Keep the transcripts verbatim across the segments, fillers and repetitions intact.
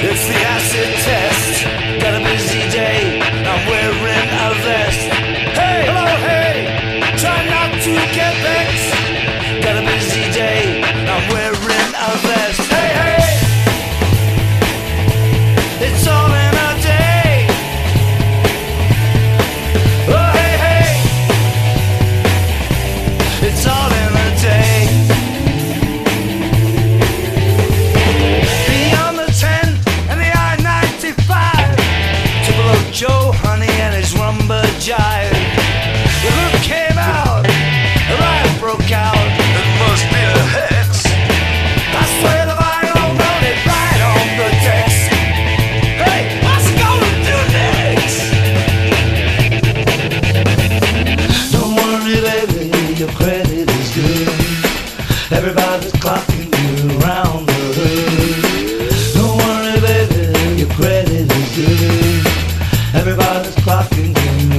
It's the acid test. Got a busy day. I'm wearing a vest. Hey, hello, hey. Try not to get vexed. Got a busy day. I'm wearing a vest. Hey, hey. It's all in a day. Oh, hey, hey. It's all in a day. Joe Honey and his rumba jive. The roof came out, a riot broke out. It must be a hex. I swear the vinyl wrote it right on the desk. Hey, what's gonna do next? Don't worry, baby, your credit is good. Everybody's clocking you around the hood. Don't worry, baby, your credit is good. Everybody's clocking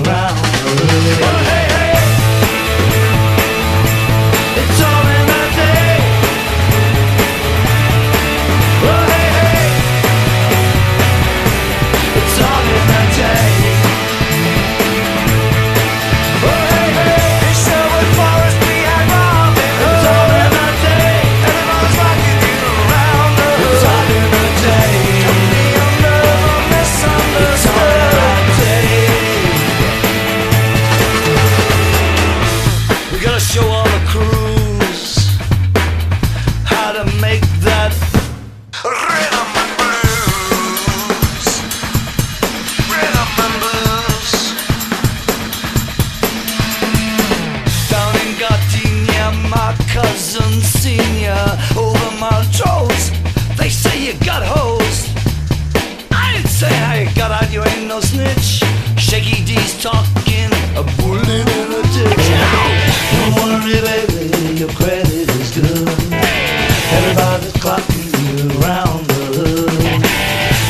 around the world. Hey, hey, hey. It's all in a day. Oh, hey, hey. It's all in a day. Oh, hey, hey. It's Sherwood Forest behind Robin Hood. It's all in a day. Everybody's clocking around the world. It's all in a day. Don't be another misunderstood. Show all the crews how to make that rhythm and blues, rhythm and blues. Down in Gardenia, my cousin senior, over my toes. They say you got hoes. I didn't say how you got out, you ain't no snitch. Shaky D's talking, a bullet in a ditch. Don't worry, baby, your credit is good. Everybody's clocking you around the hood.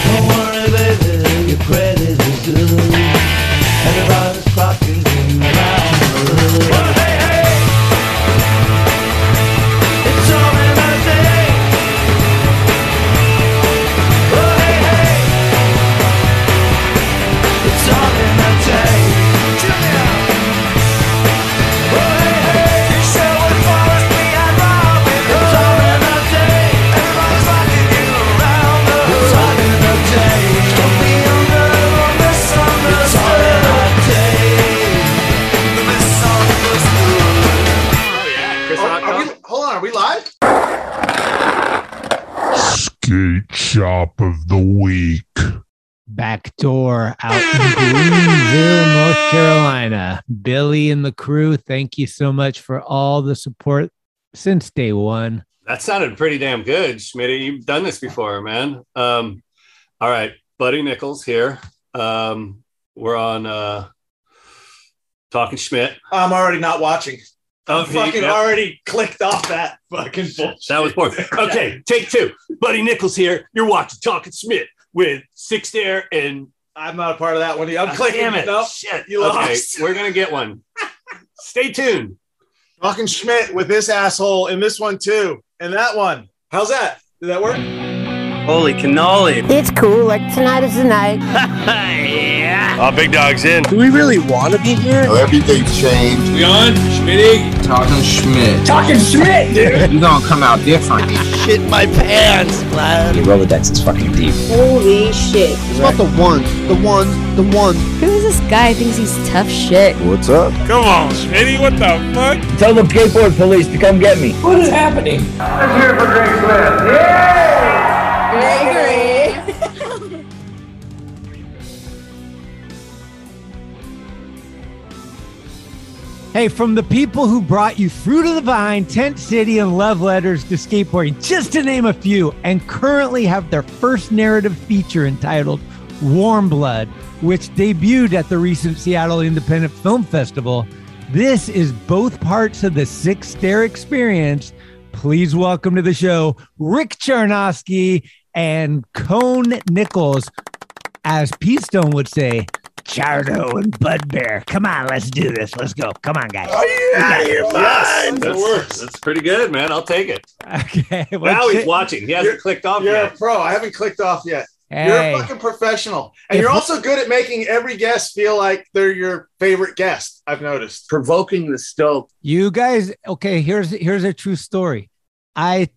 Don't worry, baby, your credit is good. Everybody's clocking you around the hood. Well, hey, hey! It's all in a day. Well, hey, hey! It's all in a day. Skate Shop of the Week. Back door out in Greenville, North Carolina. Billy and the crew, thank you so much for all the support since day one. That sounded pretty damn good, Schmitty. You've done this before, man. Um, all right, Buddy Nichols here. Um, we're on uh, Talking Schmidt. I'm already not watching. I okay, fucking yep. already clicked off that fucking bullshit. That was boring. Okay, take two. Buddy Nichols here. You're watching Talking Smith with Six Stair, and I'm not a part of that one. I'm oh, clicking damn it. No, shit, you okay, lost. We're gonna get one. Stay tuned. Talking Schmidt with this asshole, and this one too, and that one. How's that? Did that work? Holy cannoli! It's cool. Like tonight is the night. Yeah. Oh, big dog's in. Do we really want to be here? Oh, everything's changed. We on Schmitty. Talking Schmidt. Talking Schmidt, dude. You're gonna come out different. Shit my pants, man. Your Rolodex is fucking deep. Holy shit. It's not the one, the one, the one. Who is this guy who thinks he's tough shit? What's up? Come on, Schmitty, what the fuck? Tell the skateboard police to come get me. What is happening? Let's hear it for Greg Smith. Yeah! Gregory! Hey, from the people who brought you Fruit of the Vine, Tent City, and Love Letters to Skateboarding, just to name a few, and currently have their first narrative feature entitled Warm Blood, which debuted at the recent Seattle Independent Film Festival. This is both parts of the Six Stair Experience. Please welcome to the show, Rick Charnoski and Cone Nichols, as Pete Stone would say, Chardo and Budbear. Come on, let's do this. Let's go. Come on, guys. Are you out of your mind? Yes, that's, works. That's pretty good, man. I'll take it. Okay. Well, now he's watching. He hasn't clicked off you're yet. You're a pro. I haven't clicked off yet. Hey. You're a fucking professional. And if, you're also good at making every guest feel like they're your favorite guest, I've noticed. Provoking the stoke. You guys, okay, here's here's a true story. I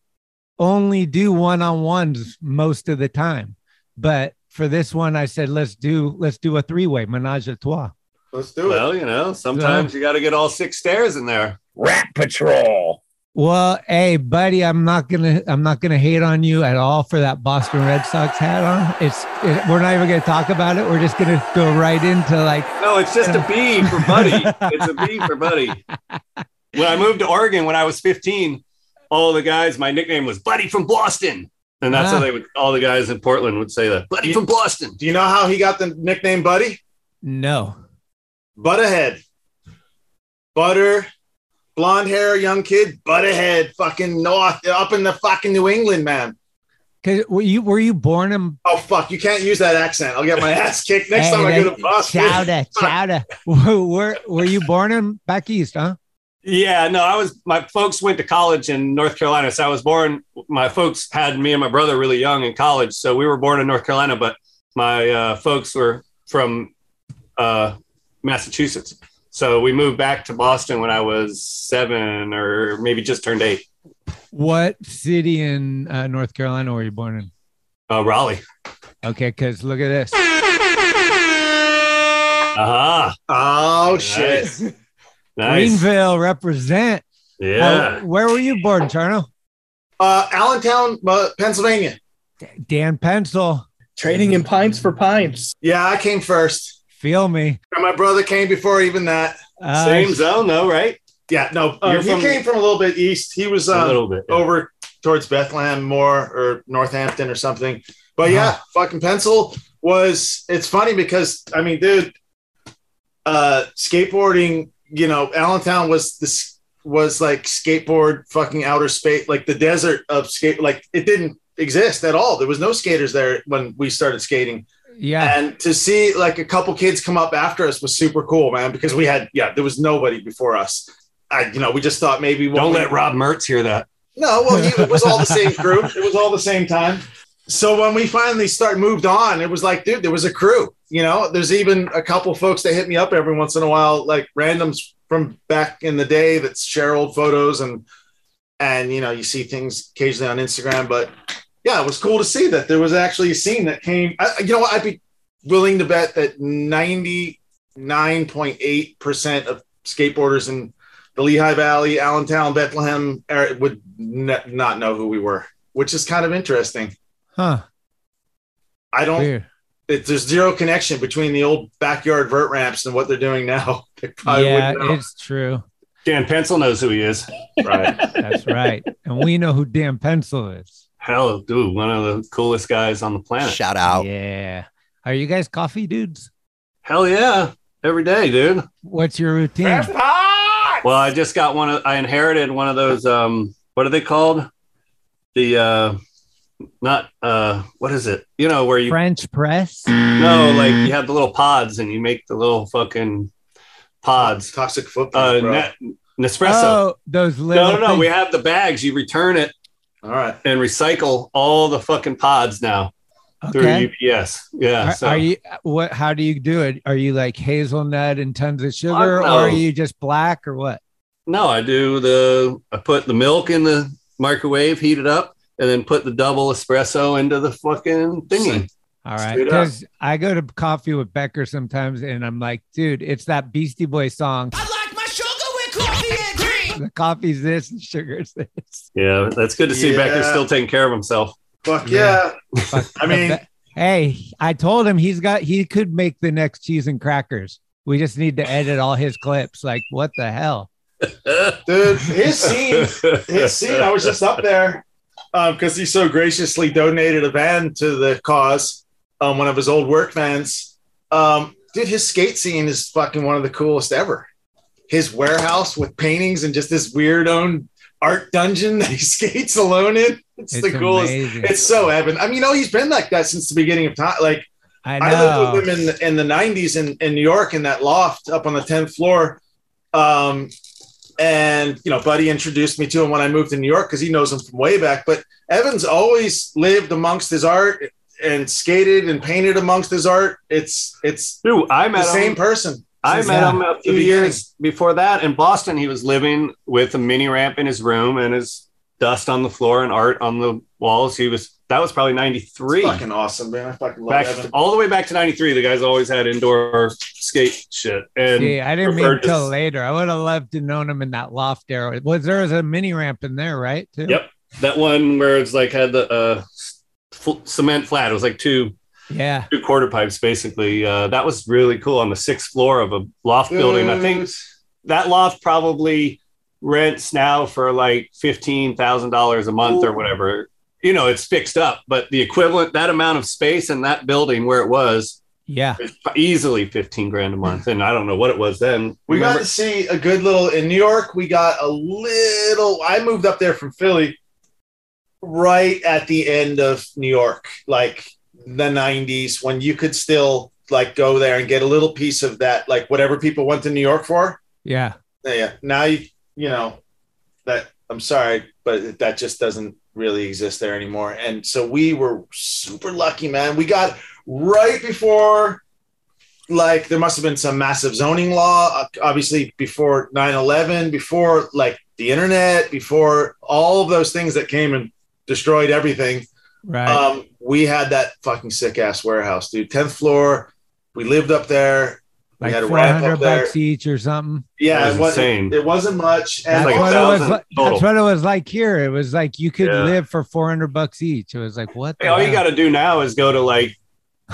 only do one-on-ones most of the time, but for this one, I said, let's do let's do a three-way, menage a trois. Let's do it. Well, you know, sometimes so, you got to get all six stairs in there. Rat patrol. Well, hey, buddy, I'm not gonna I'm not gonna hate on you at all for that Boston Red Sox hat on. It's it, we're not even gonna talk about it. We're just gonna go right into like. No, it's just a B for buddy. It's a B for buddy. When I moved to Oregon when I was fifteen, all the guys, my nickname was Buddy from Boston. And that's ah. how they would, all the guys in Portland would say that. Buddy from Boston. Do you know how he got the nickname Buddy? No. Buttahead. Butter, blonde hair, young kid, Buttahead, fucking north, up in the fucking New England, man. Were you were you born in? Oh, fuck, you can't use that accent. I'll get my ass kicked next hey, time I go to Boston. Chowder, chowder. were, were you born in back east, huh? Yeah, no, I was, my folks went to college in North Carolina. So I was born, my folks had me and my brother really young in college. So we were born in North Carolina, but my uh, folks were from uh, Massachusetts. So we moved back to Boston when I was seven or maybe just turned eight. What city in uh, North Carolina were you born in? Uh, Raleigh. Okay, because look at this. Uh-huh. Oh, nice. Shit. Nice. Greenville represent. Yeah. Uh, where were you born, Charno? Uh, Allentown, uh, Pennsylvania. D- Dan Pencil. Trading in pints for pints. Yeah, I came first. Feel me. And my brother came before even that. Uh, Same zone, though, right? Yeah, no. Uh, he from, came from a little bit east. He was uh, a little bit, yeah. over towards Bethlehem more or Northampton or something. But uh-huh. yeah, fucking Pencil was, it's funny because, I mean, dude, uh, skateboarding. You know, Allentown was this was like skateboard fucking outer space, like the desert of skate. Like it didn't exist at all. There was no skaters there when we started skating. Yeah. And to see like a couple kids come up after us was super cool, man, because we had, yeah, there was nobody before us. I, you know, we just thought maybe. Well, Don't we, let Rob Mertz hear that. No, well, he, it was all the same group. It was all the same time. So when we finally start moved on, it was like, dude, there was a crew. You know, there's even a couple folks that hit me up every once in a while, like randoms from back in the day that share old photos and, and you know, you see things occasionally on Instagram. But, yeah, it was cool to see that there was actually a scene that came. I, you know what? I'd be willing to bet that ninety-nine point eight percent of skateboarders in the Lehigh Valley, Allentown, Bethlehem would ne- not know who we were, which is kind of interesting. Huh. I don't it, there's zero connection between the old backyard vert ramps and what they're doing now. They yeah, know. It's true. Dan Pencil knows who he is. Right. That's right. And we know who Dan Pencil is. Hell, dude, one of the coolest guys on the planet. Shout out. Yeah. Are you guys coffee dudes? Hell yeah. Every day, dude. What's your routine? Well, I just got one of I inherited one of those um what are they called? The uh Not uh, what is it? You know where you French press? No, like you have the little pods and you make the little fucking pods. Toxic football. Uh, ne- Nespresso. Oh, those little. No, no, no. Things. We have the bags. You return it. All right, and recycle all the fucking pods now okay. through U P S. Yeah. Are, so. are you what? How do you do it? Are you like hazelnut and tons of sugar, or are you just black or what? No, I do the. I put the milk in the microwave, heat it up. And then put the double espresso into the fucking thingy. All right. Because I go to coffee with Becker sometimes and I'm like, dude, it's that Beastie Boy song. I like my sugar with coffee and cream. The coffee's this and sugar's this. Yeah, that's good to see yeah. Becker's still taking care of himself. Fuck yeah. yeah. Fuck I mean, hey, I told him he's got, he could make the next cheese and crackers. We just need to edit all his clips. Like, what the hell? Dude, his scene, his scene, I was just up there because um, he so graciously donated a van to the cause, um, one of his old work vans. Um, dude, his skate scene is fucking one of the coolest ever. His warehouse with paintings and just this weird own art dungeon that he skates alone in. It's, it's the coolest. Amazing. It's so Evan. I mean, you know, he's been like that since the beginning of time. Like, I, know. I lived with him in the, in the nineties in, in New York in that loft up on the tenth floor. Um, and, you know, Buddy introduced me to him when I moved to New York because he knows him from way back. But Evan's always lived amongst his art and skated and painted amongst his art. It's it's Dude, I met the him. same person. I met yeah. him a few years before that in Boston. He was living with a mini ramp in his room and his dust on the floor and art on the walls. He was that was probably ninety-three. Fucking awesome, man! I fucking love Evan. All the way back to ninety-three. The guy's always had indoor skate shit. And see, I didn't mean until later. I would have loved to known him in that loft there. Was there was a mini ramp in there, right? Too? Yep, that one where it's like had the uh, f- cement flat. It was like two. Yeah, two quarter pipes basically. Uh, that was really cool on the sixth floor of a loft building. I think that loft probably rents now for like fifteen thousand dollars a month Ooh. or whatever. You know, it's fixed up, but the equivalent that amount of space in that building where it was, yeah, it's easily fifteen grand a month. And I don't know what it was then. We Remember? got to see a good little in New York. We got a little. I moved up there from Philly, right at the end of New York, like. The nineties, when you could still like go there and get a little piece of that, like whatever people went to New York for. Yeah. Yeah. Now, you you know, that I'm sorry, but that just doesn't really exist there anymore. And so we were super lucky, man. We got right before, like, there must have been some massive zoning law, obviously before nine eleven, before like the internet, before all of those things that came and destroyed everything. Right. Um, we had that fucking sick ass warehouse, dude. tenth floor. We lived up there. We like had a ramp up there. four hundred bucks each or something. Yeah, was it, wasn't, it wasn't much. And that's, like what it was like, that's what it was like here. It was like you could yeah. live for four hundred bucks each. It was like, what? Hey, all hell? You got to do now is go to like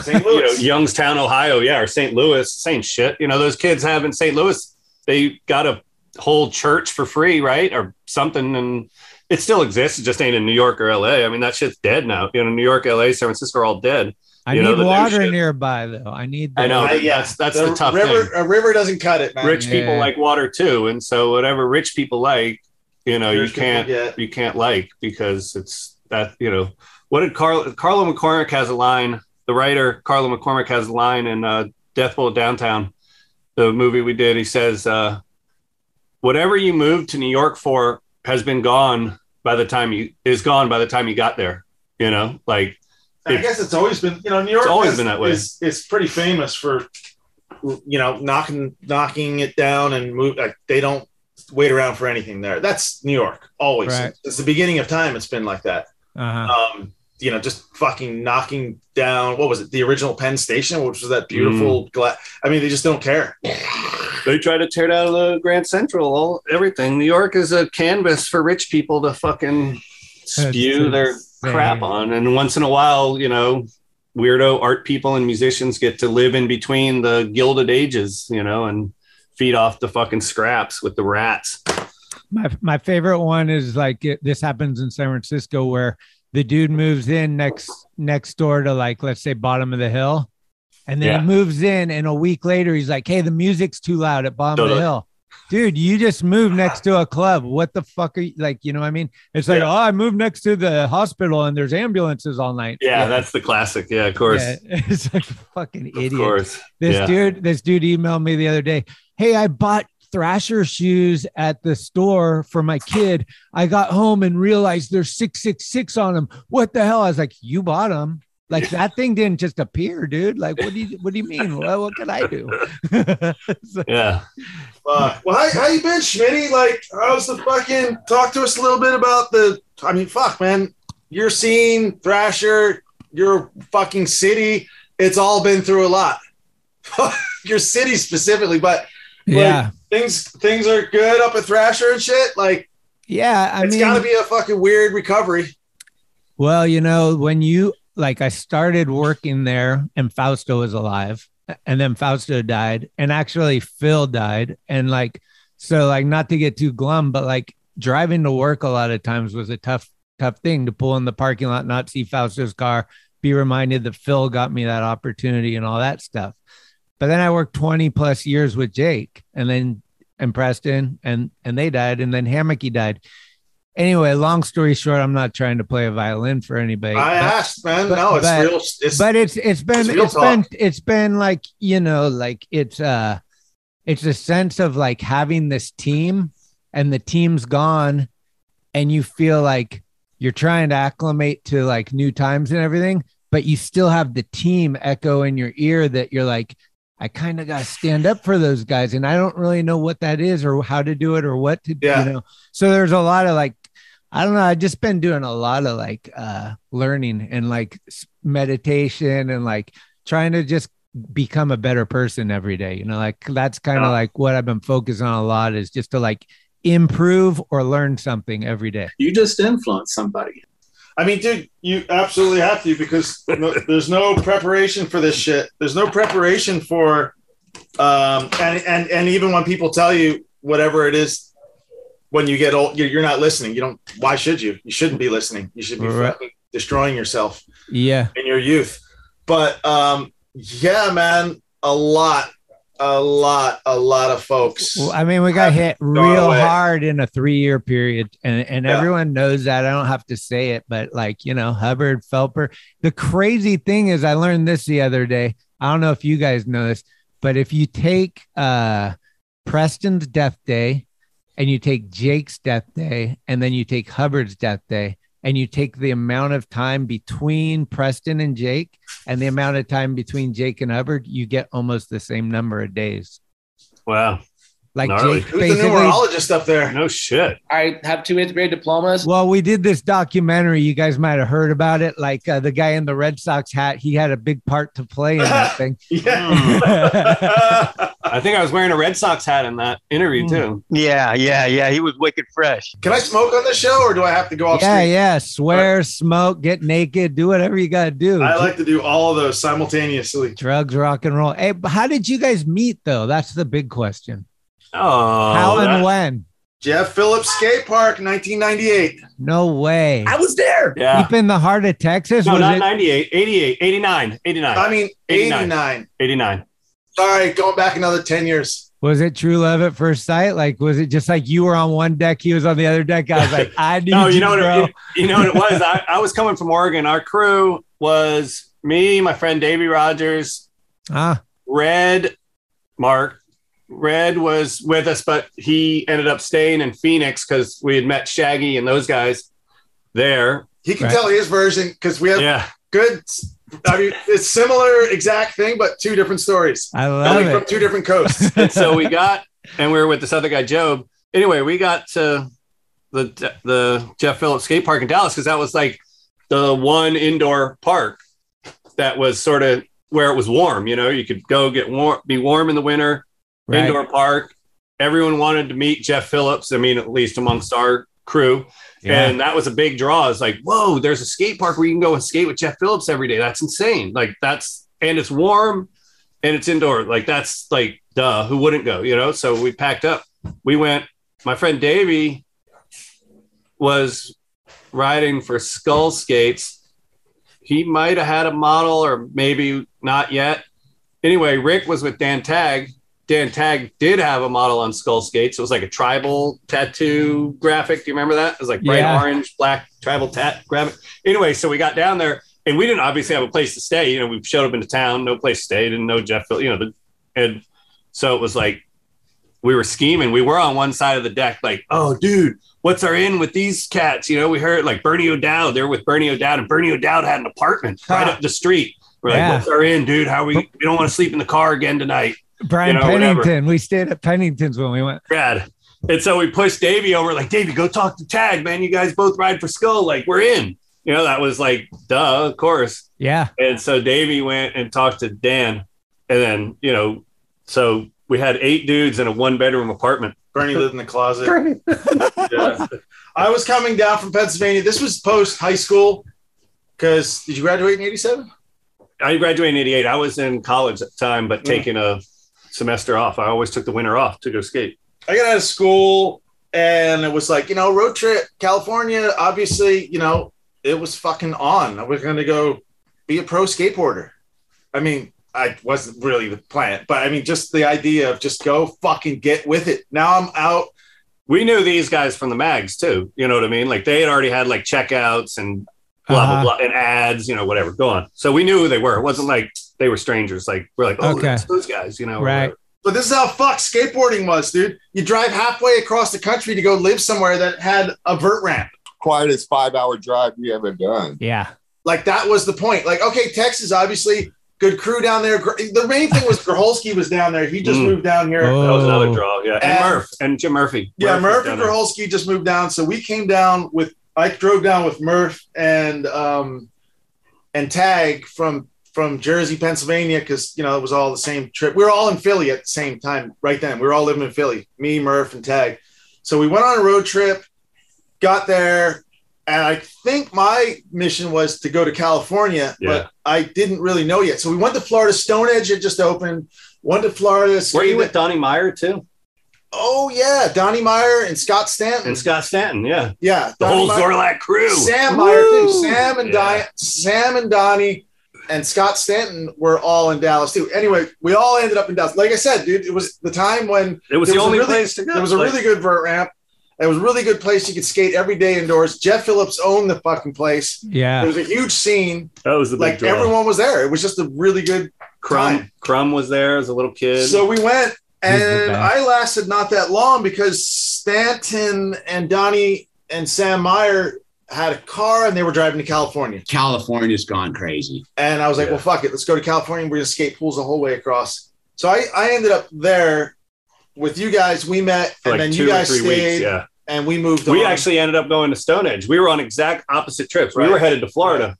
Saint Louis, you know, Youngstown, Ohio. Yeah, or Saint Louis. Same shit. You know, those kids have in Saint Louis, they got a whole church for free, right? Or something. And it still exists. It just ain't in New York or L A. I mean, that shit's dead now. You know, New York, L A, San Francisco are all dead. I you need know, water nearby, though. I need. The I know. I, yeah, that's, that's the, the tough river, thing. A river doesn't cut it, man. Rich yeah. people like water too, and so whatever rich people like, you know, rich you can't you can't like because it's that you know. What did Carl Carlo McCormick has a line? The writer Carlo McCormick has a line in uh, Death Bowl Downtown, the movie we did. He says, uh, "Whatever you moved to New York for." Has been gone by the time you is gone by the time you got there, you know, like I guess it's always been, you know, New York it's always has, been that way. It's, it's pretty famous for, you know, knocking, knocking it down and move. Like they don't wait around for anything there. That's New York always. Right. Since the beginning of time. It's been like that. Uh-huh. Um, you know, just fucking knocking down. What was it? The original Penn Station, which was that beautiful mm. glass. I mean, they just don't care. They try to tear down the Grand Central, all everything. New York is a canvas for rich people to fucking spew their crap on. And once in a while, you know, weirdo art people and musicians get to live in between the Gilded Ages, you know, and feed off the fucking scraps with the rats. My my favorite one is like it, this happens in San Francisco where the dude moves in next next door to like, let's say, bottom of the hill. And then yeah. he moves in, and a week later, he's like, hey, the music's too loud at bottom Duh. of the hill. Dude, you just moved next to a club. What the fuck are you, like, you know what I mean? It's like, yeah. oh, I moved next to the hospital, and there's ambulances all night. Yeah, yeah. that's the classic. Yeah, of course. Yeah. It's like a fucking idiot. Of course. This, yeah. dude, this dude emailed me the other day, hey, I bought Thrasher shoes at the store for my kid. I got home and realized there's six six six on them. What the hell? I was like, you bought them. Like that thing didn't just appear, dude. Like, what do you what do you mean? What, what can I do? So, yeah. Uh, well, how, how you been, Schmitty? Like, how's the fucking? Talk to us a little bit about the. I mean, fuck, man. Your scene, Thrasher, your fucking city. It's all been through a lot. Your city specifically, but like, yeah, things things are good up at Thrasher and shit. Like, yeah, I it's mean, it's got to be a fucking weird recovery. Well, you know when you. Like I started working there and Fausto was alive and then Fausto died, and actually Phil died. And like, so like, not to get too glum, but like driving to work a lot of times was a tough, tough thing to pull in the parking lot, not see Fausto's car, be reminded that Phil got me that opportunity and all that stuff. But then I worked twenty plus years with Jake and then and Preston and, and they died. And then Hammocky died. Anyway, long story short, I'm not trying to play a violin for anybody. I but, asked, man. But, no, it's but, real. It's, but it's it's been it's, it's been it's been like, you know, like it's uh it's a sense of like having this team and the team's gone, and you feel like you're trying to acclimate to like new times and everything, but you still have the team echo in your ear that you're like, I kind of got to stand up for those guys, and I don't really know what that is or how to do it or what to do. Yeah. You know? So there's a lot of like, I don't know. I've just been doing a lot of like uh, learning and like meditation and like trying to just become a better person every day. You know, like that's kind of yeah. like what I've been focused on a lot, is just to like improve or learn something every day. You just influence somebody. I mean, dude, you absolutely have to, because no, there's no preparation for this shit. There's no preparation for, um, and, and, and even when people tell you whatever it is, when you get old, you're, you're not listening. You don't, why should you? You shouldn't be listening. You should be right. fucking destroying yourself yeah. in your youth. But um, yeah, man, a lot. A lot, a lot of folks. Well, I mean, we got hit real away. hard in a three-year period, and, and yeah. everyone knows that. I don't have to say it, but like, you know, Hubbard, Felper. The crazy thing is, I learned this the other day. I don't know if you guys know this, but if you take uh, Preston's death day, and you take Jake's death day, and then you take Hubbard's death day, and you take the amount of time between Preston and Jake and the amount of time between Jake and Hubbard, you get almost the same number of days. Wow. Like Gnarly. Jake, who's the numerologist up there? No shit. I have two eighth grade diplomas. Well, we did this documentary. You guys might have heard about it. Like uh, the guy in the Red Sox hat, he had a big part to play in that thing. Yeah. I think I was wearing a Red Sox hat in that interview too. Yeah, yeah, yeah. He was wicked fresh. Can I smoke on the show, or do I have to go off? Yeah, street? yeah. Swear, right. smoke, get naked, do whatever you got to do. I like to do all of those simultaneously. Drugs, rock and roll. Hey, how did you guys meet though? That's the big question. Oh, how and that, when? Jeff Phillips Skate Park, nineteen ninety-eight. No way. I was there. Yeah. Deep in the heart of Texas. No, was not it? ninety-eight, eighty-eight, eighty-nine, eighty-nine. I mean, eighty-nine. eighty-nine. eighty-nine. Sorry, going back another ten years. Was it true love at first sight? Like, was it just like you were on one deck, he was on the other deck? I was like, I need no, you, you, know bro. What it, you know what it was? I, I was coming from Oregon. Our crew was me, my friend Davey Rogers, ah. Red, Mark. Red was with us, but he ended up staying in Phoenix because we had met Shaggy and those guys there. He can right. tell his version because we have yeah. good. I mean, it's similar exact thing, but two different stories. I love Only it. From two different coasts. And so we got, and we were with this other guy, Job. Anyway, we got to the the Jeff Phillips Skate Park in Dallas because that was like the one indoor park that was sort of where it was warm. You know, you could go get warm, be warm in the winter. Right. Indoor park. Everyone wanted to meet Jeff Phillips. I mean, at least amongst our crew. Yeah. And that was a big draw. It's like, whoa, there's a skate park where you can go and skate with Jeff Phillips every day. That's insane. Like that's, and it's warm and it's indoor. Like that's like, duh, who wouldn't go, you know? So we packed up, we went, my friend Davey was riding for Skull Skates. He might've had a model or maybe not yet. Anyway, Rick was with Dan Tagg. Dan Tagg did have a model on Skull Skates. It was like a tribal tattoo graphic. Do you remember that? It was like bright yeah. orange, black tribal tat graphic. Anyway, so we got down there and we didn't obviously have a place to stay. You know, we showed up into town, no place to stay, didn't know Jeff, you know, the, and so it was like, we were scheming. We were on one side of the deck, like, oh dude, what's our in with these cats? You know, we heard like Bernie O'Dowd, they're with Bernie O'Dowd, and Bernie O'Dowd had an apartment huh. right up the street. We're yeah. like, what's our in, dude? How are we, we don't want to sleep in the car again tonight. Brian you know, Pennington. Whatever. We stayed at Pennington's when we went. Rad. And so we pushed Davey over, like, Davey, go talk to Tag, man. You guys both ride for Skull. Like, we're in. You know, that was like, duh, of course. Yeah. And so Davey went and talked to Dan. And then, you know, so we had eight dudes in a one-bedroom apartment. Bernie lived in the closet. yeah. I was coming down from Pennsylvania. This was post-high school because did you graduate in eighty-seven? I graduated in eighty-eight. I was in college at the time, but taking a semester off. I always took the winter off to go skate. I got out of school and it was like, you know, road trip, California, obviously, you know, it was fucking on. I was going to go be a pro skateboarder. I mean, I wasn't really the plan, but I mean, just the idea of just go fucking get with it. Now I'm out. We knew these guys from the mags too. You know what I mean? Like they had already had like checkouts and blah, uh-huh. blah, blah, and ads, you know, whatever, go on. So we knew who they were. It wasn't like they were strangers. Like we're like, oh, okay. Those guys, you know. Right. But this is how fucked skateboarding was, dude. You drive halfway across the country to go live somewhere that had a vert ramp. Quietest five-hour drive we ever done. Yeah. Like that was the point. Like, okay, Texas, obviously, good crew down there. The main thing was Gorholski was down there. He just mm. moved down here. Oh. That was another draw, yeah. And, and Murph and Jim Murphy. Yeah, Murph, Murph and Gorholski just moved down. So we came down with I drove down with Murph and um, and Tagg from from Jersey, Pennsylvania, because, you know, it was all the same trip. We were all in Philly at the same time right then. We were all living in Philly, me, Murph, and Tagg. So we went on a road trip, got there, and I think my mission was to go to California, yeah. but I didn't really know yet. So we went to Florida. Stonehenge had just opened. Went to Florida. Were you with Donnie Meyer, too? Oh, yeah. Donnie Meyer and Scott Stanton. And Scott Stanton, yeah. Yeah. The Donnie whole Meyer. Zorlak crew. Sam Woo! Meyer, too. Sam and, yeah. Di- Sam and Donnie and Scott Stanton were all in Dallas, too. Anyway, we all ended up in Dallas. Like I said, dude, it was the time when... It was the was only really, place to go. There was a really good vert ramp. It was a really good place you could skate every day indoors. Jeff Phillips owned the fucking place. Yeah. There was a huge scene. That was the big Like, draw. Everyone was there. It was just a really good Crumb, time. Crumb was there as a little kid. So we went... And I lasted not that long because Stanton and Donnie and Sam Meyer had a car and they were driving to California. California's gone crazy. And I was like, yeah. well, fuck it. Let's go to California. We're going to skate pools the whole way across. So I, I ended up there with you guys. We met For and like then you guys stayed weeks, yeah. and we moved on. We actually ended up going to Stonehenge. We were on exact opposite trips. Right. We were headed to Florida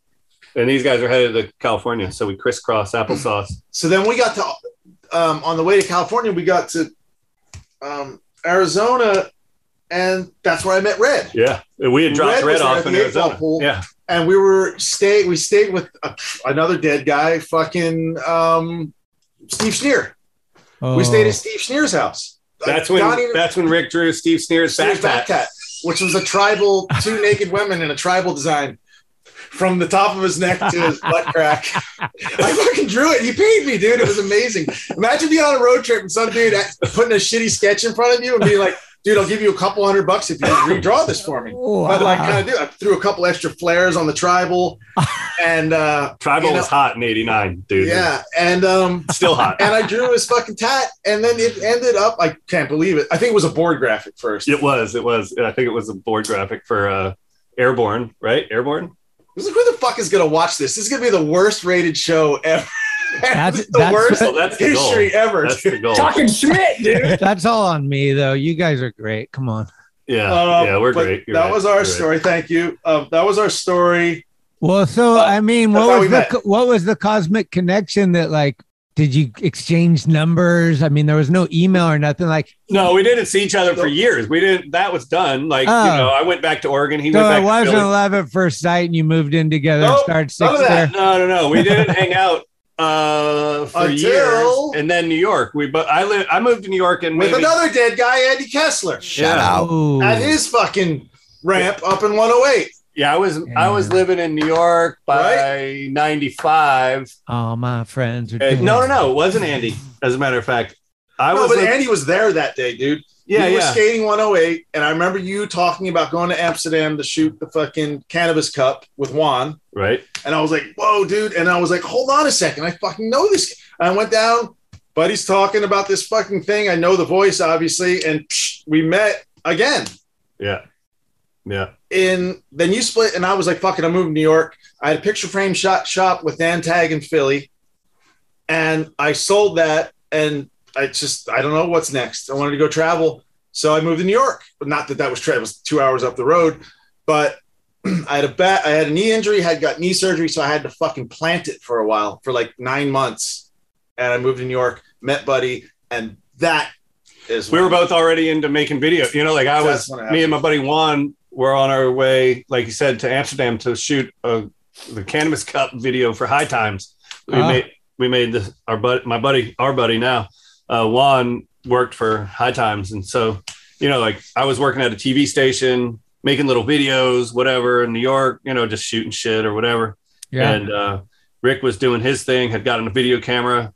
right. and these guys are headed to California. So we crisscross applesauce. So then we got to... Um, on the way to California, we got to um, Arizona, and that's where I met Red. Yeah, we had dropped Red, Red off in Arizona. Pool, yeah, and we were stay. We stayed with a, another dead guy, fucking um, Steve Schneer. Oh. We stayed at Steve Schneer's house. That's when Donnie, that's when Rick drew Steve Schneer's backpack, which was a tribal two naked women in a tribal design. From the top of his neck to his butt crack. I fucking drew it. He paid me, dude. It was amazing. Imagine being on a road trip and some dude putting a shitty sketch in front of you and being like, dude, I'll give you a couple hundred bucks if you redraw this for me. Wow. But like, kind of do. I threw a couple extra flares on the tribal. And uh, tribal you know, was hot in eighty-nine, dude. Yeah. And um, still hot. And I drew his fucking tat. And then it ended up, I can't believe it. I think it was a board graphic first. It was. It was. I think it was a board graphic for uh, Airborne, right? Airborne? Who the fuck is going to watch this? This is going to be the worst rated show ever. That's the that's worst what, that's history the ever. That's the goal. Talking Schmidt, dude. That's all on me, though. You guys are great. Come on. Yeah. Um, yeah, we're great. You're that right. was our You're story. Right. Thank you. Um, that was our story. Well, so, uh, I mean, what was, the, what was the cosmic connection that, like, did you exchange numbers? I mean, there was no email or nothing like. No, we didn't see each other for years. We didn't. That was done. Like, oh. you know, I went back to Oregon. He so went back. So it wasn't to love at first sight and you moved in together nope, and started six there. No, no, no. We didn't hang out uh, for Until... years. And then New York. We, but I lived, I moved to New York and with maybe... another dead guy, Andy Kessler. Shout yeah. out. Ooh. At his fucking ramp up in one oh eight. Yeah, I was yeah. I was living in New York by right? ninety-five. All my friends were doing No, no, no. It wasn't Andy. As a matter of fact. I no, was but living... Andy was there that day, dude. Yeah, we yeah. were skating one oh eight, and I remember you talking about going to Amsterdam to shoot the fucking Cannabis Cup with Juan. Right. And I was like, whoa, dude. And I was like, hold on a second. I fucking know this. And I went down. Buddy's talking about this fucking thing. I know the voice, obviously. And psh, we met again. Yeah. Yeah. And then you split, and I was like, fuck it, I'm moving to New York. I had a picture frame shot shop with Dan Tagg in Philly, and I sold that, and I just, I don't know what's next. I wanted to go travel, so I moved to New York. But not that that was travel, it was two hours up the road, but I had a bat, I had a knee injury, had got knee surgery, so I had to fucking plant it for a while, for like nine months, and I moved to New York, met Buddy, and that is we were both already into making video. You know, like I was, me and my buddy Juan, we're on our way, like you said, to Amsterdam to shoot a, the Cannabis Cup video for High Times. we uh, made we made this, our buddy, my buddy, our buddy now, uh, Juan worked for High Times, and so you know, like I was working at a T V station, making little videos, whatever, in New York, you know, just shooting shit or whatever. Yeah. And uh, Rick was doing his thing, had gotten a video camera,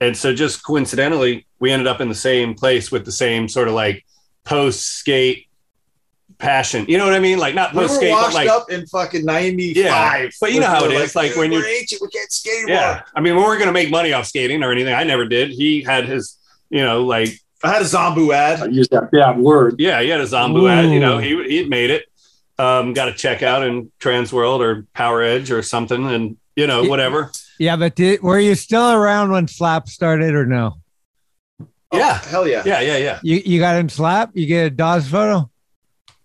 and so just coincidentally, we ended up in the same place with the same sort of like post skate passion, you know what I mean? Like not post skate, we but like up in fucking ninety-five. Yeah, but you know how it like, is. Like when you're ancient, we can't skate. Yeah, I mean, we weren't gonna make money off skating or anything. I never did. He had his, you know, like I had a Zombu ad. I used that bad word. Yeah, he had a Zombu Ooh. ad. You know, he he made it. Um, got a checkout in Transworld or Power Edge or something, and you know whatever. Yeah, but did, were you still around when Slap started or no? Oh, yeah, hell yeah, yeah, yeah, yeah. You you got in Slap? You get a Dawes photo?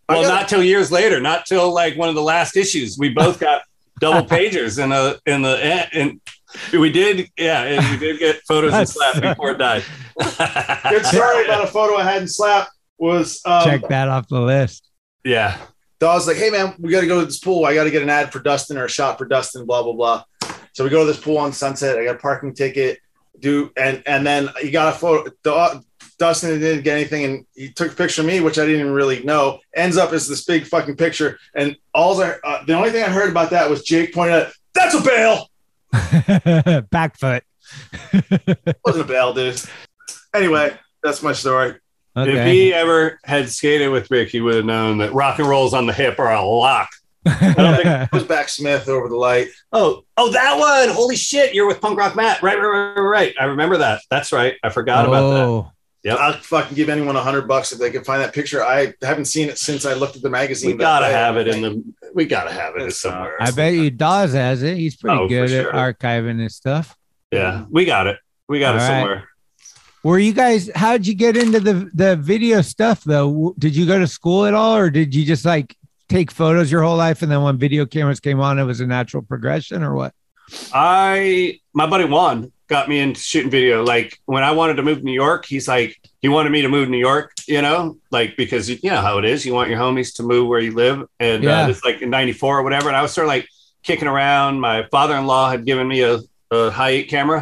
Well, not till years later, not till like one of the last issues. We both got double pagers in a in the and we did, yeah, and we did get photos in Slap before it died. Good story about a photo I had in Slap was um, check that off the list. Yeah, Dawes like, hey man, we got to go to this pool. I got to get an ad for Dustin or a shot for Dustin. Blah blah blah. So we go to this pool on Sunset. I got a parking ticket. Do and and then he got a photo. The, Dustin didn't get anything, and he took a picture of me, which I didn't even really know. Ends up as this big fucking picture, and all the uh, the only thing I heard about that was Jake pointed out, "That's a bail." Back foot. Wasn't a bail, dude. Anyway, that's my story. Okay. If he ever had skated with Rick, he would have known that rock and rolls on the hip are a lock. I don't think it was back Smith over the light. Oh, oh, that one! Holy shit! You're with Punk Rock Matt, right? Right? Right? Right? I remember that. That's right. I forgot oh. about that. Yeah, I'll fucking give anyone a hundred bucks if they can find that picture. I haven't seen it since I looked at the magazine. We gotta have it in the. We gotta have it somewhere. I bet you Dawes has it. He's pretty oh, good sure. at archiving his stuff. Yeah, we got it. We got All it somewhere. Right. Were you guys? How did you get into the the video stuff though? Did you go to school at all, or did you just like take photos your whole life, and then when video cameras came on, it was a natural progression, or what? I my buddy Juan got me into shooting video. Like when I wanted to move to New York, he's like, he wanted me to move to New York, you know, like, because you know how it is. You want your homies to move where you live. And yeah. uh, it's like in ninety-four or whatever. And I was sort of like kicking around. My father-in-law had given me a, a Hi eight camera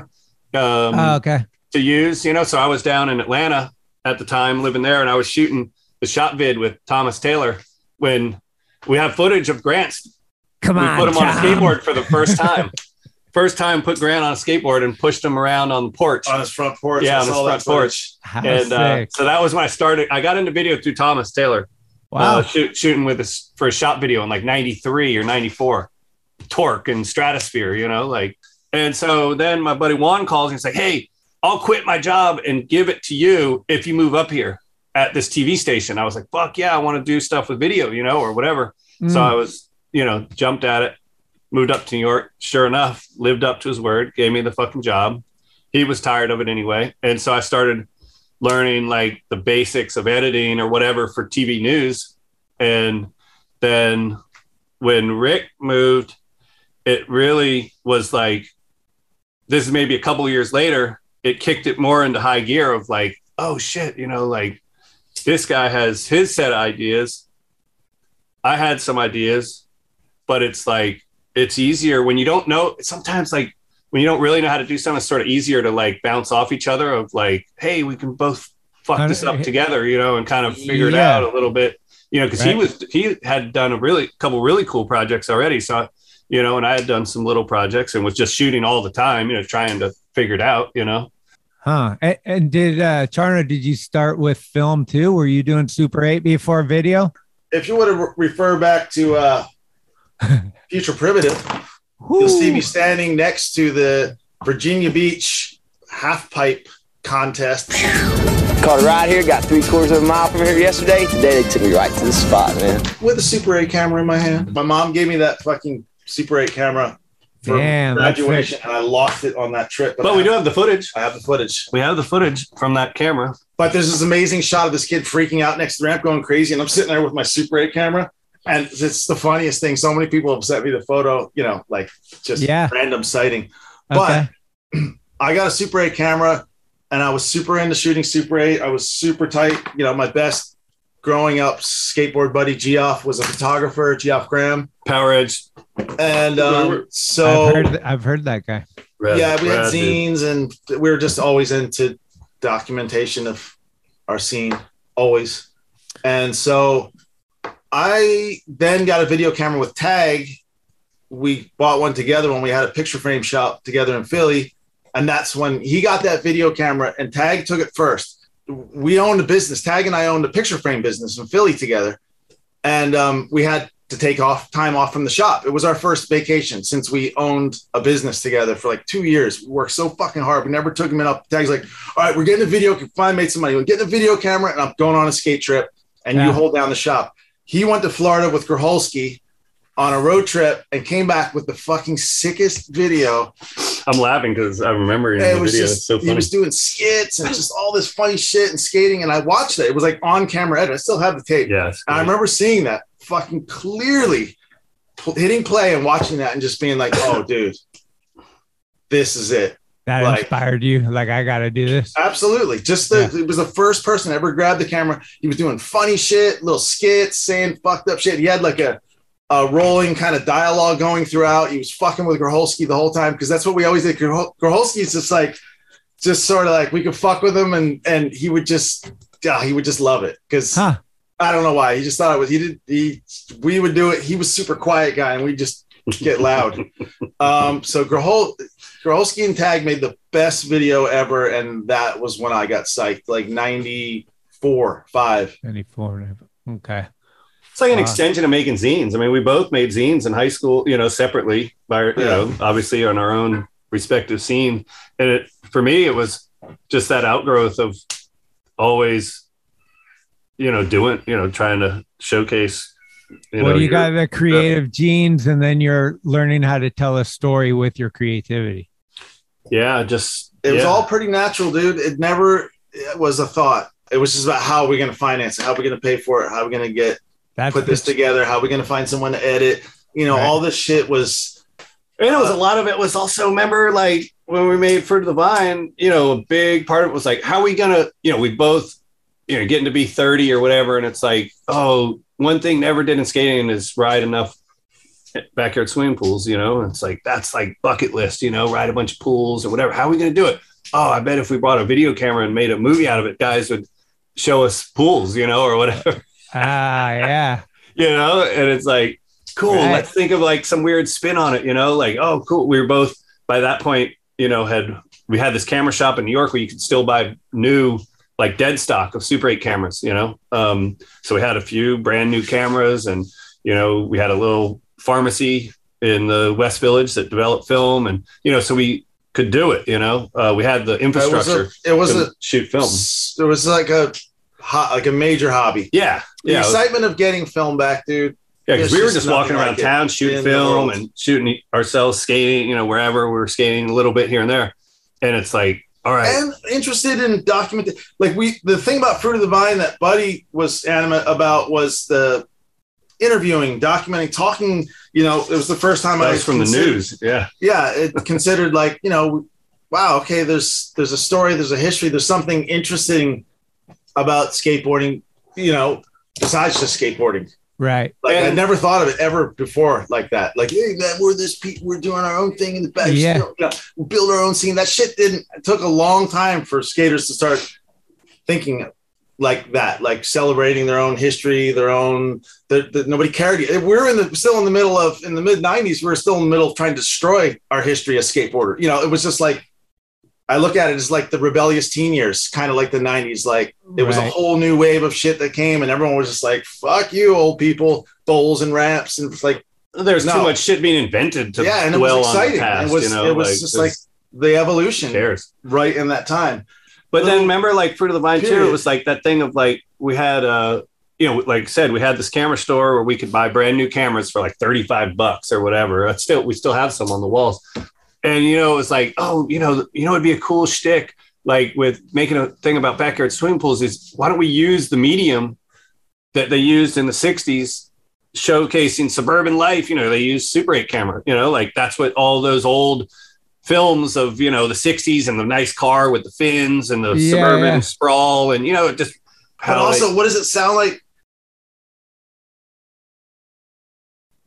um, oh, okay. to use, you know? So I was down in Atlanta at the time living there, and I was shooting the shop vid with Thomas Taylor when we have footage of Grant's. Come on, we put him Tom. on a skateboard for the first time. First time, put Grant on a skateboard and pushed him around on the porch. On his front porch. Yeah, on his front porch. How and uh, so that was when I started. I got into video through Thomas Taylor. Wow. Uh, shoot, shooting with us for a shop video in like ninety-three or ninety-four. Torque and Stratosphere, you know, like. And so then my buddy Juan calls and he's like, hey, I'll quit my job and give it to you if you move up here at this T V station. I was like, fuck yeah, I want to do stuff with video, you know, or whatever. Mm. So I was, you know, jumped at it. Moved up to New York. Sure enough, lived up to his word, gave me the fucking job. He was tired of it anyway. And so I started learning like the basics of editing or whatever for T V news. And then when Rick moved, it really was like, this is maybe a couple of years later, it kicked it more into high gear of like, oh shit, you know, like this guy has his set of ideas. I had some ideas, but it's like, it's easier when you don't know. Sometimes like when you don't really know how to do something, it's sort of easier to like bounce off each other of like, hey, we can both fuck this up together, you know, and kind of figure yeah. it out a little bit, you know, cause right. he was, he had done a really couple really cool projects already. So, you know, and I had done some little projects and was just shooting all the time, you know, trying to figure it out, you know? Huh? And, and did uh Charno, did you start with film too? Were you doing Super eight before video? If you were to re- refer back to, uh, Future Primitive, Woo. You'll see me standing next to the Virginia Beach half pipe contest. Caught a ride here, got three quarters of a mile from here yesterday. Today they took me right to the spot, man. With a Super eight camera in my hand. My mom gave me that fucking Super eight camera for Damn, graduation, and I lost it on that trip. But, but we do have the footage. I have the footage. We have the footage from that camera. But there's this amazing shot of this kid freaking out next to the ramp going crazy, and I'm sitting there with my Super eight camera. And it's the funniest thing. So many people have sent me the photo, you know, like just yeah. random sighting. Okay. But I got a Super eight camera and I was super into shooting Super eight. I was super tight. You know, my best growing up skateboard buddy, Geoff, was a photographer, Geoff Graham. Power Edge. And um, so I've heard, I've heard that guy. Red, yeah, we Red had zines, dude. And we were just always into documentation of our scene, always. And so I then got a video camera with Tagg. We bought one together when we had a picture frame shop together in Philly. And that's when he got that video camera, and Tagg took it first. We owned a business. Tagg and I owned a picture frame business in Philly together. And um, we had to take off time off from the shop. It was our first vacation since we owned a business together for like two years. We worked so fucking hard. We never took him up. Tagg's like, all right, we're getting a video. Finally made some money. We're getting a video camera, and I'm going on a skate trip, and yeah. you hold down the shop. He went to Florida with Gorholski on a road trip and came back with the fucking sickest video. I'm laughing because I remember in the video. Just, it's so funny. He was doing skits and just all this funny shit and skating. And I watched it. It was like on camera edit. I still have the tape. Yeah, and I remember seeing that fucking clearly, hitting play and watching that and just being like, oh, dude, this is it. That like, inspired you. Like, I got to do this. Absolutely. Just the, yeah. It was the first person that ever grabbed the camera. He was doing funny shit, little skits, saying fucked up shit. He had like a, a rolling kind of dialogue going throughout. He was fucking with Gorholski the whole time. Cause that's what we always did. Gorholski is just like, just sort of like we could fuck with him. And, and he would just, yeah, he would just love it. Cause huh. I don't know why. He just thought it was, he did. He, we would do it. He was super quiet guy and we just get loud. um, so Gorholski, Gorholski and Tagg made the best video ever, and that was when I got psyched, like ninety-four, five ninety-four, okay. It's like an wow. extension of making zines. I mean, we both made zines in high school, you know, separately, by, you yeah. know, obviously on our own respective scene. And it, for me, it was just that outgrowth of always, you know, doing, you know, trying to showcase. You well, know, you your, got the creative uh, genes, and then you're learning how to tell a story with your creativity. Yeah, just it yeah. was all pretty natural, dude. It never it was a thought. It was just about how we're going to finance it, how we're going to pay for it, how we're going to get That's put this ch- together, how we're going to find someone to edit. You know, right. all this shit was. And it was uh, a lot of it was also, remember, like when we made Fruit of the Vine, you know, a big part of it was like, how are we going to, you know, we both, you know, getting to be thirty or whatever. And it's like, oh, one thing never did in skating is ride enough backyard swimming pools, you know, it's like, that's like bucket list, you know, ride a bunch of pools or whatever. How are we going to do it? Oh, I bet if we brought a video camera and made a movie out of it, guys would show us pools, you know, or whatever. Ah, yeah. You know, and it's like, cool. Right. Let's think of like some weird spin on it, you know, like, oh, cool. We were both by that point, you know, had, we had this camera shop in New York where you could still buy new, like dead stock of Super eight cameras, you know? Um, so we had a few brand new cameras, and, you know, we had a little pharmacy in the West Village that developed film, and, you know, so we could do it, you know, uh, we had the infrastructure. It was a, it was a shoot film. It was like a, like a major hobby. Yeah. yeah. The excitement of getting film back, dude. Yeah. Cause we were just walking around town, shooting film and shooting ourselves, skating, you know, wherever we were skating a little bit here and there. And it's like, all right. And interested in documenting, like we, the thing about Fruit of the Vine that Buddy was animate about was the interviewing, documenting, talking, you know, it was the first time that I was from the news. Yeah. Yeah. It considered like, you know, wow. Okay. There's, there's a story, there's a history, there's something interesting about skateboarding, you know, besides just skateboarding. Right. Like and I never thought of it ever before like that. Like, hey, man, we're this pe- we're doing our own thing in the back. Yeah. You know, you know, we build our own scene. That shit didn't it took a long time for skaters to start thinking like that, like celebrating their own history, their own that nobody cared. We're in the still in the middle of in the mid nineties, we're still in the middle of trying to destroy our history as skateboarder. You know, it was just like I look at it as like the rebellious teen years, kind of like the nineties. Like it was right. a whole new wave of shit that came, and everyone was just like, fuck you, old people, bowls and wraps. And it's like, there's no. too much shit being invented to yeah, and it dwell was exciting. On the past. It was, you know, it was like, just it was, like the evolution right in that time. But Little, then remember like Fruit of the Vine too, it was like that thing of like, we had, uh, you know, like I said, we had this camera store where we could buy brand new cameras for like thirty-five bucks or whatever. It's still, we still have some on the walls. And, you know, it was like, oh, you know, you know, it'd be a cool shtick, like with making a thing about backyard swimming pools is why don't we use the medium that they used in the sixties, showcasing suburban life? You know, they used Super eight camera, you know, like that's what all those old films of, you know, the sixties and the nice car with the fins and the yeah, suburban yeah. sprawl. And, you know, it just. But also, like, what does it sound like?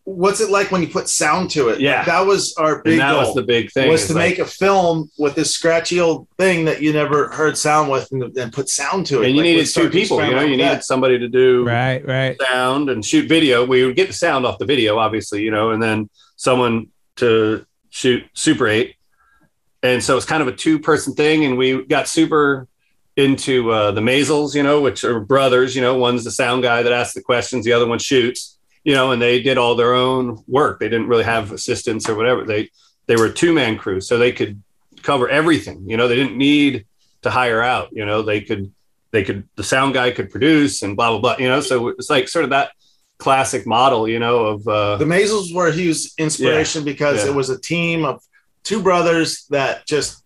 what's it like when you put sound to it? Yeah. Like, that was our big and that goal. That was the big thing. Was to like, make a film with this scratchy old thing that you never heard sound with and, and put sound to it. And you like, needed two people, you know, you needed that. somebody to do right, right. sound and shoot video. We would get the sound off the video, obviously, you know, and then someone to shoot Super eight. And so it's kind of a two-person thing. And we got super into uh, the Maisels, you know, which are brothers, you know, one's the sound guy that asks the questions, the other one shoots. You know, and they did all their own work. They didn't really have assistants or whatever. They they were a two-man crew, so they could cover everything. You know, they didn't need to hire out. You know, they could they could the sound guy could produce and blah blah blah. You know, so it's like sort of that classic model. You know, of uh, the Maisels were a huge inspiration yeah, because yeah. it was a team of two brothers that just.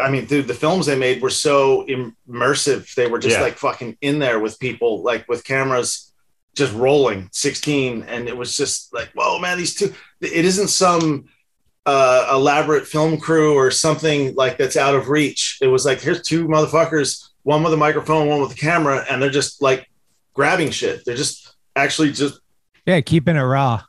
I mean, dude, the films they made were so immersive. They were just yeah. like fucking in there with people, like with cameras. Just rolling sixteen, and it was just like, whoa, man, these two, it isn't some uh elaborate film crew or something like that's out of reach. It was like, here's two motherfuckers, one with a microphone, one with a camera, and they're just like grabbing shit. They're just actually just yeah keeping it raw.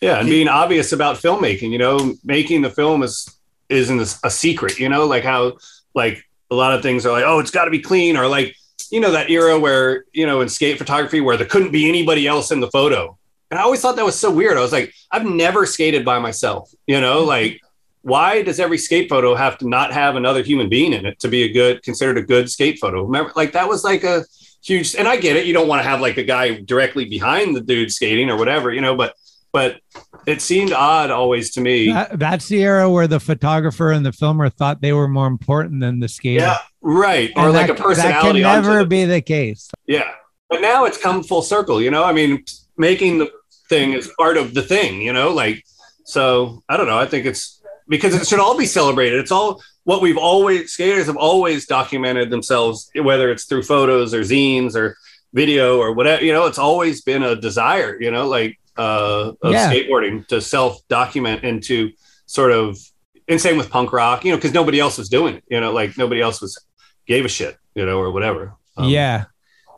Yeah, and being obvious about filmmaking, you know, making the film is isn't a secret, you know, like how like a lot of things are like, oh, it's got to be clean, or like, you know, that era where, you know, in skate photography where there couldn't be anybody else in the photo. And I always thought that was so weird. I was like, I've never skated by myself, you know, like, why does every skate photo have to not have another human being in it to be a good, considered a good skate photo? Remember, like, that was like a huge, and I get it. You don't want to have like a guy directly behind the dude skating or whatever, you know, but, but it seemed odd always to me. That, that's the era where the photographer and the filmer thought they were more important than the skater. Yeah. Right. And or that, like a personality. That can never the, be the case. Yeah. But now it's come full circle, you know, I mean, making the thing is part of the thing, you know, like, so I don't know. I think it's because it should all be celebrated. It's all what we've always, skaters have always documented themselves, whether it's through photos or zines or video or whatever, you know, it's always been a desire, you know, like uh, of yeah. skateboarding to self-document and to sort of, and same with punk rock, you know, because nobody else was doing it, you know, like nobody else was. Gave a shit, you know, or whatever. Um, yeah.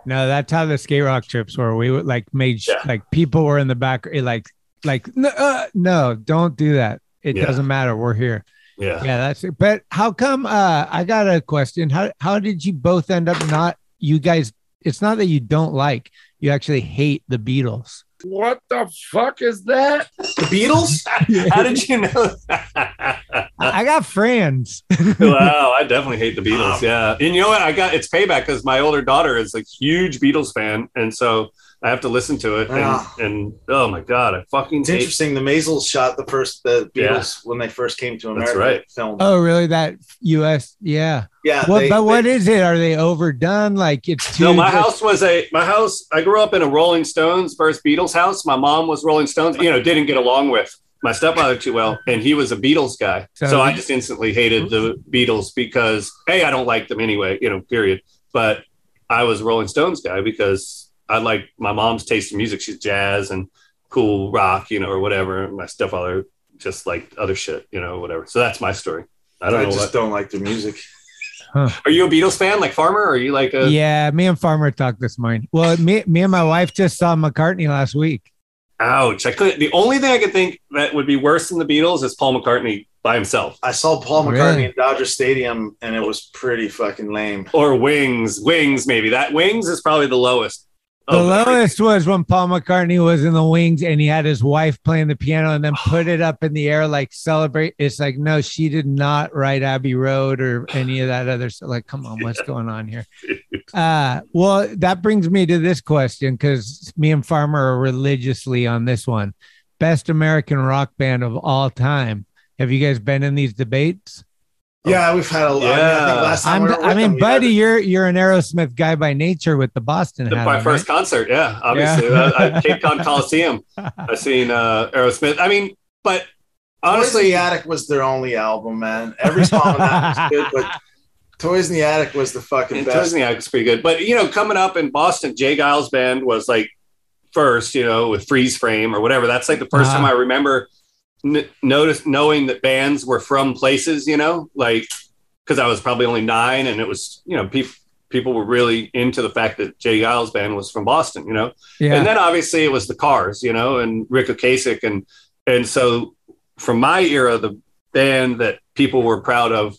No, that's how the skate rock trips were. We would like made yeah. like people were in the back, like, like, no, uh, no, don't do that. It yeah. doesn't matter. We're here. Yeah. Yeah. That's it. But how come, uh, I got a question. How, how did you both end up not, you guys, it's not that you don't like, you actually hate the Beatles. What the fuck is that? The Beatles? How did you know that? I got friends. Wow, I definitely hate the Beatles. Yeah. And you know what? I got it's payback because my older daughter is a huge Beatles fan. And so I have to listen to it. And, oh. and oh my God, I fucking It's hate interesting. The Maisels shot the first the Beatles yeah. when they first came to America. That's right. Film. Oh, really? That U S Yeah. Yeah. What, they, but they, what is it? Are they overdone? Like it's too. No, my just... house was a my house. I grew up in a Rolling Stones versus Beatles house. My mom was Rolling Stones, you know, didn't get along with my stepfather too well. And he was a Beatles guy. So, so I just instantly hated the Beatles because, hey, I don't like them anyway, you know, period. But I was a Rolling Stones guy because. I like my mom's taste in music. She's jazz and cool rock, you know, or whatever. My stepfather just liked other shit, you know, whatever. So that's my story. I don't I know just what. don't like the music. Huh. Are you a Beatles fan like Farmer? Or are you like a Yeah, me and Farmer talked this morning. Well, me me and my wife just saw McCartney last week. Ouch. I couldn't the only thing I could think that would be worse than the Beatles is Paul McCartney by himself. I saw Paul McCartney really? in Dodger Stadium and it was pretty fucking lame. Or Wings. Wings, maybe. That Wings is probably the lowest. The oh, lowest was when Paul McCartney was in the Wings and he had his wife playing the piano and then put it up in the air, like celebrate. It's like, no, she did not write Abbey Road or any of that other stuff. Like, come on, what's yeah. going on here? Uh, well, that brings me to this question because me and Farmer are religiously on this one. Best American rock band of all time. Have you guys been in these debates? Yeah, we've had a lot. Yeah. I mean, I think last time we were I mean them, buddy, yeah. you're you're an Aerosmith guy by nature with the Boston. The, hat my on, first right? concert, yeah, obviously, yeah. I, I, Cape Cod Coliseum. I've seen uh, Aerosmith. I mean, but honestly, Toys in the Attic was their only album, man. Every song on that was good, but Toys in the Attic was the fucking and best. Toys in the Attic was pretty good, but you know, coming up in Boston, Jay Giles' band was like first, you know, with Freeze Frame or whatever. That's like the first uh, time I remember. N- notice knowing that bands were from places, you know, like because I was probably only nine and it was, you know, people people were really into the fact that Jay Giles' band was from Boston, you know? Yeah. And then obviously it was the Cars, you know, and Rick Ocasek. And, and so from my era, the band that people were proud of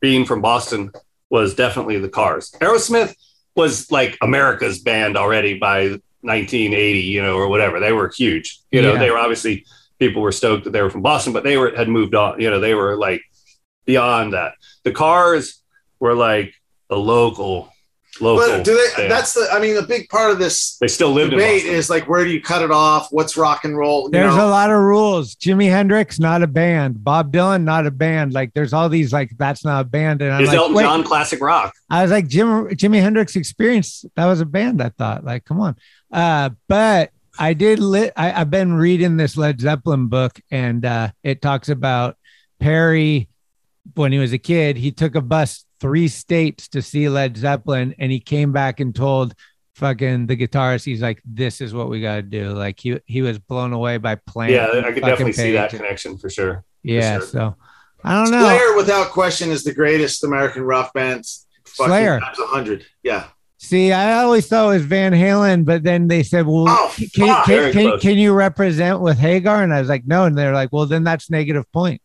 being from Boston was definitely the Cars. Aerosmith was like America's band already by nineteen eighty, you know, or whatever. They were huge, you know, yeah. They were obviously, people were stoked that they were from Boston, but they were, had moved on, you know, they were like beyond that. The Cars were like a local, local. But do they, band. That's the, I mean, a big part of this they still lived debate in is like, where do you cut it off? What's rock and roll? You there's know? A lot of rules. Jimi Hendrix, not a band. Bob Dylan, not a band. Like there's all these, like, that's not a band. And I'm like, Elton John classic rock? I was like, Jim, Jimi Hendrix Experience. That was a band. I thought like, come on. Uh, but I did, li- I, I've been reading this Led Zeppelin book, and uh, it talks about Perry. When he was a kid, he took a bus three states to see Led Zeppelin, and he came back and told fucking the guitarist, he's like, this is what we got to do. Like he, he was blown away by playing. Yeah, I could definitely see that connection for sure. Yeah. For sure. So I don't know. Slayer without question is the greatest American rock band. Slayer times one hundred. Yeah. See, I always thought it was Van Halen, but then they said, well, oh, can, can, can, can you represent with Hagar? And I was like, no. And they're like, well, then that's negative point.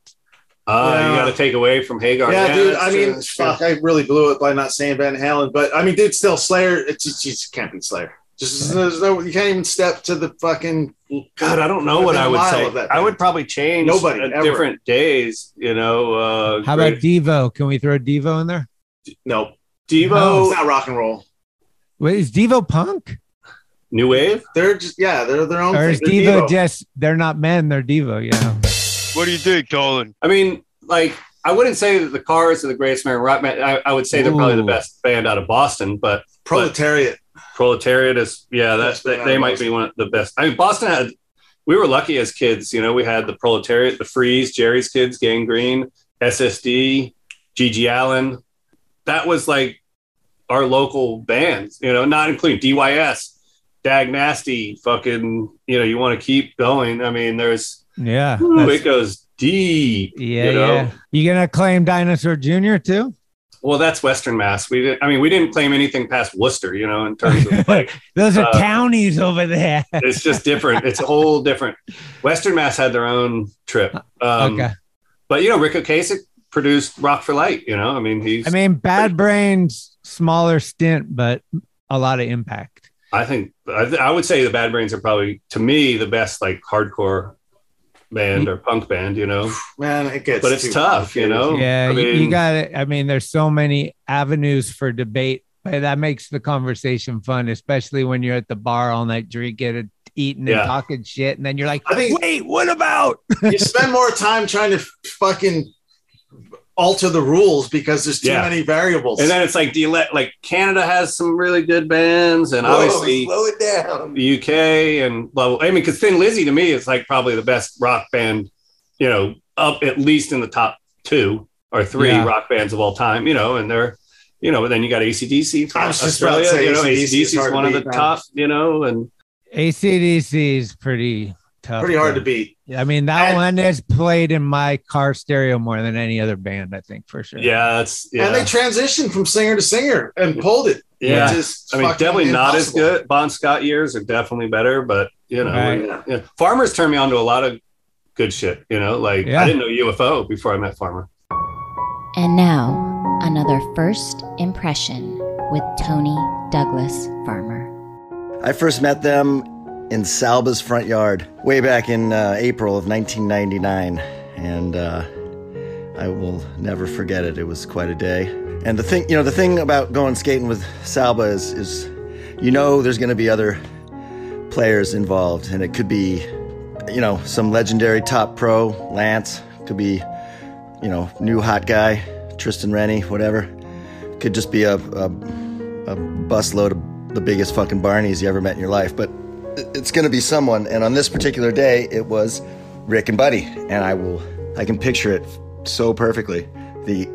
Uh, yeah. You got to take away from Hagar. Yeah, yeah dude. I true. mean, fuck, I really blew it by not saying Van Halen, but I mean, dude, still Slayer. It just, just can't be Slayer. Just yeah. there's no, you can't even step to the fucking. God, I don't know what I would say. I would probably change. Nobody at different days. You know. Uh, How great. about Devo? Can we throw Devo in there? D- no, Devo. No, it's not rock and roll. Wait, is Devo punk? New wave? They're just yeah, they're their own. Or is Devo, Devo just? They're not men. They're Devo. Yeah. What do you think, Colin? I mean, like, I wouldn't say that the Cars are the greatest American rock band. I, I would say they're Ooh. probably the best band out of Boston, but Proletariat. But Proletariat is, yeah, that's that, they might Boston. be one of the best. I mean, Boston had, we were lucky as kids, you know, we had the Proletariat, the Freeze, Jerry's Kids, Gang Green, S S D, G G Allen. That was like our local bands, you know, not including D Y S, Dag Nasty, fucking, you know, you want to keep going. I mean, there's, yeah, ooh, it goes deep. Yeah, you know? yeah. You gonna claim Dinosaur Junior too? Well, that's Western Mass. We didn't. I mean, we didn't claim anything past Worcester. You know, in terms of like those are uh, counties over there. It's just different. It's a whole different. Western Mass had their own trip. Um, okay. But you know, Rick Ocasek produced Rock for Light. You know, I mean, he's. I mean, Bad Brains, smaller stint, but a lot of impact. I think I, th- I would say the Bad Brains are probably, to me, the best like hardcore band or punk band, you know, man, it gets, but it's tough, you know. Yeah, I mean, you got it. I mean, there's so many avenues for debate, but that makes the conversation fun, especially when you're at the bar all night drinking and eating yeah. and talking shit, and then you're like, I think, wait, what about? You spend more time trying to fucking alter the rules because there's too yeah. many variables, and then it's like, do you let like Canada has some really good bands, and Whoa, obviously slow it down. The U K and blah, blah. I mean, because Thin Lizzy to me is like probably the best rock band, you know, up at least in the top two or three yeah. rock bands of all time, you know, and they're, you know, but then you got A C D C from Australia, you know, A C D C is one of the top, you know, and A C D C is pretty. Tough pretty hard band. to beat. I mean, that and, one has played in my car stereo more than any other band, I think, for sure. Yeah, it's, yeah. And they transitioned from singer to singer and pulled it. Yeah, just I mean, definitely impossible. Not as good. Bon Scott years are definitely better, but you know, right. yeah. Yeah. Farmer's turned me on to a lot of good shit. You know, like yeah. I didn't know U F O before I met Farmer. And now another first impression with Tony Douglas Farmer. I first met them in Salba's front yard way back in uh, April of nineteen ninety-nine, and uh, I will never forget it. It was quite a day. And the thing, you know, the thing about going skating with Salba is, is you know, there's going to be other players involved, and it could be, you know, some legendary top pro, Lance, could be, you know, new hot guy, Tristan Rennie, whatever. Could just be a, a, a busload of the biggest fucking Barneys you ever met in your life, but it's going to be someone, and on this particular day, it was Rick and Buddy, and I will, I can picture it so perfectly, the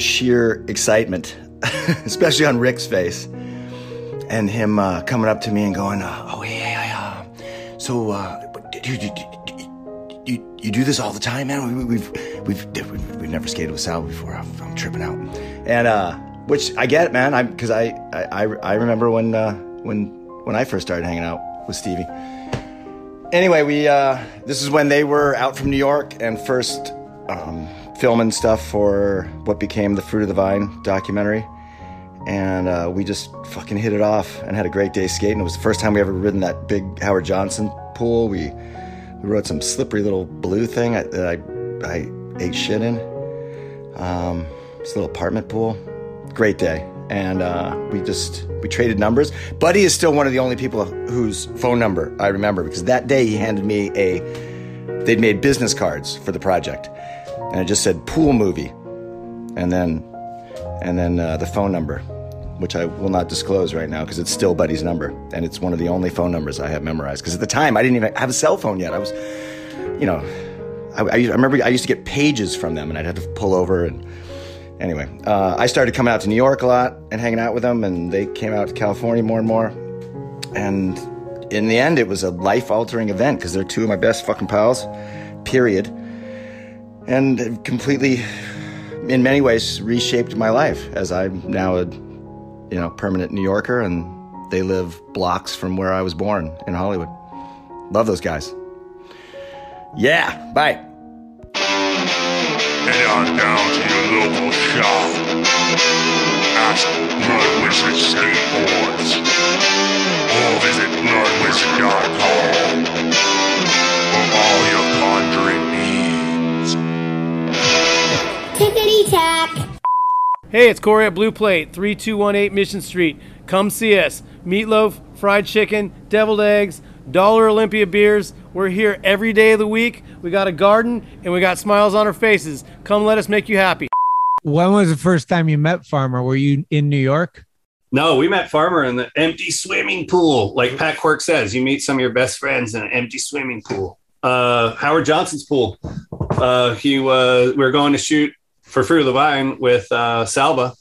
sheer excitement, especially on Rick's face, and him uh, coming up to me and going, uh, oh, yeah, yeah, uh, so, uh, dude, you, you, you, you do this all the time, man? We, we've, we've, we've never skated with Sal before. I'm, I'm tripping out, and, uh, which I get, man. I because I, I I remember when uh, when when I first started hanging out with Stevie. Anyway, we uh, this is when they were out from New York and first um, filming stuff for what became the Fruit of the Vine documentary, and uh, we just fucking hit it off and had a great day skating. It was the first time we ever ridden that big Howard Johnson pool. We we rode some slippery little blue thing that I, I I ate shit in. Um, this little apartment pool, great day, and uh, we just we traded numbers. Buddy is still one of the only people whose phone number I remember, because that day he handed me a, they'd made business cards for the project, and it just said pool movie, and then and then uh, the phone number, which I will not disclose right now because it's still Buddy's number, and it's one of the only phone numbers I have memorized, because at the time I didn't even have a cell phone yet. I was, you know, I, I remember I used to get pages from them, and I'd have to pull over and. Anyway, uh, I started coming out to New York a lot and hanging out with them, and they came out to California more and more. And in the end, it was a life-altering event, because they're two of my best fucking pals, period. And completely, in many ways, reshaped my life, as I'm now a, you know, permanent New Yorker, and they live blocks from where I was born in Hollywood. Love those guys. Yeah, bye. Head on down to your local shop. Ask Blood Wizard Skateboards, or visit blood wizard dot com for all your conjuring needs. Tickety tack. Hey, it's Corey at Blue Plate, thirty-two eighteen Mission Street. Come see us. Meatloaf, fried chicken, deviled eggs, Dollar Olympia beers. We're here every day of the week. We got a garden and we got smiles on our faces. Come let us make you happy. When was the first time you met Farmer? Were you in New York? No, we met Farmer in the empty swimming pool. Like Pat Quirk says, you meet some of your best friends in an empty swimming pool. Uh, Howard Johnson's pool. Uh, he was, we were going to shoot for Fruit of the Vine with uh, Salva.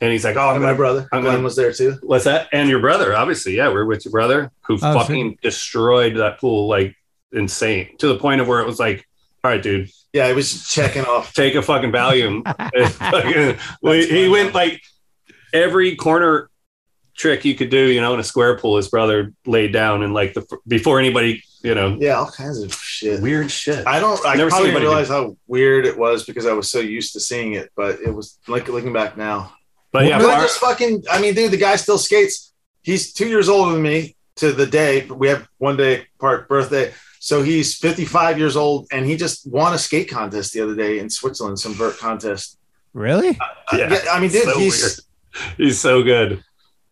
And he's like, oh, I'm and gonna, my brother. I'm Glenn gonna, was there too. What's that? And your brother, obviously. Yeah, we're with your brother who oh, fucking sweet. destroyed that pool like insane, to the point of where it was like, all right, dude. Yeah, I was checking off. Take a fucking Valium. fucking, well, he funny. went like every corner trick you could do, you know, in a square pool. His brother laid down and like the before anybody, you know. Yeah, all kinds of shit. Weird shit. I don't. I never probably realized do. how weird it was because I was so used to seeing it, but it was like looking back now. But yeah, Far- just fucking, I mean, dude, the guy still skates. He's two years older than me to the day. We have one day apart birthday. So he's fifty-five years old, and he just won a skate contest the other day in Switzerland, some vert contest. Really? Uh, yeah. I mean, dude, so he's weird. He's so good.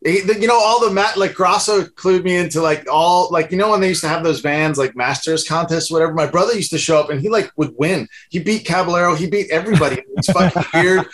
He, you know, all the mat, like Grasso clued me into like all, like, you know, when they used to have those Vans, like masters contests, whatever, my brother used to show up and he like would win. He beat Caballero. He beat everybody. It's fucking weird.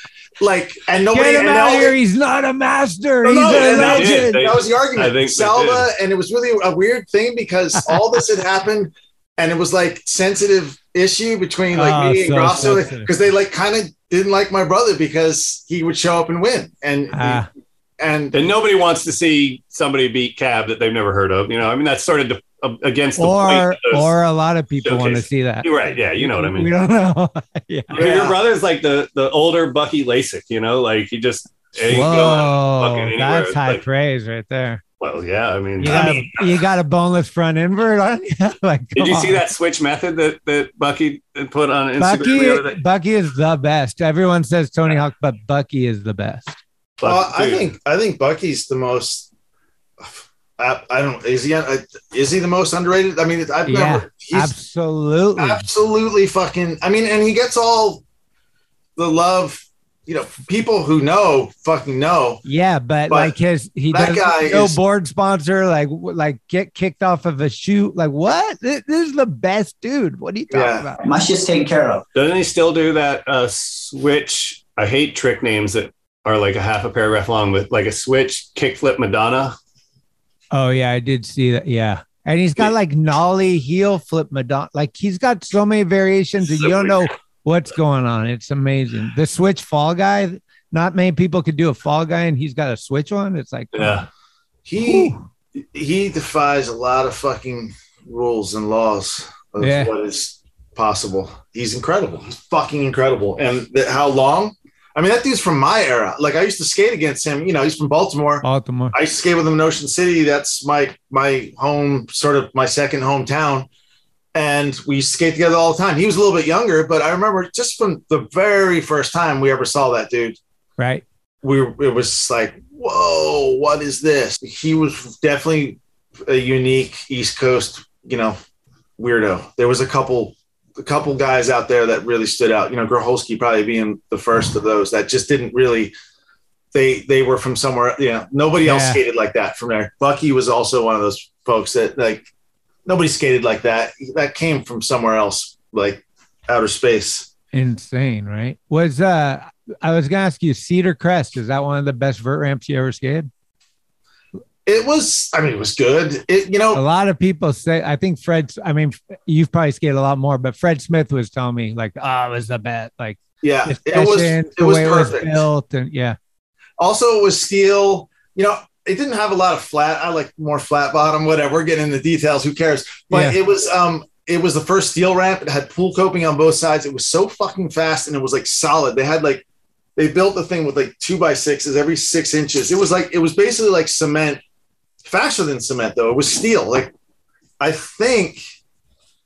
Like, and nobody. Get him out here. He's not a master. No, he's no, a legend. That was the argument. Salva. And it was really a weird thing because all this had happened and it was like sensitive issue between like oh, me and so Grasso, because they like kind of didn't like my brother because he would show up and win. And, ah. he, And, and nobody wants to see somebody beat Cab that they've never heard of. You know, I mean, that's sort of de- against the or, point. Of or a lot of people showcases. want to see that. You're right. Yeah. You know what I mean? We don't know. yeah. You know, your brother's like the, the older Bucky LASIK, you know, like he just. Whoa, that's high like, praise right there. Well, yeah. I mean, you got, I mean, a, you got a boneless front invert on you? like, did you on. see that switch method that, that Bucky put on Instagram? Bucky, Bucky is the best. Everyone says Tony Hawk, but Bucky is the best. But, uh, I think I think Bucky's the most. I, I don't. Is he? Is he the most underrated? I mean, I've never. Yeah, he's absolutely, absolutely fucking. I mean, and he gets all the love. You know, people who know fucking know. Yeah, but, but like his, he that does guy no is, board sponsor. Like, like get kicked off of a shoot. Like, what? This, this is the best dude. What are you talking yeah. about? My shit's taken care of. Doesn't he still do that uh, switch? I hate trick names that. Or like a half a paragraph long with like a switch kickflip Madonna. Oh yeah, I did see that. Yeah, and he's got like nollie heel flip Madonna. Like he's got so many variations, and so you don't know what's going on. It's amazing. The switch fall guy. Not many people could do a fall guy, and he's got a switch on. It's like yeah, he whew. he defies a lot of fucking rules and laws of yeah. what is possible. He's incredible. He's fucking incredible. And th- how long? I mean, that dude's from my era. Like, I used to skate against him. You know, he's from Baltimore. Baltimore. I used to skate with him in Ocean City. That's my my home, sort of my second hometown. And we used to skate together all the time. He was a little bit younger, but I remember just from the very first time we ever saw that dude. Right. We it was like, whoa, what is this? He was definitely a unique East Coast, you know, weirdo. There was a couple a couple guys out there that really stood out, you know, Gorholski probably being the first of those that just didn't really, they, they were from somewhere, you know, nobody yeah. else skated like that from there. Bucky was also one of those folks that like, nobody skated like that. That came from somewhere else, like outer space. Insane. Right. Was, uh, I was going to ask you, Cedar Crest, is that one of the best vert ramps you ever skated? It was, I mean, it was good. It, you know, a lot of people say, I think Fred, I mean, you've probably skated a lot more, but Fred Smith was telling me like, oh, it was the best. Like, yeah, it was, it was perfect. It was built and yeah. Also it was steel, you know, it didn't have a lot of flat. I like more flat bottom, whatever. We're getting into details. Who cares? But yeah. it was, um, it was the first steel ramp. It had pool coping on both sides. It was so fucking fast. And it was like solid. They had like, they built the thing with like two by sixes every six inches. It was like, it was basically like cement. Faster than cement, though. It was steel. Like, I think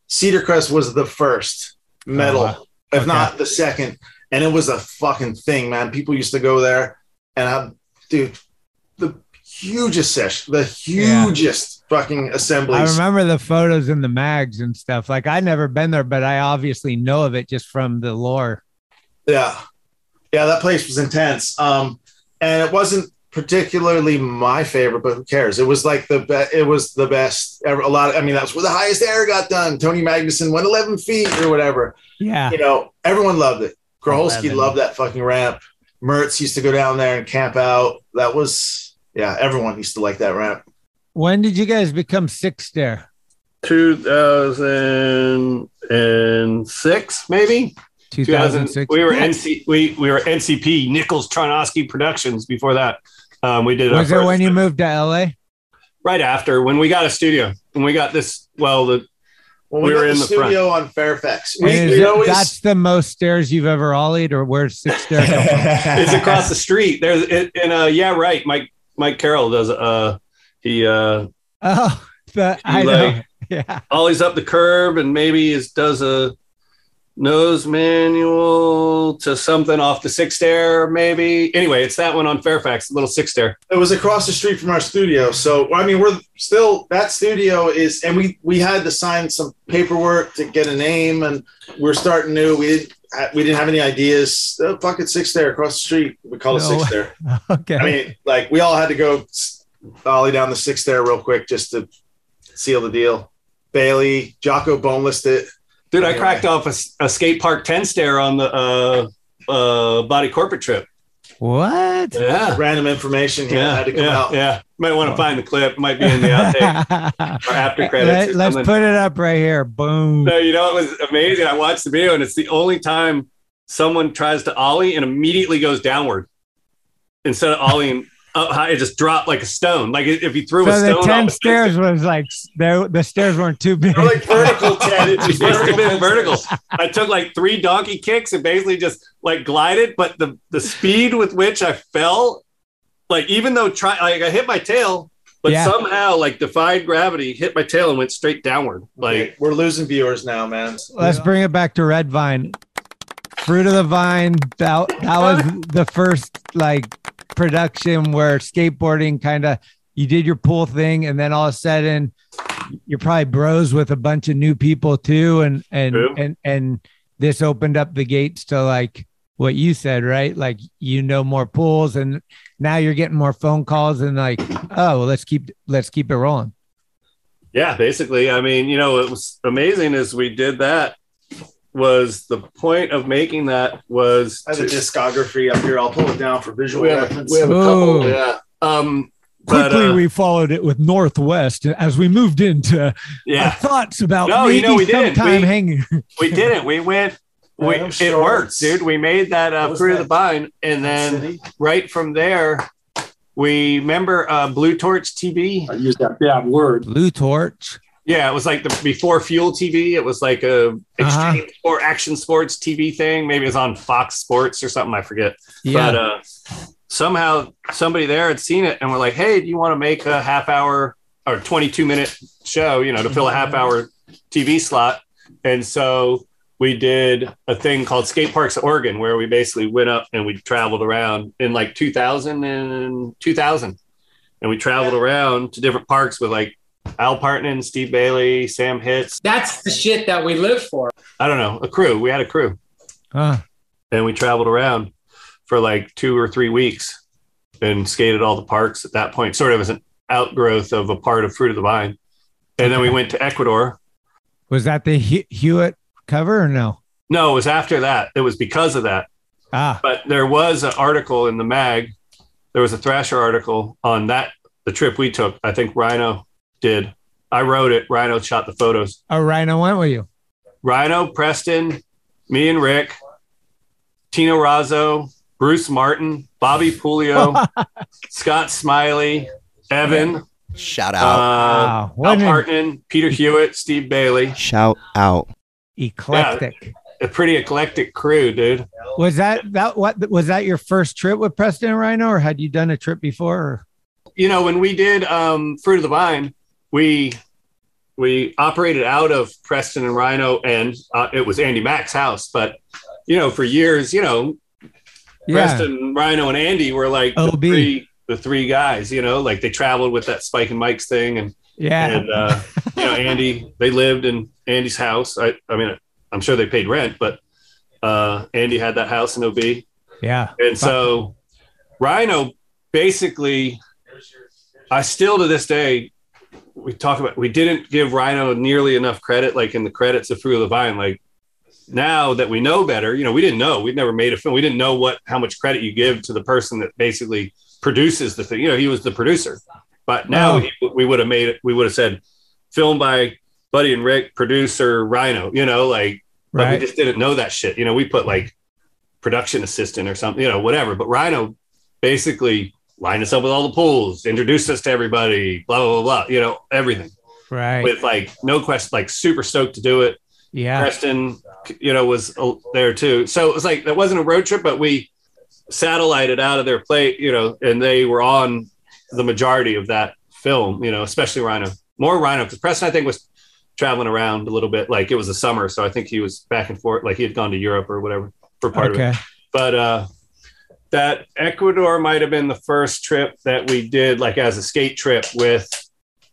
Cedar Crest was the first metal, oh, wow. if okay. not the second. And it was a fucking thing, man. People used to go there, and I, dude, the hugest session, the hugest yeah. fucking assemblies. I remember the photos in the mags and stuff. Like, I'd never been there, but I obviously know of it just from the lore. Yeah, yeah, that place was intense. Um, and it wasn't particularly my favorite, but who cares? It was like the best. It was the best ever. A lot. Of, I mean, that's where the highest air got done. Tony Magnuson went eleven feet or whatever. Yeah. You know, everyone loved it. Gorholski loved that fucking ramp. Mertz used to go down there and camp out. That was, yeah. Everyone used to like that ramp. When did you guys become Six Stair? two thousand six, maybe. two thousand six. We were N C. We we were N C P Nichols Charnoski Productions before that. Um, we did. Was it when you moved to L A? Right after, when we got a studio, when we got this. Well, the well, we, we were in the studio front. On Fairfax. We, it, always, that's the most stairs you've ever ollied, or where's Six Stairs? It's across the street. There's it, and uh, yeah, right. Mike Mike Carroll does. Uh, he. Uh, oh, the, he I like, know. Yeah, ollies up the curb and maybe is does a. Nose manual to something off the Six Stair, maybe. Anyway, it's that one on Fairfax, a little Six Stair. It was across the street from our studio. So, I mean, we're still, that studio is, and we, we had to sign some paperwork to get a name, and we're starting new. We didn't, we didn't have any ideas. Oh, fuck it, Six Stair across the street. We call it no. Six Stair. Okay. I mean, like, we all had to go ollie down the Six Stair real quick just to seal the deal. Bailey, Jocko boneless it. Dude, I cracked off a, a skate park ten stair on the uh, uh, body corporate trip. What? Yeah. Random information. Here yeah. Had to come yeah, out. Yeah. Might want to find the clip. Might be in the outtake or after credits. Let, or let's put it up right here. Boom. So, you know, it was amazing. I watched the video, and it's the only time someone tries to ollie and immediately goes downward instead of ollieing. Up high, it just dropped like a stone. Like if you threw so a stone, the ten off stairs the was like the stairs weren't too big. They're like vertical ten. It just must have been vertical. I took like three donkey kicks and basically just like glided. But the the speed with which I fell, like even though try, like I hit my tail, but yeah. somehow like defied gravity, hit my tail and went straight downward. Like okay. We're losing viewers now, man. Let's yeah. bring it back to Red Vine, Fruit of the Vine. That that was the first like. Production where skateboarding kind of you did your pool thing, and then all of a sudden you're probably bros with a bunch of new people too, and and yeah. and and this opened up the gates to like what you said, right? Like you know more pools, and now you're getting more phone calls, and like oh, well, let's keep let's keep it rolling. Yeah, basically, I mean, you know, it was amazing as we did that. Was the point of making that was I have to, a discography up here. I'll pull it down for visual we have, reference. We have a couple. Yeah. Um, but, Quickly, uh, we followed it with Northwest as we moved into yeah. thoughts about no, maybe you know, we didn't. We, hanging. we didn't. We went. We, yeah, sure it worked, dude. We made that uh, Fruit of the Vine, and then City? Right from there, we remember uh, Blue Torch T V. I used that bad word. Blue Torch. Yeah, it was like the, before Fuel T V. It was like a extreme uh-huh. or action sports T V thing. Maybe it was on Fox Sports or something. I forget. Yeah. But uh, somehow somebody there had seen it and were like, "Hey, do you want to make a half hour or twenty-two minute show? You know, to fill a half hour T V slot." And so we did a thing called Skate Parks of Oregon, where we basically went up and we traveled around in like two thousand and two thousand, and we traveled yeah. around to different parks with like Al Partnan, Steve Bailey, Sam Hitz. That's the shit that we live for. I don't know. A crew. We had a crew. Huh. And we traveled around for like two or three weeks and skated all the parks at that point. Sort of as an outgrowth of a part of Fruit of the Vine. And then we went to Ecuador. Was that the He- Hewitt cover or no? No, it was after that. It was because of that. Ah. But there was an article in the mag. There was a Thrasher article on that, the trip we took. I think Rhino... did. I wrote it. Rhino shot the photos. Oh, Rhino went with you. Rhino, Preston, me and Rick, Tino Razzo, Bruce Martin, Bobby Pulio, Scott Smiley, Evan. Shout out. Uh, wow. Al Partnan, Peter Hewitt, Steve Bailey. Shout out. Eclectic. Yeah, a pretty eclectic crew, dude. Was that that what was that your first trip with Preston and Rhino, or had you done a trip before? Or? You know, when we did um, Fruit of the Vine, we we operated out of Preston and Rhino, and uh, it was Andy Mack's house. But, you know, for years, you know, yeah. Preston, Rhino, and Andy were like the three, the three guys, you know, like they traveled with that Spike and Mike's thing. And, yeah. and uh, you know, Andy, they lived in Andy's house. I, I mean, I'm sure they paid rent, but uh, Andy had that house in O B. Yeah. And so Rhino basically... I still to this day, we talk about, we didn't give Rhino nearly enough credit, like in the credits of Fruit of the Vine. Like now that we know better, you know, we didn't know, we'd never made a film. We didn't know what, how much credit you give to the person that basically produces the thing. You know, he was the producer, but now oh. he, we would have made it. We would have said film by Buddy and Rick, producer Rhino, you know, like, right. but we just didn't know that shit. You know, we put like production assistant or something, you know, whatever, but Rhino basically line us up with all the pools, introduce us to everybody, blah, blah, blah, blah, you know, everything. Right. With like, no question, like super stoked to do it. Yeah. Preston, you know, was there too. So it was like, that wasn't a road trip, but we satellited out of their plate, you know, and they were on the majority of that film, you know, especially Rhino, more Rhino, because Preston, I think, was traveling around a little bit. Like it was a summer. So I think he was back and forth, like he had gone to Europe or whatever for part okay. of it. But, uh, that Ecuador might have been the first trip that we did, like as a skate trip with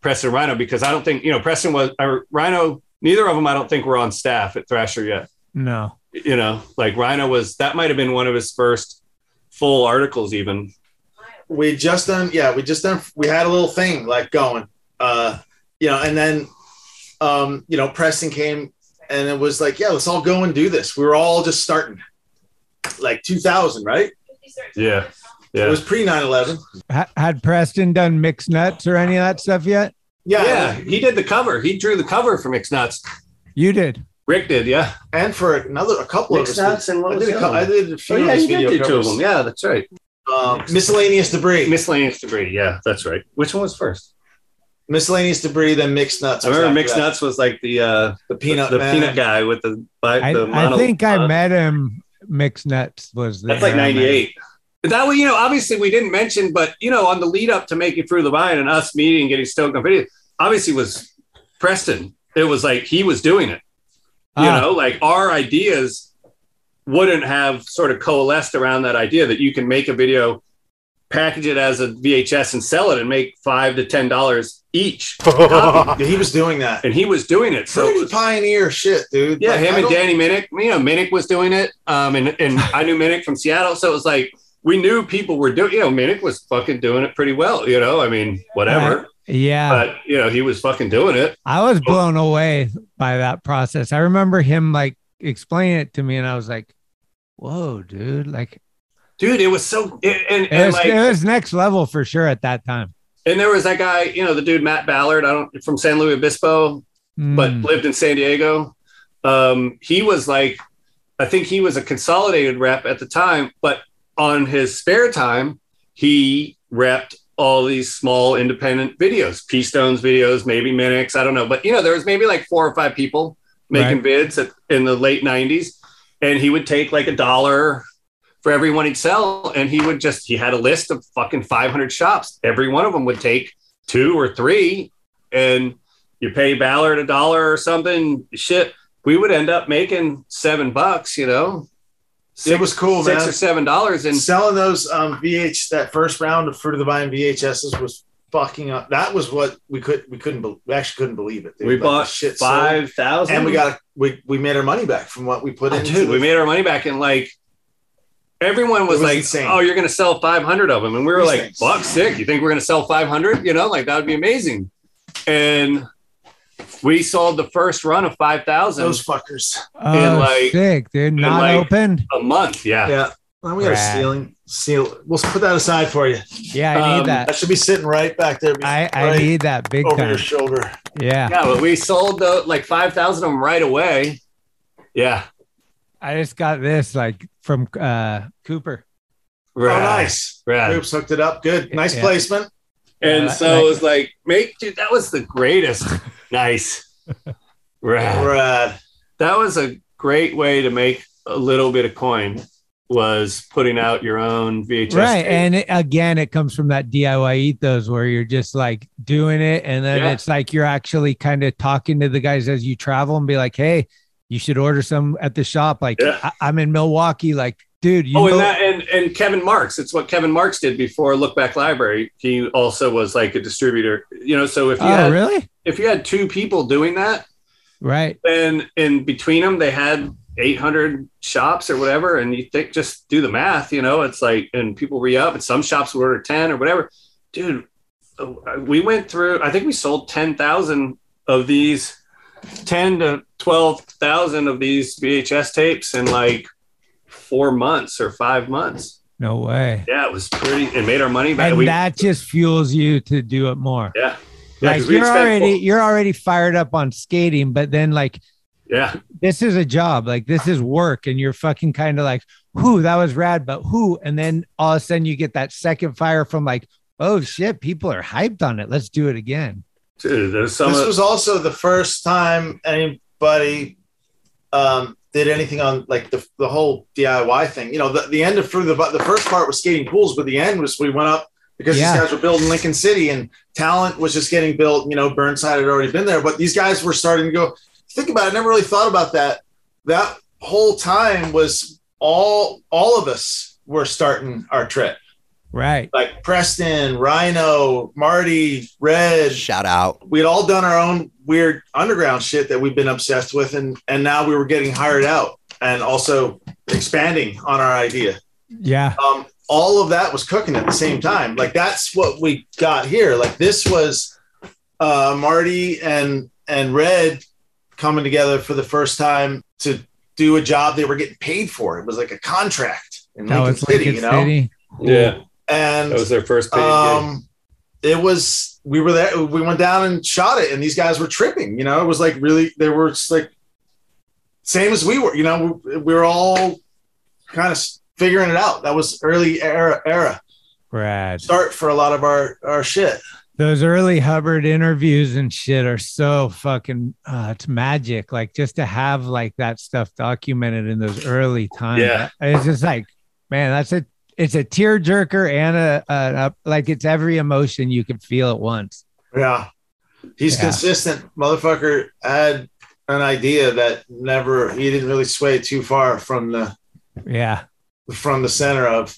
Preston Rhino, because I don't think, you know, Preston was, or Rhino, neither of them, I don't think were on staff at Thrasher yet. No. You know, like Rhino was, that might have been one of his first full articles even. We just done, yeah, we just done, we had a little thing like going, uh, you know, and then, um, you know, Preston came and it was like, yeah, let's all go and do this. We were all just starting like two thousand, right? Yeah. yeah, it was pre nine eleven. Had Preston done Mixed Nuts or any of that stuff yet? Yeah, yeah, he did the cover. He drew the cover for Mixed Nuts. You did. Rick did, yeah. And for another, a couple Mixed of us. Nuts and what I, did a couple, I did a few oh, yeah, of video did two of them. Yeah, that's right. Um, miscellaneous debris. Miscellaneous debris. Yeah, that's right. Which one was first? Miscellaneous debris, then Mixed Nuts. I remember Mixed that. Nuts was like the uh, the peanut the, the peanut guy with the. I, the I think I uh, met him. Mixed Nuts was there. That's like ninety-eight. That way, you know, obviously we didn't mention, but you know, on the lead up to Making Through the Vine and us meeting, getting stoked on video, obviously was Preston. It was like he was doing it. You ah. know, like our ideas wouldn't have sort of coalesced around that idea that you can make a video, package it as a V H S, and sell it and make five to ten dollars each. yeah, he was doing that, and he was doing it. So pretty pioneer shit, dude. Yeah, like, him I and don't... Danny Minnick. You know, Minnick was doing it, um, and and I knew Minnick from Seattle, so it was like we knew people were doing. You know, Minnick was fucking doing it pretty well. You know, I mean, whatever. Uh, yeah, but you know, he was fucking doing it. I was blown away by that process. I remember him like explaining it to me, and I was like, "Whoa, dude!" Like. Dude, it was so, it, and, it, and was, like, it was next level for sure at that time. And there was that guy, you know, the dude, Matt Ballard, I don't, from San Luis Obispo, mm. but lived in San Diego. Um, he was like, I think he was a Consolidated rep at the time, but on his spare time, he repped all these small independent videos, P-Stones videos, maybe Minix, I don't know. But, you know, there was maybe like four or five people making right. vids at, in the late nineties. And he would take like a dollar for everyone he'd sell. And he would just, he had a list of fucking five hundred shops. Every one of them would take two or three. And you pay Ballard a dollar or something, shit, we would end up making seven bucks, you know. Six, it was cool, six man. Six or seven dollars, and selling those um, V H that first round of Fruit of the Vine V H Ss was fucking up. That was what we could we couldn't be, we actually couldn't believe it. Dude. We but bought shit five thousand, and we got we we made our money back from what we put oh, in. Dude, we made our money back, and like everyone was, was like, insane. "Oh, you're going to sell five hundred of them," and we were These like, things. "Fuck, sick! You think we're going to sell five hundred? You know, like that would be amazing." And we sold the first run of five thousand. Those fuckers. Oh, in like, sick, dude. Not like open a month. Yeah, yeah. Well, we got a ceiling seal. We'll put that aside for you. Yeah, I um, need that. That should be sitting right back there. I, right I need that big over time. Your shoulder. Yeah, yeah. But we sold the, like five thousand of them right away. Yeah. I just got this like from uh, Cooper. Rad. Oh, nice. Rad. Coops hooked it up. Good. Nice yeah. placement. And yeah, so like, it was like, mate, dude, that was the greatest. Nice. Rad. Rad. That was a great way to make a little bit of coin, was putting out your own V H S. Right. Tape. And it, again, it comes from that D I Y ethos where you're just like doing it. And then yeah. it's like you're actually kind of talking to the guys as you travel and be like, hey, you should order some at the shop. Like yeah. I- I'm in Milwaukee. Like, dude, you oh, know- and, that, and and Kevin Marks. It's what Kevin Marks did before Look Back Library. He also was like a distributor, you know. So if you oh, had, really, if you had two people doing that, right, and in between them they had eight hundred shops or whatever, and you think just do the math, you know, it's like, and people re up, and some shops would order ten or whatever. Dude, we went through. I think we sold ten thousand of these, ten to twelve thousand of these V H S tapes, and like. Four months or five months. No way. Yeah, it was pretty. It made our money back. And we, that just fuels you to do it more. Yeah, yeah, like you're already full. You're already fired up on skating, but then like, yeah, this is a job. Like this is work, and you're fucking kind of like, whoo, that was rad, but who? And then all of a sudden you get that second fire from like, oh shit, people are hyped on it. Let's do it again. Dude, there's some. This of- was also the first time anybody. Um, did anything on like the, the whole D I Y thing, you know, the, the end of through the, the first part was skating pools, but the end was we went up because yeah. these guys were building Lincoln City and talent was just getting built, you know, Burnside had already been there, but these guys were starting to go, think about it. I never really thought about that. That whole time was all, all of us were starting our trip. Right. Like Preston, Rhino, Marty, Red. Shout out. We'd all done our own weird underground shit that we've been obsessed with. And, and now we were getting hired out and also expanding on our idea. Yeah. Um, all of that was cooking at the same time. Like that's what we got here. Like this was uh, Marty and, and Red coming together for the first time to do a job they were getting paid for. It was like a contract in Lincoln City, you know? City. Yeah. And that was their first paid um, game. It was, we were there, we went down and shot it, and these guys were tripping, you know, it was like really, they were just like, same as we were, you know, we, we were all kind of figuring it out. That was early era, era. Rad. Start for a lot of our, our shit. Those early Hubbard interviews and shit are so fucking, uh, it's magic. Like just to have like that stuff documented in those early times. Yeah. It's just like, man, that's it. It's a tearjerker and a, a, a like it's every emotion you can feel at once. Yeah, he's yeah. consistent. Motherfucker had an idea that never he didn't really sway too far from the yeah from the center of.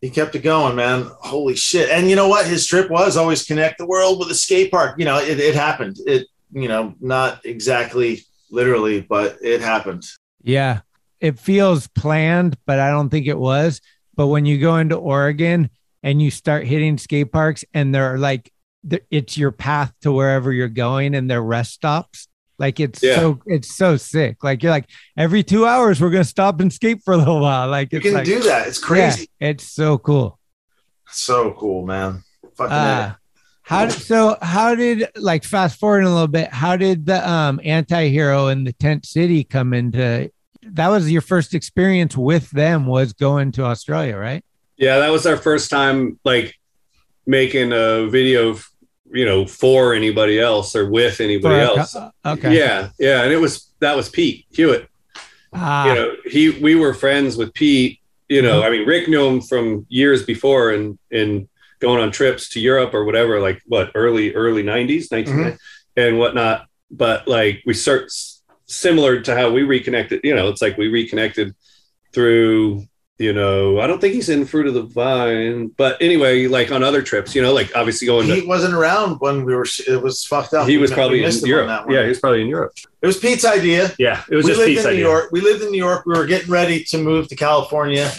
He kept it going, man. Holy shit! And you know what? His trip was always connect the world with a skate park. You know, it it happened. It you know not exactly literally, but it happened. Yeah. It feels planned, but I don't think it was. But when you go into Oregon and you start hitting skate parks and they're like, it's your path to wherever you're going and they're rest stops. Like it's yeah. so, it's so sick. Like you're like every two hours, we're going to stop and skate for a little while. Like you it's can like, do that. It's crazy. Yeah, it's so cool. So cool, man. Fucking uh, how, so how did like fast forward a little bit? How did the um, Antihero and the Tent City come into that was your first experience with them was going to Australia, right? Yeah, that was our first time. Like making a video, you know, for anybody else or with anybody for else. Co- okay. Yeah. Yeah. And it was, that was Pete Hewitt. Ah. You know, he, we were friends with Pete, you know, mm-hmm. I mean, Rick knew him from years before and, and going on trips to Europe or whatever, like what, early, early nineties, nineteen ninety mm-hmm. and whatnot. But like we start similar to how we reconnected, you know, it's like we reconnected through, you know, I don't think he's in Fruit of the Vine, but anyway, like on other trips, you know, like obviously going. He to, wasn't around when we were. It was fucked up. He was we, probably we in Europe. On yeah, he was probably in Europe. It was Pete's idea. Yeah, it was we just lived Pete's in idea. New York. We lived in New York. We were getting ready to move to California,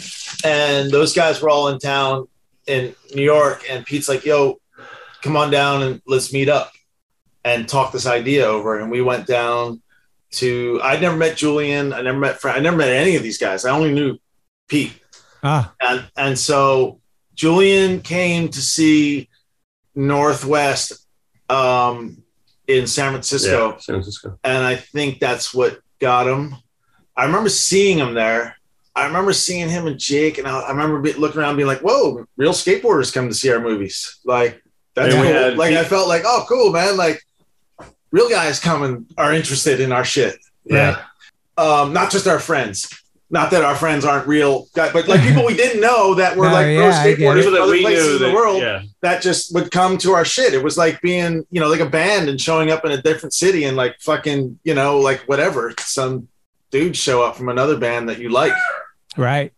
and those guys were all in town in New York. And Pete's like, "Yo, come on down and let's meet up and talk this idea over." And we went down to. I never met Julian. I never met. Frank, I never met any of these guys. I only knew Pete. Ah. And and so Julian came to see Northwest um, in San Francisco. Yeah, San Francisco. And I think that's what got him. I remember seeing him there. I remember seeing him and Jake, and I, I remember be, looking around and being like, whoa, real skateboarders come to see our movies. Like, that's and cool. Like, Pete. I felt like, oh, cool, man. Like, real guys come and are interested in our shit. Yeah. Right? Um, not just our friends. Not that our friends aren't real guys, but like people we didn't know that were no, like yeah, skateboarders from other places in the that, world yeah. that just would come to our shit. It was like being, you know, like a band and showing up in a different city and like fucking, you know, like whatever. Some dude show up from another band that you like. Right.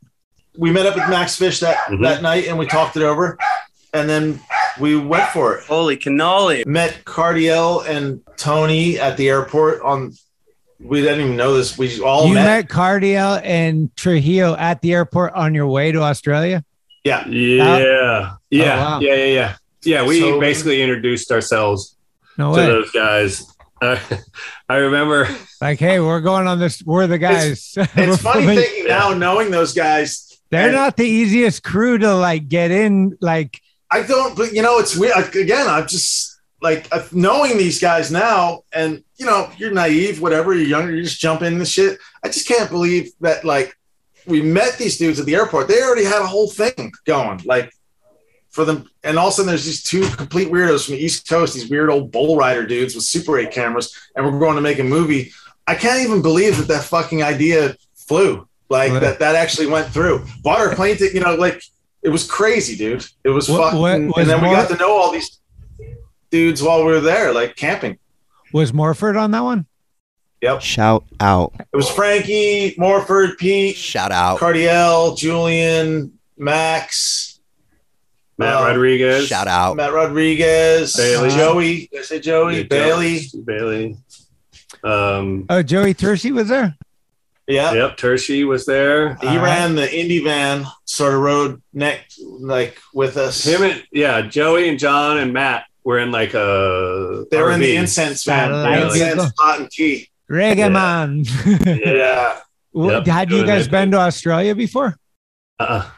We met up with Max Fish that, mm-hmm. that night and we talked it over and then we went for it. Holy cannoli. Met Cardiel and Tony at the airport on... We didn't even know this. We all you met. met Cardiel and Trujillo at the airport on your way to Australia. Yeah, yeah, yeah, oh, wow. yeah, yeah, yeah. Yeah, we so, basically introduced ourselves no to way. those guys. Uh, I remember, like, hey, we're going on this. We're the guys. It's, it's funny filming. thinking now, knowing those guys. They're and, not the easiest crew to like get in. Like, I don't. But you know, it's weird. Again, I'm just. Like uh, knowing these guys now, and you know, you're naive, whatever, you're younger, you just jump in the shit. I just can't believe that like we met these dudes at the airport. They already had a whole thing going, like for them. And all of a sudden, there's these two complete weirdos from the East Coast, these weird old bull rider dudes with Super eight cameras, and we're going to make a movie. I can't even believe that that fucking idea flew, like what? that that actually went through. Bought our plane ticket, you know, like it was crazy, dude. It was what, fucking, what, was and then we got to know all these dudes while we were there, like camping. Was Morford on that one? Yep. Shout out. It was Frankie, Morford, Pete. Shout out. Cardiel, Julian, Max. Matt uh, Rodriguez. Shout out. Matt Rodriguez. Bailey. Joey. Did I say Joey? Yeah, Bailey. Bailey. Um, oh, Joey Tershi was there? Yeah. Yep, Tershi was there. He uh, ran the Indy van, sort of rode neck, like with us. Him and, yeah, Joey and John and Matt. We're in like a... They were in the incense van. Yeah, incense, like, hot and tea. Reggae yeah. man. yeah. Well, yep, had you guys it. been to Australia before? Uh-uh.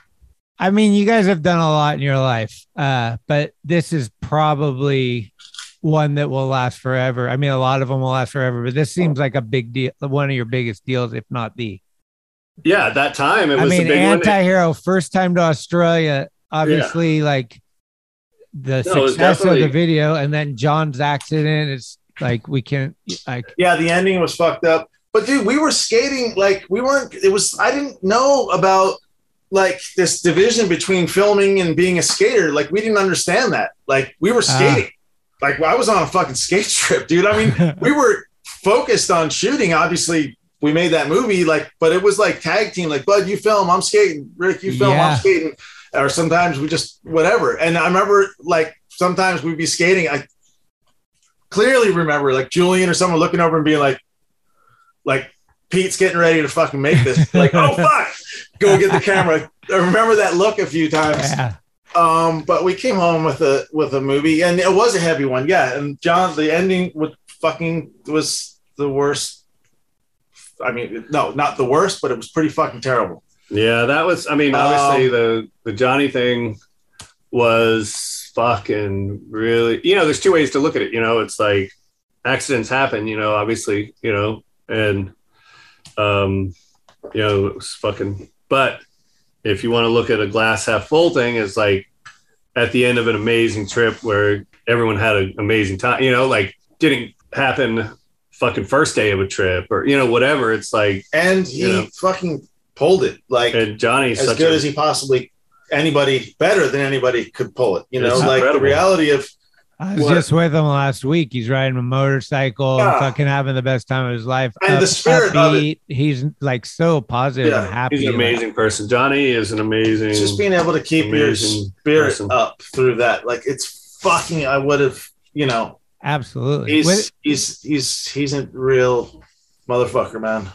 I mean, you guys have done a lot in your life, uh, but this is probably one that will last forever. I mean, a lot of them will last forever, but this seems like a big deal, one of your biggest deals, if not the... Yeah, at that time, it I was mean, a big Antihero, one. First time to Australia, obviously yeah. like... the no, success of the video and then John's accident is like we can't like yeah the ending was fucked up, but dude, we were skating like we weren't it was I didn't know about like this division between filming and being a skater. Like we didn't understand that. Like we were skating uh, like I was on a fucking skate trip, dude. I mean we were focused on shooting. Obviously we made that movie, like, but it was like tag team, like, Bud, you film, I'm skating. Rick, you film, yeah. I'm skating. Or sometimes we just whatever. And I remember like sometimes we'd be skating. I clearly remember like Julian or someone looking over and being like, like Pete's getting ready to fucking make this. Like, oh fuck, go get the camera. I remember that look a few times. Yeah. Um, but we came home with a with a movie, and it was a heavy one. Yeah, and John, the ending was fucking was the worst. I mean, no, not the worst, but it was pretty fucking terrible. Yeah, that was, I mean, obviously um, the, the Johnny thing was fucking really, you know, there's two ways to look at it. You know, it's like accidents happen, you know, obviously, you know, and, um, you know, it was fucking, but if you want to look at a glass half full thing, it's like at the end of an amazing trip where everyone had an amazing time, you know, like didn't happen fucking first day of a trip or, you know, whatever. It's like, and he you know, fucking pulled it. Like, and Johnny's as such good a, as he possibly, anybody better than anybody could pull it. You know, like incredible. The reality of, I was what? just with him last week. He's riding a motorcycle, yeah. fucking having the best time of his life. And up, the spirit upbeat. of it. He's like so positive yeah. and happy. He's an amazing like, person. Johnny is an amazing. Just being able to keep your spirit person. up through that. Like it's fucking, I would have, you know. Absolutely. He's, Wait. he's, he's, he's a real motherfucker, man.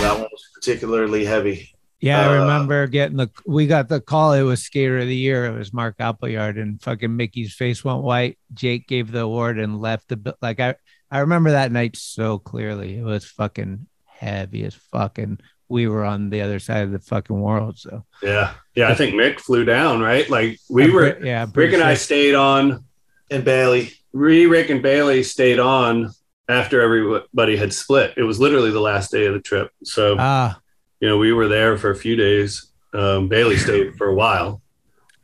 That one was particularly heavy. Yeah, uh, I remember getting the, we got the call. It was Skater of the Year. It was Mark Appleyard, and fucking Mickey's face went white. Jake gave the award and left the, like, I, I remember that night so clearly. It was fucking heavy as fucking, we were on the other side of the fucking world. So yeah. Yeah. I think Mick flew down, right? Like we I'm were, pre- yeah, Rick sick. and I stayed on and Bailey, Re, Rick and Bailey stayed on after everybody had split. It was literally the last day of the trip. So, ah. you know, we were there for a few days. Um, Bailey stayed for a while.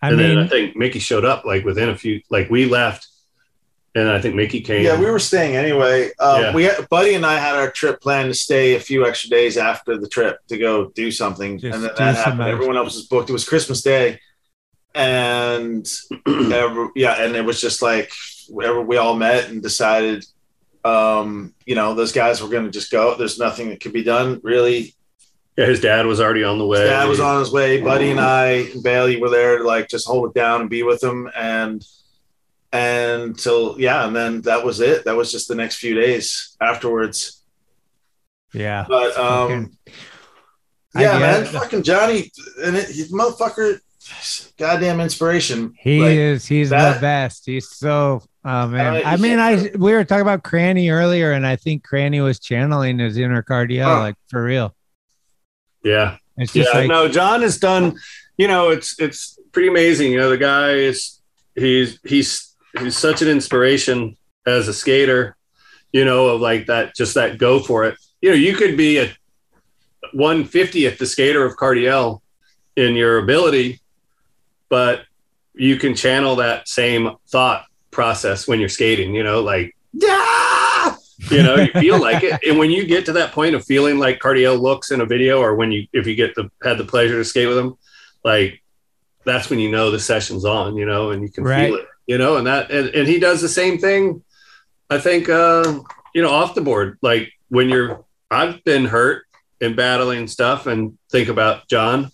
I and mean, then I think Mickey showed up like within a few, like we left and I think Mickey came. Yeah, we were staying anyway. Um, yeah. We had, Buddy and I had our trip planned to stay a few extra days after the trip to go do something. Just and then that happened. Much. Everyone else was booked. It was Christmas Day. And every, yeah, and it was just like wherever we all met and decided, um you know, those guys were going to just go. There's nothing that could be done, really. Yeah, his dad was already on the way. His dad was on his way. Buddy and I and Bailey were there to like just hold it down and be with him, and and till yeah and then that was it. That was just the next few days afterwards. Yeah, but um I yeah man it. fucking Johnny and it, his motherfucker, goddamn inspiration. He like, is he's that, the best. He's so Oh man, uh, I mean, I we were talking about Cranny earlier, and I think Cranny was channeling his inner Cardiel, huh. like for real. Yeah, it's just yeah. Like, no, John has done. You know, it's it's pretty amazing. You know, the guy is he's he's he's such an inspiration as a skater. You know, of like that, just that go for it. You know, you could be a one fiftieth the skater of Cardiel in your ability, but you can channel that same thought process when you're skating, you know, like, yeah, you know, you feel like it. And when you get to that point of feeling like Cardiel looks in a video, or when you, if you get the, had the pleasure to skate with him, like that's when you know the session's on, you know, and you can right. feel it, you know, and that, and, and he does the same thing. I think, uh, you know, off the board, like when you're, I've been hurt and battling stuff, and think about John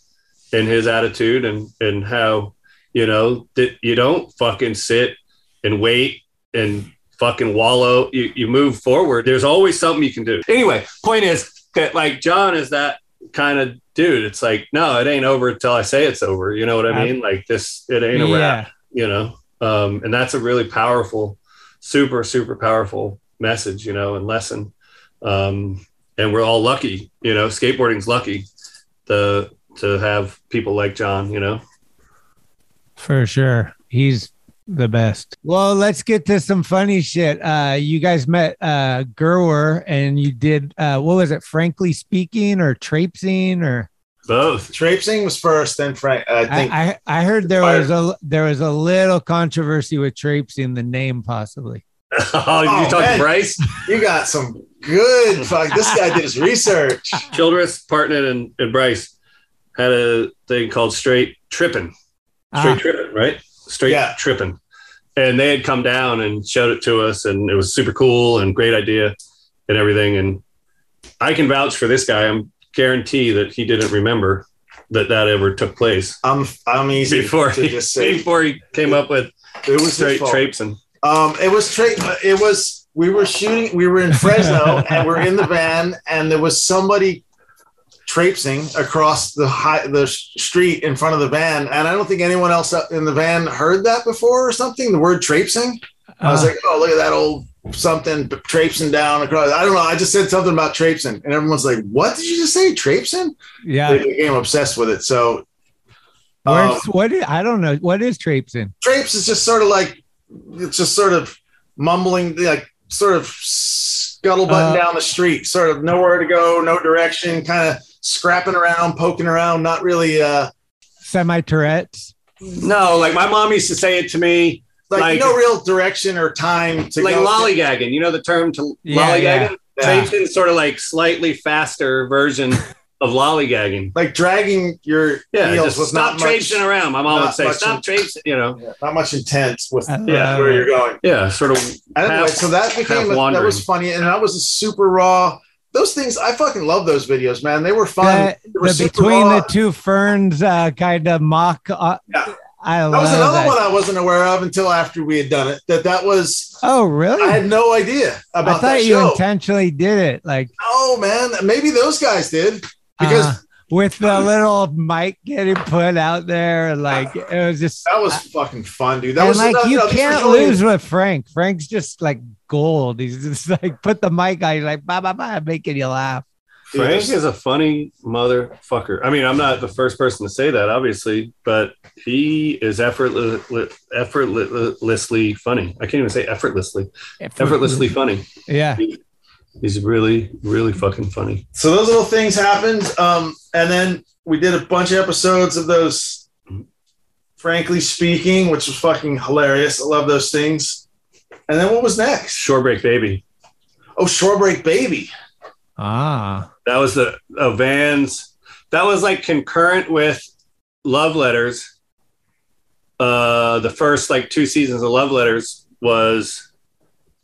and his attitude and, and how, you know, that you don't fucking sit and wait and fucking wallow. You, you move forward. There's always something you can do. Anyway, point is that like John is that kind of dude. It's like, no, it ain't over until I say it's over. You know what I mean? Like this, it ain't a yeah. wrap, you know? Um, and that's a really powerful, super, super powerful message, you know, and lesson. Um, and we're all lucky, you know, skateboarding's lucky to, to have people like John, you know? For sure. He's the best. Well, let's get to some funny shit. Uh, you guys met uh, Gerwer, and you did, uh, what was it, Frankly Speaking or Traipsing or? Both. Traipsing was first, then Frank. I think I, I, I heard there was a there was a little controversy with Traipsing, the name possibly. oh, oh, you talking man. Bryce? You got some good, fuck, this guy did his research. Childress, Partnett, and, and Bryce had a thing called Straight Trippin'. Straight ah. Trippin', right? Straight yeah. Tripping, and they had come down and showed it to us, and it was super cool and great idea and everything. And I can vouch for this guy. I'm guarantee that he didn't remember that that ever took place. I'm I'm easy before to he just say. before he came up with it was Straight Traipsing. Um, it was tra- It was we were shooting. We were in Fresno and we're in the van, and there was somebody traipsing across the high, the street in front of the van, and I don't think anyone else in the van heard that before or something. The word traipsing, uh, I was like, "Oh, look at that old something traipsing down across." I don't know. I just said something about traipsing, and everyone's like, "What did you just say, traipsing?" Yeah, they became obsessed with it. So, um, what? Is, I don't know. What is traipsing? Traipse is just sort of like it's just sort of mumbling, like sort of scuttlebutt uh, down the street, sort of nowhere to go, no direction, kind of scrapping around, poking around, not really. Uh, Semi-Tourette's? No, like my mom used to say it to me. Like, like no real direction or time to like go. Like lollygagging. You know the term to yeah, lollygagging? Yeah. Same thing, sort of like slightly faster version of lollygagging. Like dragging your yeah, heels with not much. Stop traipsing around. My mom would say, stop traipsing, you know. Yeah, not much intense with uh, yeah, where you're going. Yeah, sort of half, anyway, so that became, a, that was funny. And that was a super raw. Those things, I fucking love those videos, man. They were fun. That, they were the super between raw. The two ferns uh, kind of mock uh, yeah. I that was another that. one I wasn't aware of until after we had done it. That that was. Oh, really? I had no idea about that. I thought that you show. intentionally did it. Like, oh, man. Maybe those guys did. Because uh, with the um, little mic getting put out there, like it was just. That was I, fucking fun, dude. That was like, enough, you no, can't lose really... with Frank. Frank's just like gold. He's just like, put the mic on. He's like, bah, bah, bah, making you laugh. Frank is a funny motherfucker. I mean, I'm not the first person to say that, obviously, but he is effortless, effortlessly funny. I can't even say effortlessly. Effortlessly, effortlessly funny. Yeah. He, he's really, really fucking funny. So those little things happened. Um, and then we did a bunch of episodes of those, frankly speaking, which was fucking hilarious. I love those things. And then what was next? Shore Break Baby. Oh, Shore Break Baby. Ah. That was the uh, Vans. That was like concurrent with Love Letters. Uh, the first like two seasons of Love Letters was.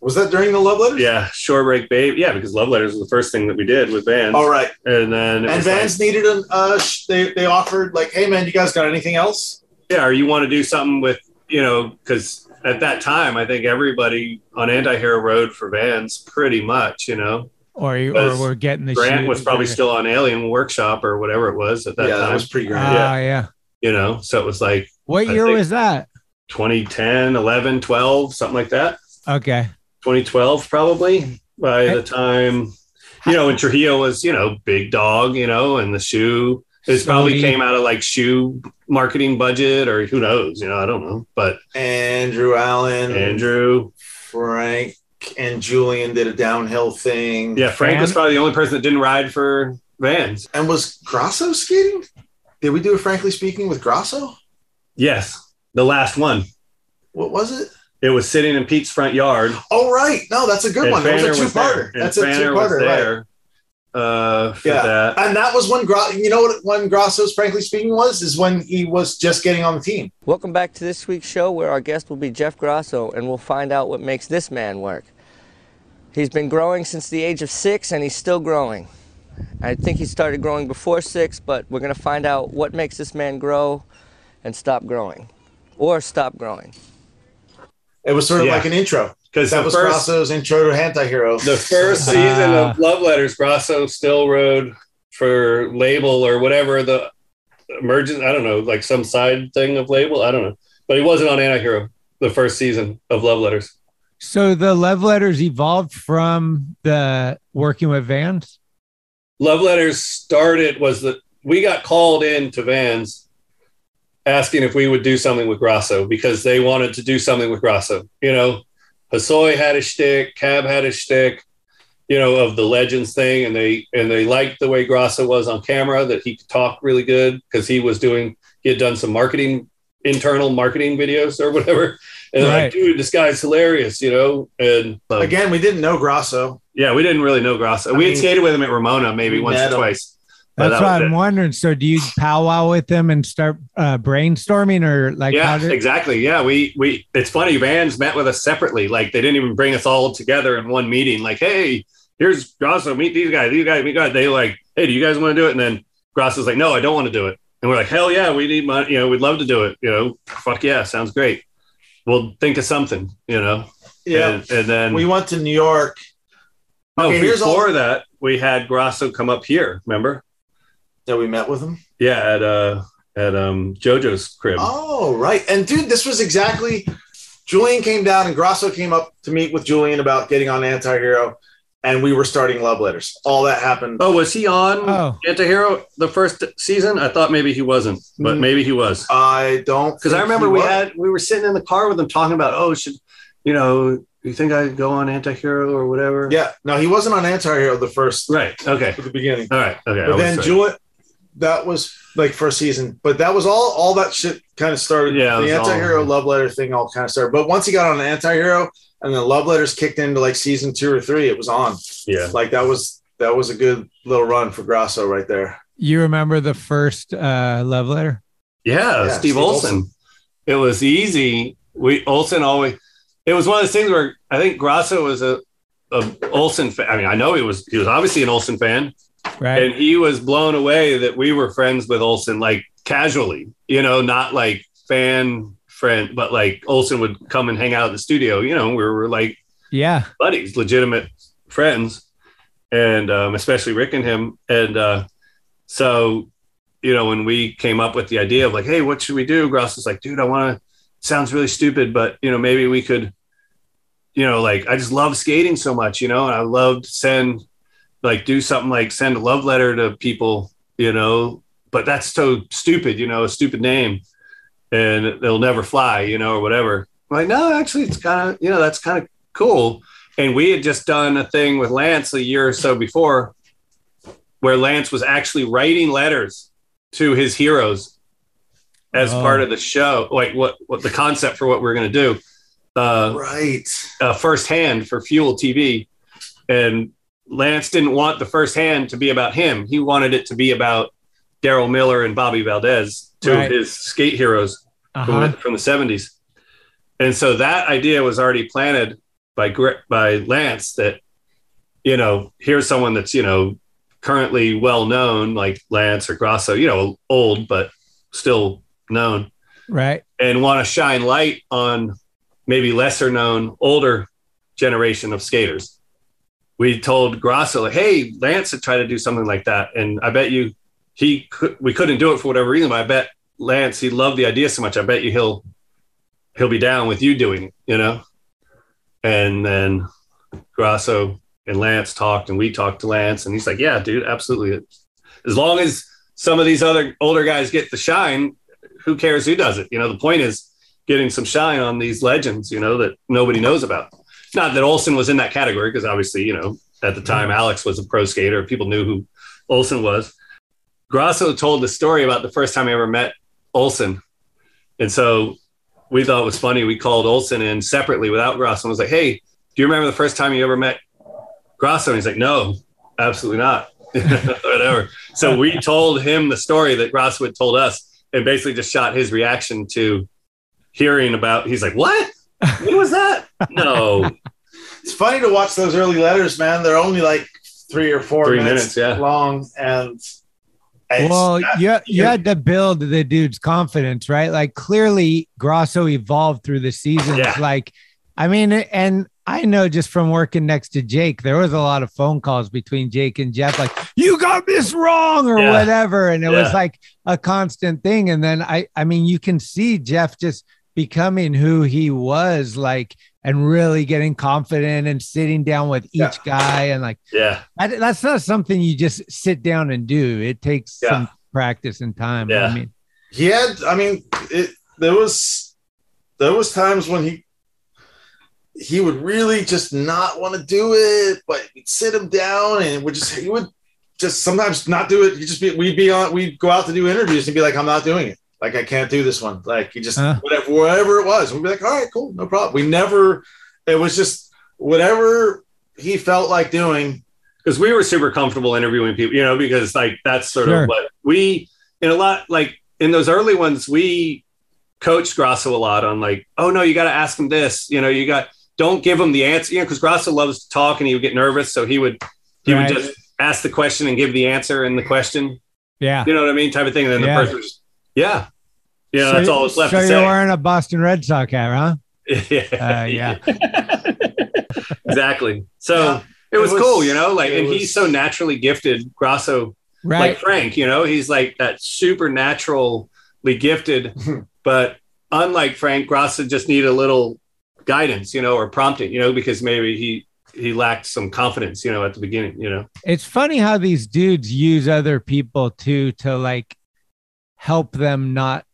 Was that during the Love Letters? Yeah, Shore Break Baby. Yeah, because Love Letters was the first thing that we did with Vans. All right. And then. And Vans like, needed an. Uh, sh- they they offered like, hey man, you guys got anything else? Yeah, or you want to do something with, you know, because at that time I think everybody on Antihero rode for Vans pretty much, you know. Or, or we're getting the Grant was probably there. Still on Alien Workshop or whatever it was at that yeah, time. Yeah, that was pretty Grant. Oh, uh, yeah. yeah. You know, so it was like. What I year was that? twenty ten, eleven, twelve, something like that. Okay. twenty twelve, probably by I, the time, you know, when Trujillo was, you know, big dog, you know, and the shoe. It so probably he, came out of like shoe marketing budget or who knows, you know, I don't know. But Andrew Allen, Andrew, Frank. And Julian did a downhill thing. Yeah, Frank Van? was probably the only person that didn't ride for Vans. And was Grasso skating? Did we do a Frankly Speaking with Grasso? Yes, the last one. What was it? It was sitting in Pete's front yard. Oh, right. No, that's a good and one. That was a two-parter. That's a two-parter, right? Uh, for yeah, that. And that was when Gros- you know what when Grosso's Frankly Speaking was is when he was just getting on the team. Welcome back to this week's show, where our guest will be Jeff Grasso, and we'll find out what makes this man work. He's been growing since the age of six, and he's still growing. I think he started growing before six, but we're going to find out what makes this man grow and stop growing, or stop growing. It was sort of yeah. like an intro. Because that was first, Grosso's intro to Antihero. The first season of Love Letters, Grasso still rode for label or whatever the emergent, I don't know, like some side thing of label. I don't know. But he wasn't on Antihero the first season of Love Letters. So the Love Letters evolved from the working with Vans? Love Letters started was the we got called in to Vans asking if we would do something with Grasso because they wanted to do something with Grasso, you know. Hassoy had a shtick, Cab had a shtick, you know, of the Legends thing. And they and they liked the way Grasso was on camera, that he could talk really good because he was doing, he had done some marketing, internal marketing videos or whatever. And right. like, dude, this guy's hilarious, you know. And um, again, we didn't know Grasso. Yeah, we didn't really know Grasso. I we mean, had skated with him at Ramona maybe once or twice. That's that what I'm it. wondering. So do you powwow with them and start uh, brainstorming or like? Yeah, did- exactly. Yeah. We, we, it's funny. Vans met with us separately. Like they didn't even bring us all together in one meeting. Like, hey, here's Grasso. Meet these guys. These guys, we got, they like, hey, do you guys want to do it? And then Grosso's like, no, I don't want to do it. And we're like, hell yeah, we need money. You know, we'd love to do it. You know, fuck yeah. Sounds great. We'll think of something, you know? Yeah. And, and then we went to New York. No, okay, before all- that we had Grasso come up here. Remember? That we met with him? Yeah, at uh, at um, JoJo's crib. Oh, right. And, dude, this was exactly – Julian came down and Grasso came up to meet with Julian about getting on Antihero, and we were starting Love Letters. All that happened. Oh, was he on oh. Antihero the first season? I thought maybe he wasn't, but maybe he was. I don't – Because I remember we was. had we were sitting in the car with him talking about, oh, should – you know, you think I go on Antihero or whatever? Yeah. No, he wasn't on Antihero the first. Right. Okay. At the beginning. All right. Okay. But then Jewett, that was like first season. But that was all, all that shit kind of started. Yeah. The Antihero all... love letter thing all kind of started. But once he got on Antihero and the love letters kicked into like season two or three, it was on. Yeah. Like that was, that was a good little run for Grasso right there. You remember the first uh, love letter? Yeah, yeah, Steve, Steve Olsen. Olsen. It was easy. We Olsen always. It was one of those things where I think Grasso was a, a Olsen fan. I mean, I know he was. He was obviously an Olsen fan, right? And he was blown away that we were friends with Olsen, like casually, you know, not like fan friend, but like Olsen would come and hang out at the studio. You know, we were like, yeah, buddies, legitimate friends, and um, especially Rick and him, and uh, so. You know, when we came up with the idea of like, hey, what should we do? Grasso's like, dude, I want to, sounds really stupid, but, you know, maybe we could, you know, like, I just love skating so much, you know, and I loved send, like, do something like send a love letter to people, you know, but that's so stupid, you know, a stupid name and it'll never fly, you know, or whatever. I'm like, no, actually, it's kind of, you know, that's kind of cool. And we had just done a thing with Lance a year or so before where Lance was actually writing letters to his heroes as oh. part of the show, like what, what the concept for what we're going to do. Uh, right. Uh, firsthand for Fuel T V. And Lance didn't want the firsthand to be about him. He wanted it to be about Daryl Miller and Bobby Valdez, two right. of his skate heroes uh-huh. from, from the seventies. And so that idea was already planted by, by Lance that, you know, here's someone that's, you know, currently well known, like Lance or Grasso, you know, old but still known, right? And want to shine light on maybe lesser known, older generation of skaters. We told Grasso, "Hey, Lance had tried to do something like that, and I bet you he could, we couldn't do it for whatever reason. But I bet Lance, he loved the idea so much. I bet you he'll he'll be down with you doing it, you know." And then Grasso. And Lance talked and we talked to Lance and he's like, yeah, dude, absolutely. As long as some of these other older guys get the shine, who cares who does it? You know, the point is getting some shine on these legends, you know, that nobody knows about. Not that Olsen was in that category because obviously, you know, at the time, Alex was a pro skater. People knew who Olsen was. Grasso told the story about the first time he ever met Olsen. And so we thought it was funny. We called Olsen in separately without Grasso and was like, hey, do you remember the first time you ever met Grasso? And he's like, no, absolutely not. Whatever. So we told him the story that Grasso had told us and basically just shot his reaction to hearing about, he's like, what? What was that? No. It's funny to watch those early letters, man. They're only like three or four three minutes, minutes yeah. long. And well, not, you, you had to build the dude's confidence, right? Like clearly Grasso evolved through the seasons. Yeah. Like, I mean, and I know just from working next to Jake, there was a lot of phone calls between Jake and Jeff, like, you got this wrong or yeah. whatever. And it yeah. was like a constant thing. And then I, I mean, you can see Jeff just becoming who he was like, and really getting confident and sitting down with each yeah. guy. And like, yeah, I, that's not something you just sit down and do. It takes yeah. some practice and time. Yeah. I mean, he had, I mean, it, there was, there was times when he, he would really just not want to do it, but we'd sit him down and would just, he would just sometimes not do it. He just be, we'd be on, we'd go out to do interviews and be like, I'm not doing it. Like, I can't do this one. Like he just, huh? whatever, whatever it was, we'd be like, all right, cool. No problem. We never, it was just whatever he felt like doing. Cause we were super comfortable interviewing people, you know, because like, that's sort sure. of what we, in a lot, like in those early ones, we coached Grasso a lot on like, oh no, you got to ask him this, you know, you got, don't give him the answer, you know, because Grasso loves to talk and he would get nervous. So he would, he right. would just ask the question and give the answer in the question. Yeah. You know what I mean? Type of thing. And then yeah. the person was, yeah. Yeah. So that's all that's left so to say. So you're wearing a Boston Red Sox hat, huh? yeah. Uh, yeah. Exactly. So yeah. it, was it was cool, you know, like, and was... he's so naturally gifted, Grasso, right. like Frank, you know, he's like that supernaturally gifted, but unlike Frank, Grasso just needed a little guidance, you know, or prompting, you know, because maybe he he lacked some confidence, you know, at the beginning, you know. It's funny how these dudes use other people too to like help them not.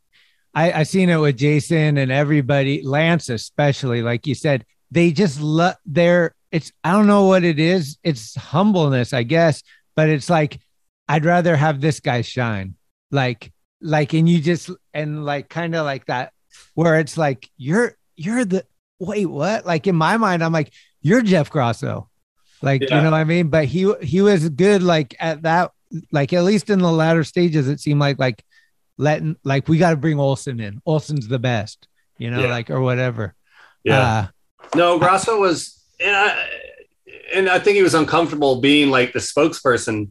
I I seen it with Jason and everybody, Lance especially, like you said, they just love their, it's, I don't know what it is. It's humbleness, I guess, but it's like, I'd rather have this guy shine. Like, like, and you just, and like, kind of like that, where it's like, you're, you're the, wait, what? Like in my mind, I'm like, you're Jeff Grosso. Like, yeah. You know what I mean? But he, he was good. Like at that, like, at least in the latter stages, it seemed like, like, letting, like, we got to bring Olsen in. Olsen's the best, you know, yeah. like, or whatever. Yeah. Uh, no, Grosso was, and I, and I think he was uncomfortable being like the spokesperson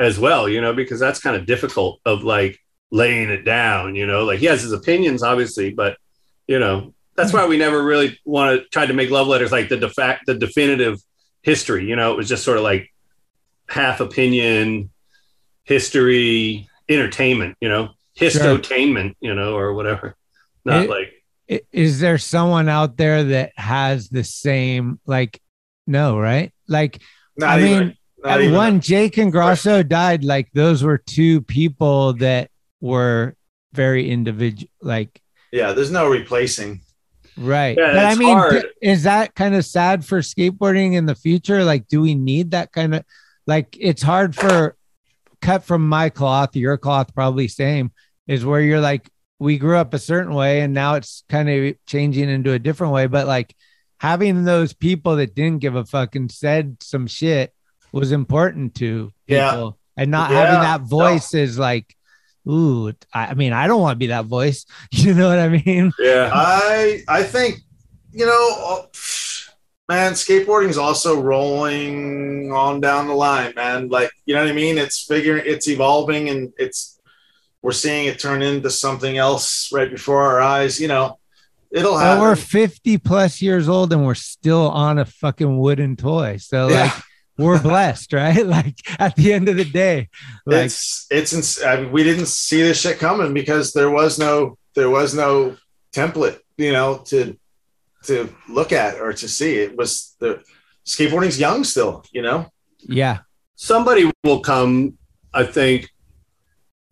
as well, you know, because that's kind of difficult of like laying it down, you know, like he has his opinions obviously, but you know, that's why we never really want to try to make love letters, like the de fact, the definitive history, you know, it was just sort of like half opinion, history, entertainment, you know, histotainment, you know, or whatever. Not it, like, is there someone out there that has the same, like, no, right? Like, I mean, at one, Jake and Grosso died. Like those were two people that were very individual. Like, yeah, there's no replacing. Right. Yeah, but I mean, hard. Is that kind of sad for skateboarding in the future? Like, do we need that kind of, like, it's hard for, cut from my cloth, your cloth, probably same, is where you're like, we grew up a certain way and now it's kind of changing into a different way. But like having those people that didn't give a fuck and said some shit was important to yeah. people, and not yeah. having that voice no. is like, ooh, I mean, I don't want to be that voice. You know what I mean? Yeah. I, I think, you know, man, skateboarding's also rolling on down the line, man. Like, you know what I mean? It's figuring, it's evolving, and it's, we're seeing it turn into something else right before our eyes. You know, it'll happen. Well, we're fifty plus years old and we're still on a fucking wooden toy. So yeah. like we're blessed, right? Like at the end of the day, like it's, it's, ins- I mean, we didn't see this shit coming because there was no, there was no template, you know, to, to look at or to see. It was the skateboarding's young still, you know? Yeah. Somebody will come, I think,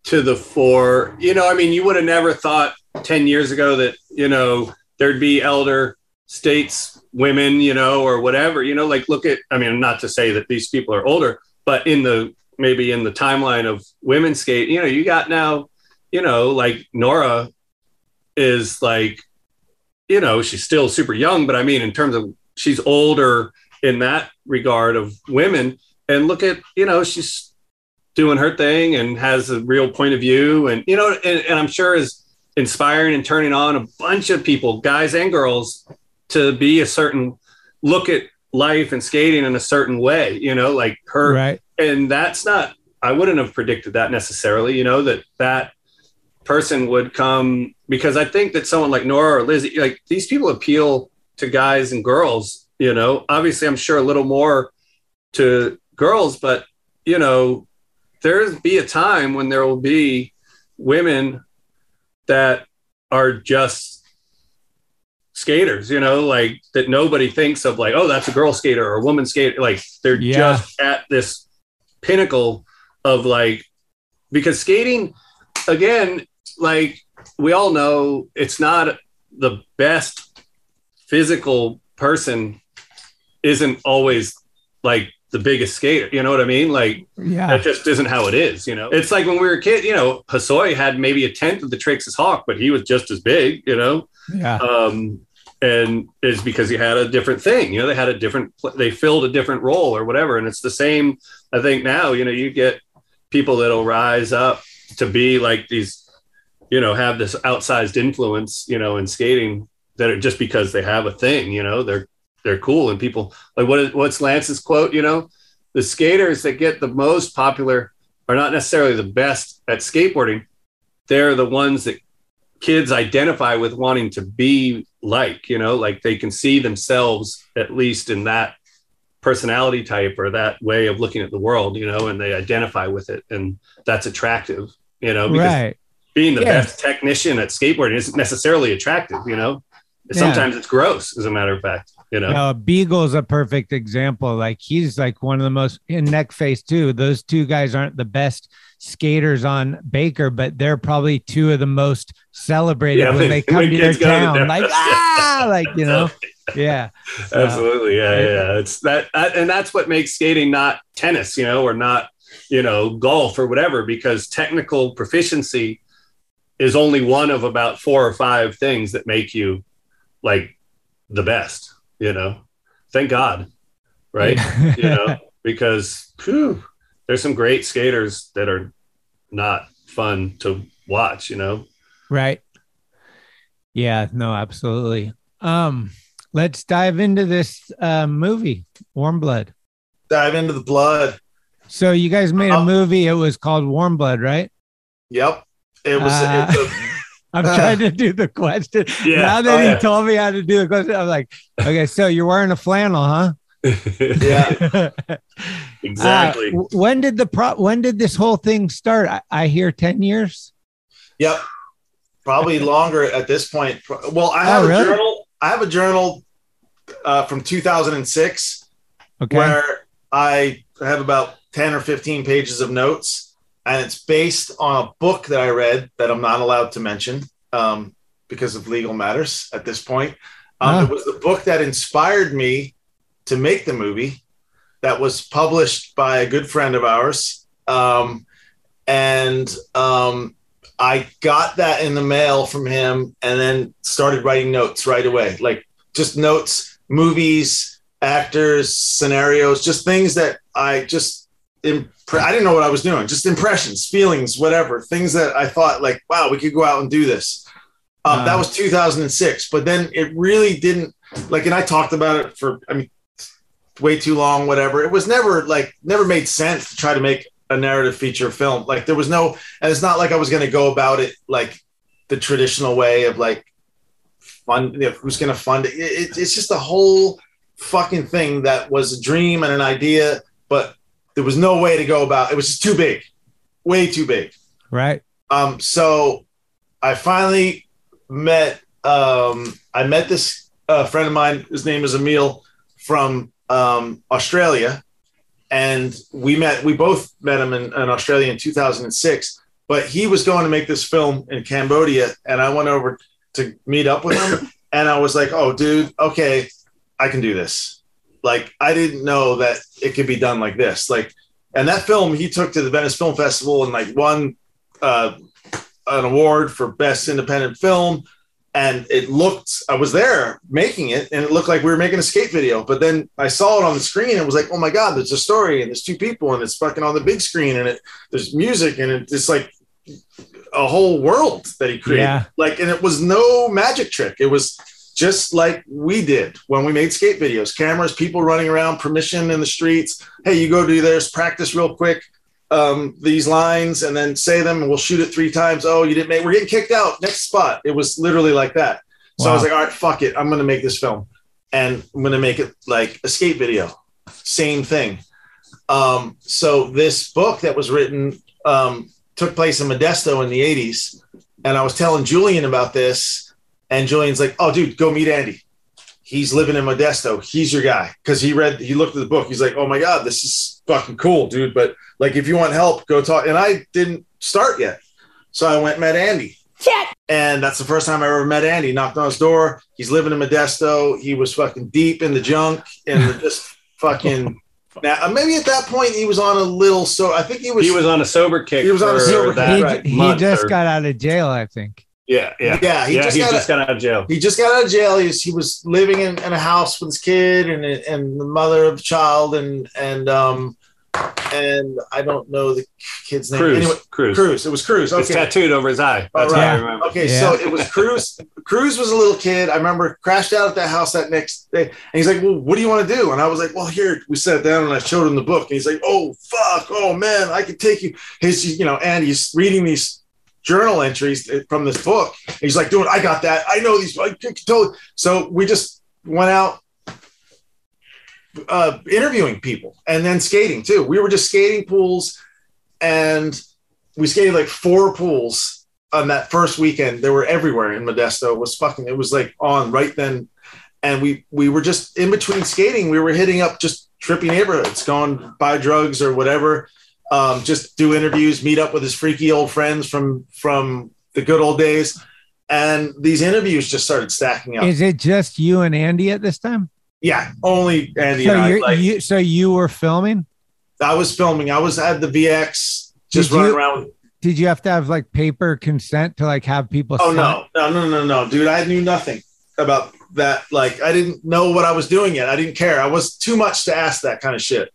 to the fore, you know, I mean, you would have never thought ten years ago that, you know, there'd be elder states women, you know, or whatever, you know, like look at, I mean, not to say that these people are older, but in the, maybe in the timeline of women's skate, you know, you got now, you know, like Nora is like, you know, she's still super young, but I mean, in terms of she's older in that regard of women, and look at, you know, she's doing her thing and has a real point of view, and, you know, and, and I'm sure is inspiring and turning on a bunch of people, guys and girls, to be a certain look at life and skating in a certain way, you know, like her. Right. And that's not, I wouldn't have predicted that necessarily, you know, that that person would come, because I think that someone like Nora or Lizzie, like these people appeal to guys and girls, you know, obviously I'm sure a little more to girls, but you know, there'll be a time when there will be women that are just skaters, you know, like that nobody thinks of like, oh, that's a girl skater or a woman skater. Like they're yeah. just at this pinnacle of like, because skating, again, like we all know, it's not the best physical person isn't always like the biggest skater, you know what I mean? Like, yeah, that just isn't how it is, you know? It's like when we were a kid, you know, Hosoi had maybe a tenth of the tricks as Hawk, but he was just as big, you know? Yeah. Um, and it's because he had a different thing, you know, they had a different, they filled a different role or whatever. And it's the same, I think now, you know, you get people that'll rise up to be like these, you know, have this outsized influence, you know, in skating that are just because they have a thing, you know, they're, they're cool. And people like, what is, what's Lance's quote? You know, the skaters that get the most popular are not necessarily the best at skateboarding. They're the ones that kids identify with wanting to be like, you know, like they can see themselves at least in that personality type or that way of looking at the world, you know, and they identify with it. And that's attractive, you know, because right. being the yeah. best technician at skateboarding isn't necessarily attractive, you know, yeah. sometimes it's gross as a matter of fact. You know, now, Beagle's a perfect example. Like he's like one of the most in neck face too. Those two guys aren't the best skaters on Baker, but they're probably two of the most celebrated yeah, when, when they come to their town. To like, ah, like, you know, Yeah, so, absolutely. Yeah, it, yeah. It's that, and that's what makes skating not tennis, you know, or not, you know, golf or whatever, because technical proficiency is only one of about four or five things that make you like the best, you know. Thank God, right? Yeah. You know, because whew, there's some great skaters that are not fun to watch, you know. Right. Yeah, no, absolutely. Um, let's dive into this uh, movie, Warm Blood. Dive into the blood. So you guys made uh, a movie. It was called Warm Blood, right? Yep. It was. Uh, it was I'm uh, trying to do the question. Yeah, now that oh, he yeah. told me how to do the question, I'm like, okay, so you're wearing a flannel, huh? Yeah. Exactly. Uh, when did the pro- When did this whole thing start? I, I hear ten years. Yep. Probably longer at this point. Well, I have oh, really? a journal. I have a journal uh, from two thousand six, okay, where I have about ten or fifteen pages of notes, and it's based on a book that I read that I'm not allowed to mention um, because of legal matters at this point. Um, oh. It was the book that inspired me to make the movie that was published by a good friend of ours. Um, and um, I got that in the mail from him and then started writing notes right away. Like just notes, movies, actors, scenarios, just things that I just, imp- I didn't know what I was doing. Just impressions, feelings, whatever. Things that I thought like, wow, we could go out and do this. Um, uh, that was two thousand six, but then it really didn't like, and I talked about it for, I mean, way too long, whatever. It was never like, never made sense to try to make a narrative feature film. Like there was no, and it's not like I was going to go about it like the traditional way of like fund, you know, who's going to fund it. It, it. It's just a whole fucking thing that was a dream and an idea, but there was no way to go about it. It was just too big, way too big. Right. Um. So I finally met, um, I met this uh, friend of mine. His name is Emil from um, Australia. And we met, we both met him in, in Australia in two thousand six, but he was going to make this film in Cambodia. And I went over to meet up with him and I was like, oh dude, okay, I can do this. Like, I didn't know that it could be done like this. Like, and that film, he took to the Venice Film Festival and like won uh, an award for best independent film. And it looked, I was there making it, and it looked like we were making a skate video. But then I saw it on the screen, and it was like, oh my God, there's a story, and there's two people, and it's fucking on the big screen, and it there's music, and it, it's like a whole world that he created. Yeah. Like, and it was no magic trick. It was just like we did when we made skate videos: cameras, people running around, permission in the streets. Hey, you go do this, practice real quick. Um, these lines and then say them and we'll shoot it three times. Oh, you didn't make, we're getting kicked out, next spot. It was literally like that. So wow. I was like, all right, fuck it. I'm going to make this film and I'm going to make it like a skate video. Same thing. Um, so this book that was written um, took place in Modesto in the eighties. And I was telling Julian about this and Julian's like, oh dude, go meet Andy. He's living in Modesto. He's your guy. Cause he read, he looked at the book. He's like, oh my God, this is fucking cool, dude. But like, if you want help, go talk. And I didn't start yet. So I went and met Andy. Shit. And that's the first time I ever met Andy. Knocked on his door. He's living in Modesto. He was fucking deep in the junk and just fucking. Now, maybe at that point he was on a little, so I think he was, he was on a sober kick. He was on a sober kick. He, right, he just or, got out of jail, I think. Yeah, yeah, yeah. He, yeah, just, he got just got out of jail. He just got out of jail. He was, he was living in, in a house with his kid and and the mother of the child and and um and I don't know the kid's name. Cruz. Anyway, Cruz. Cruz. It was Cruz. Okay. It's tattooed over his eye. That's right. I remember. Okay, yeah. So it was Cruz. Cruz was a little kid. I remember crashed out at that house that next day. And he's like, well, what do you want to do? And I was like, well, here, we sat down and I showed him the book. And he's like, oh, fuck. Oh, man, I could take you. His, you know, and he's reading these journal entries from this book. And he's like, dude, I got that. I know these. I can totally. So we just went out uh, interviewing people and then skating too. We were just skating pools and we skated like four pools on that first weekend. They were everywhere in Modesto. It was fucking, it was like on right then. And we, we were just in between skating. We were hitting up just trippy neighborhoods, going buy drugs or whatever. Um, just do interviews, meet up with his freaky old friends from from the good old days. And these interviews just started stacking up. Is it just you and Andy at this time? Yeah, only Andy so and I. Like, you, so you were filming? I was filming. I was at the V X just did running you, around. With, did you have to have like paper consent to like have people? Oh, no, no, no, no, no, dude. I knew nothing about that. Like, I didn't know what I was doing yet. I didn't care. I was too much to ask that kind of shit.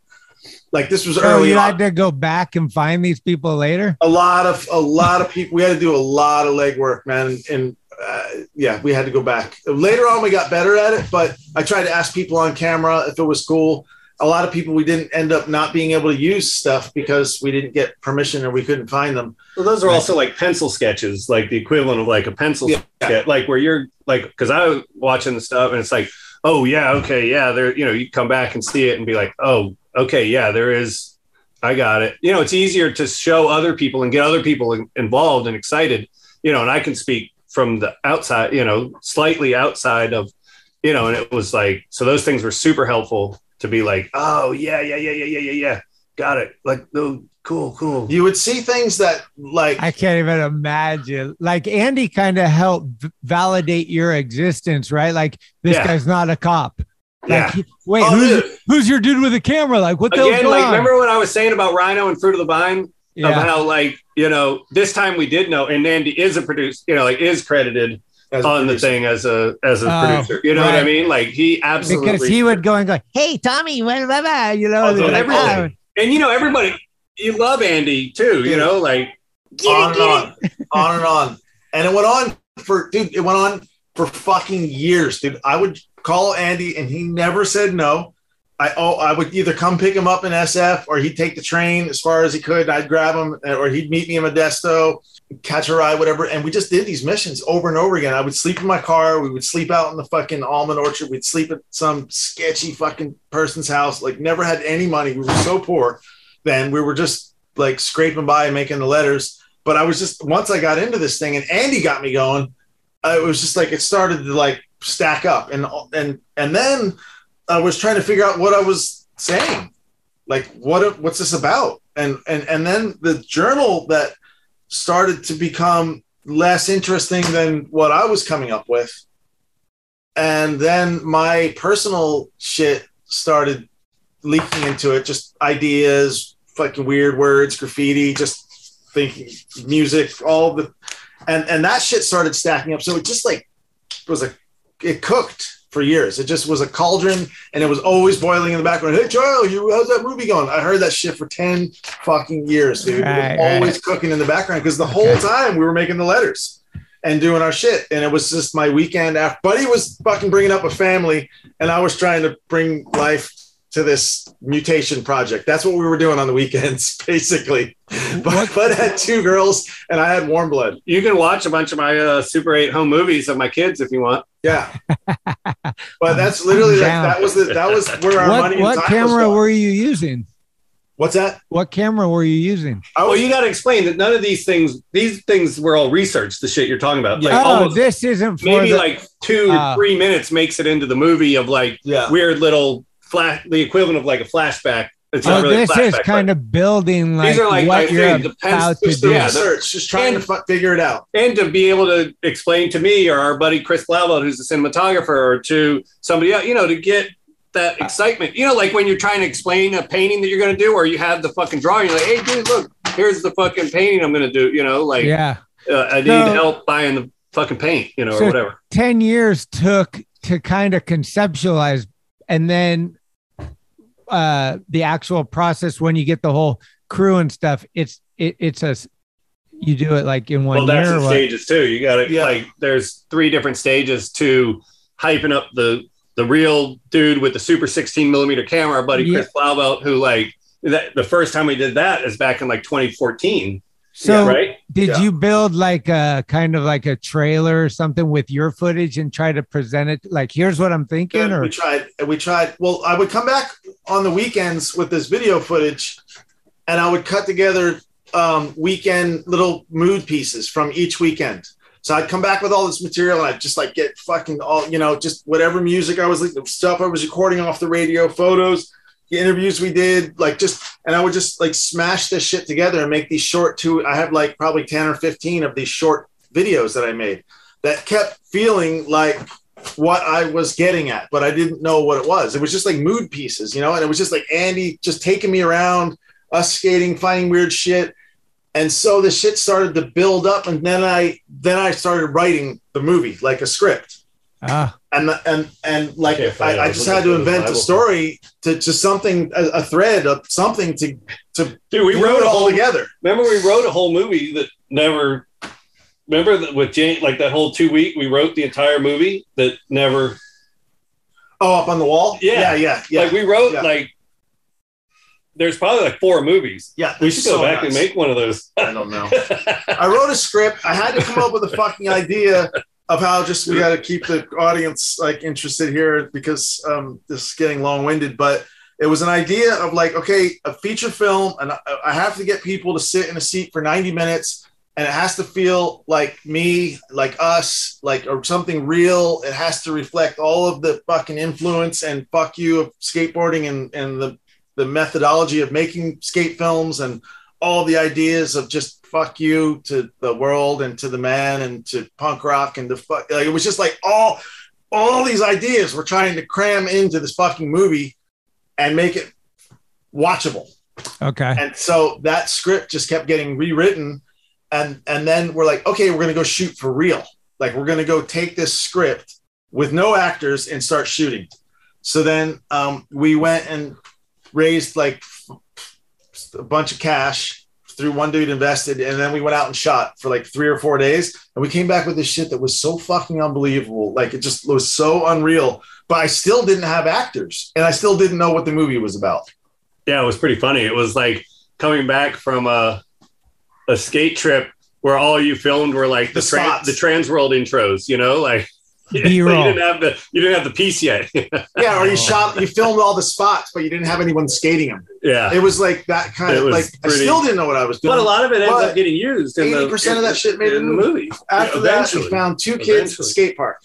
Like, this was so early. You had on. to go back and find these people later. A lot of a lot of people. We had to do a lot of legwork, man. And, and uh, yeah, we had to go back. Later on, we got better at it. But I tried to ask people on camera if it was cool. A lot of people, we didn't end up not being able to use stuff because we didn't get permission or we couldn't find them. Well, those are also like pencil sketches, like the equivalent of like a pencil yeah. sketch, like where you're like, because I was watching the stuff and it's like, oh yeah, okay, yeah, there. You know, you come back and see it and be like, oh. Okay, yeah, there is. I got it. You know, it's easier to show other people and get other people in, involved and excited, you know, and I can speak from the outside, you know, slightly outside of, you know, and it was like, so those things were super helpful to be like, oh, yeah, yeah, yeah, yeah, yeah, yeah, yeah. Got it. Like, no, cool, cool. You would see things that like. I can't even imagine. Like Andy kind of helped validate your existence, right? Like this yeah. guy's not a cop. Like, yeah. Wait, oh, who's, who's your dude with the camera? Like, what the hell? Again, like, on? Remember what I was saying about Rhino and Fruit of the Vine? Yeah. About how, like, you know, this time we did know, and Andy is a producer, you know, like, is credited as on the thing as a as a uh, producer. You know right. what I mean? Like, he absolutely. Because he would go and go, hey, Tommy, blah, blah, blah, you know. Like, oh. And, you know, everybody, you love Andy, too, you know, like. Get on it, get and it. on. on and on. And it went on for, dude, it went on for fucking years, dude. I would call Andy and he never said no. I oh I would either come pick him up in S F or he'd take the train as far as he could. And I'd grab him or he'd meet me in Modesto, catch a ride, whatever. And we just did these missions over and over again. I would sleep in my car. We would sleep out in the fucking almond orchard. We'd sleep at some sketchy fucking person's house. Like never had any money. We were so poor then. We were just like scraping by and making the letters. But I was just, once I got into this thing and Andy got me going, it was just like, it started to like stack up. And, and, and then I was trying to figure out what I was saying. Like, what, what's this about? And, and, and then the journal that started to become less interesting than what I was coming up with. And then my personal shit started leaking into it. Just ideas, fucking weird words, graffiti, just thinking music, all the, and, and that shit started stacking up. So it just like, it was like, it cooked for years. It just was a cauldron and it was always boiling in the background. Hey, Charlie, you, how's that movie going? I heard that shit for ten fucking years, dude. Right, it was always right. cooking in the background because the okay. whole time we were making the letters and doing our shit. And it was just my weekend after. Buddy was fucking bringing up a family and I was trying to bring life to this mutation project. That's what we were doing on the weekends, basically. But, but I had two girls and I had Warm Blood. You can watch a bunch of my uh, Super eight home movies of my kids if you want. Yeah. But that's literally like, that was the, that was where our what, money and what time camera was were you using? What's that? What camera were you using? Oh, well, you got to explain that none of these things, these things were all researched, the shit you're talking about. Like, oh, this isn't for maybe the, like two uh, or three minutes makes it into the movie of like yeah. weird little Flash, the equivalent of like a flashback. It's oh, not really this flashback, is kind of building like, these are like what you're about to do. Yeah, research, just trying and, to f- figure it out. And to be able to explain to me or our buddy Chris Blavel, who's the cinematographer, or to somebody else, you know, to get that excitement. You know, like when you're trying to explain a painting that you're going to do or you have the fucking drawing, you're like, hey, dude, look, here's the fucking painting I'm going to do. You know, like yeah. uh, I need so, help buying the fucking paint, you know, so or whatever. ten years took to kind of conceptualize. And then uh, the actual process, when you get the whole crew and stuff, it's it, it's a you do it like in one. Well, that's year the stages too. You got it. Yeah. Like there's three different stages to hyping up the the real dude with the super sixteen millimeter camera, buddy yeah. Chris Blaubelt, who like that, the first time we did that is back in like twenty fourteen. So yeah, right? did yeah. you build like a kind of like a trailer or something with your footage and try to present it? Like, here's what I'm thinking. Yeah, or we tried, we tried. Well, I would come back on the weekends with this video footage and I would cut together um, weekend little mood pieces from each weekend. So I'd come back with all this material and I'd just like get fucking all, you know, just whatever music I was listening to, stuff I was recording off the radio, photos, the interviews we did, like just, and I would just like smash this shit together and make these short two. I have like probably ten or fifteen of these short videos that I made that kept feeling like what I was getting at, but I didn't know what it was. It was just like mood pieces, you know, and it was just like Andy just taking me around, us skating, finding weird shit. And so the shit started to build up. And then I, then I started writing the movie, like a script. Ah. And, and, and like, I, I just had to invent a story to just something, a, a thread of something to, to Dude, we wrote it all together. Remember we wrote a whole movie that never, remember that with Jane, like that whole two week, we wrote the entire movie that never. Oh, Up on the Wall. Yeah. Yeah. Yeah. yeah. Like we wrote yeah. like, there's probably like four movies. Yeah. We should so go back nice. and make one of those. I don't know. I wrote a script. I had to come up with a fucking idea of how just we got to keep the audience like interested here because um, this is getting long winded, but it was an idea of like, okay, a feature film. And I, I have to get people to sit in a seat for ninety minutes and it has to feel like me, like us, like, or something real. It has to reflect all of the fucking influence and fuck you of skateboarding and, and the, the methodology of making skate films and all the ideas of just fuck you to the world and to the man and to punk rock and the fuck. Like, it was just like all, all these ideas we're trying to cram into this fucking movie and make it watchable. Okay. And so that script just kept getting rewritten. And, and then we're like, okay, we're going to go shoot for real. Like we're going to go take this script with no actors and start shooting. So then um, we went and raised like a bunch of cash through one dude invested. And then we went out and shot for like three or four days. And we came back with this shit that was so fucking unbelievable. Like it just was so unreal, but I still didn't have actors and I still didn't know what the movie was about. Yeah. It was pretty funny. It was like coming back from a, a skate trip where all you filmed were like the, the, tra- the trans world intros, you know, like, B-roll. You didn't have the you didn't have the piece yet. Yeah, or you shot you filmed all the spots, but you didn't have anyone skating them. Yeah, it was like that kind of like pretty, I still didn't know what I was doing. But a lot of it ends up getting used. Eighty percent of that shit made in, in the movie. After yeah, that, we found two kids eventually. at the skate park.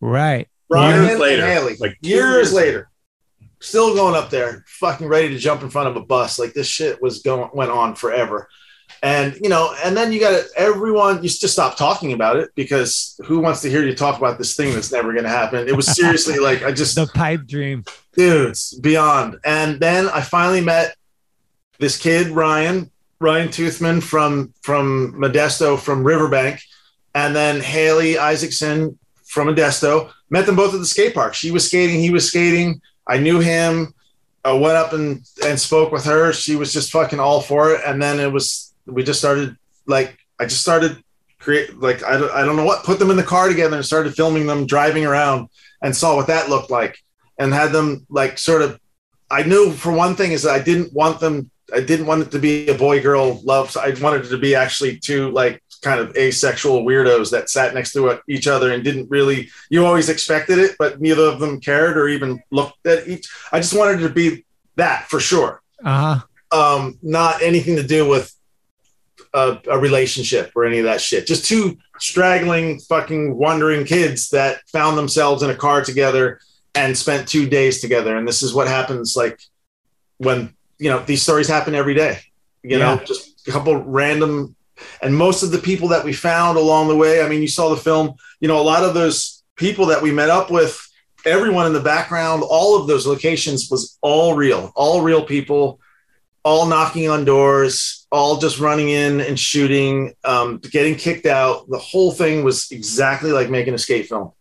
Right, Brian years later, and Haley. Like years, years later, still going up there, fucking ready to jump in front of a bus. Like this shit was going went on forever. And, you know, and then you got to, everyone, you just stop talking about it because who wants to hear you talk about this thing that's never going to happen? It was seriously like, I just. The pipe dream. Dude, it's beyond. And then I finally met this kid, Ryan, Ryan Toothman from, from Modesto, from Riverbank. And then Haley Isaacson from Modesto. Met them both at the skate park. She was skating. He was skating. I knew him. I went up and, and spoke with her. She was just fucking all for it. And then it was. We just started like, I just started create like, I don't, I don't know what, put them in the car together and started filming them driving around and saw what that looked like and had them like sort of, I knew for one thing is that I didn't want them. I didn't want it to be a boy girl love. So I wanted it to be actually two like kind of asexual weirdos that sat next to each other and didn't really, you always expected it, but neither of them cared or even looked at each. I just wanted it to be that for sure. Uh-huh. Um, not anything to do with, A, a relationship or any of that shit. Just two straggling fucking wandering kids that found themselves in a car together and spent two days together. And this is what happens like when, you know, these stories happen every day, you yeah. know, just a couple random. And most of the people that we found along the way, I mean, you saw the film, you know, a lot of those people that we met up with, everyone in the background, all of those locations was all real, all real people, all knocking on doors, all just running in and shooting, um, getting kicked out. The whole thing was exactly like making a skate film.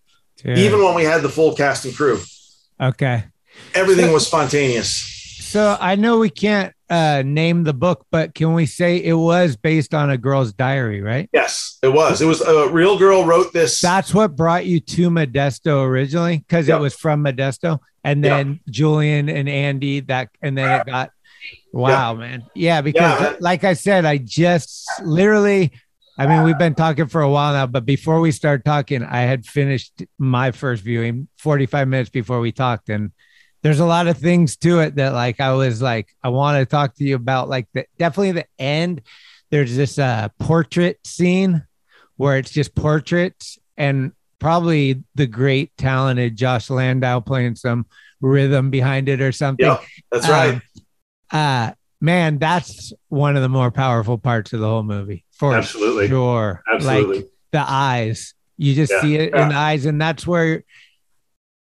Dude. Even when we had the full cast and crew. Okay. Everything so, was spontaneous. So I know we can't uh, name the book, but can we say it was based on a girl's diary, right? Yes, it was. It was a real girl wrote this. That's what brought you to Modesto originally because yep. it was from Modesto. And then yep. Julian and Andy that, and then it got, Wow, yeah. man. Yeah, because yeah, man. like I said, I just literally, I mean, we've been talking for a while now, but before we started talking, I had finished my first viewing forty-five minutes before we talked. And there's a lot of things to it that like, I was like, I want to talk to you about like the, definitely the end. There's this uh, portrait scene where it's just portraits and probably the great talented Josh Landau playing some rhythm behind it or something. Yeah, that's right. Um, Uh, man, that's one of the more powerful parts of the whole movie. For Absolutely. sure. Absolutely. Like the eyes You just yeah, see it yeah. in the eyes. And that's where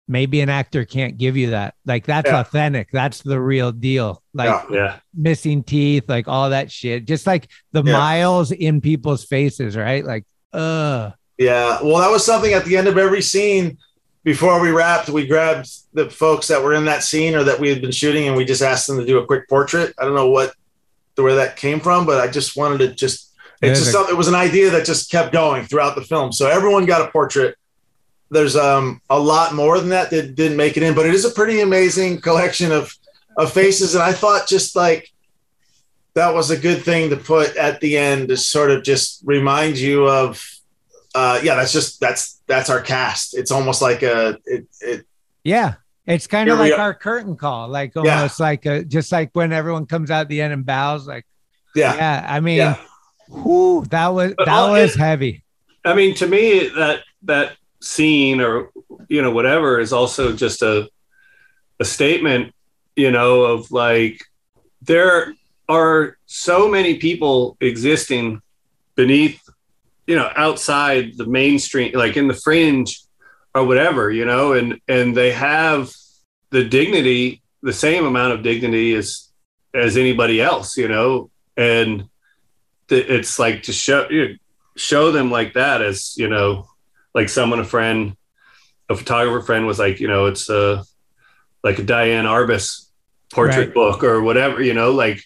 maybe an actor can't give you that. Like, that's yeah. authentic. That's the real deal. Like yeah, yeah. missing teeth, like all that shit. Just like the yeah. miles in people's faces, right? Like, uh. Yeah. Well, that was something at the end of every scene. Before we wrapped, we grabbed the folks that were in that scene or that we had been shooting, and we just asked them to do a quick portrait. I don't know what, where that came from, but I just wanted to just, it's just something, it was an idea that just kept going throughout the film. So everyone got a portrait. There's um, a lot more than that that didn't make it in, but it is a pretty amazing collection of, of faces. And I thought just like, that was a good thing to put at the end to sort of just remind you of, Uh, yeah, that's just that's that's our cast. It's almost like a it. it yeah, it's kind of like our curtain call, like almost yeah. like a, just like when everyone comes out at the end and bows, like yeah, yeah. I mean, yeah. Whoo, that was but that all, was it, heavy. I mean, to me, that that scene or you know whatever is also just a a statement, you know, of like there are so many people existing beneath. You know, outside the mainstream, like in the fringe or whatever, you know, and, and they have the dignity, the same amount of dignity as, as anybody else, you know, and th- it's like to show, you know, show them like that as, you know, like someone, a friend, a photographer friend was like, you know, it's a, like a Diane Arbus portrait right. book or whatever, you know, like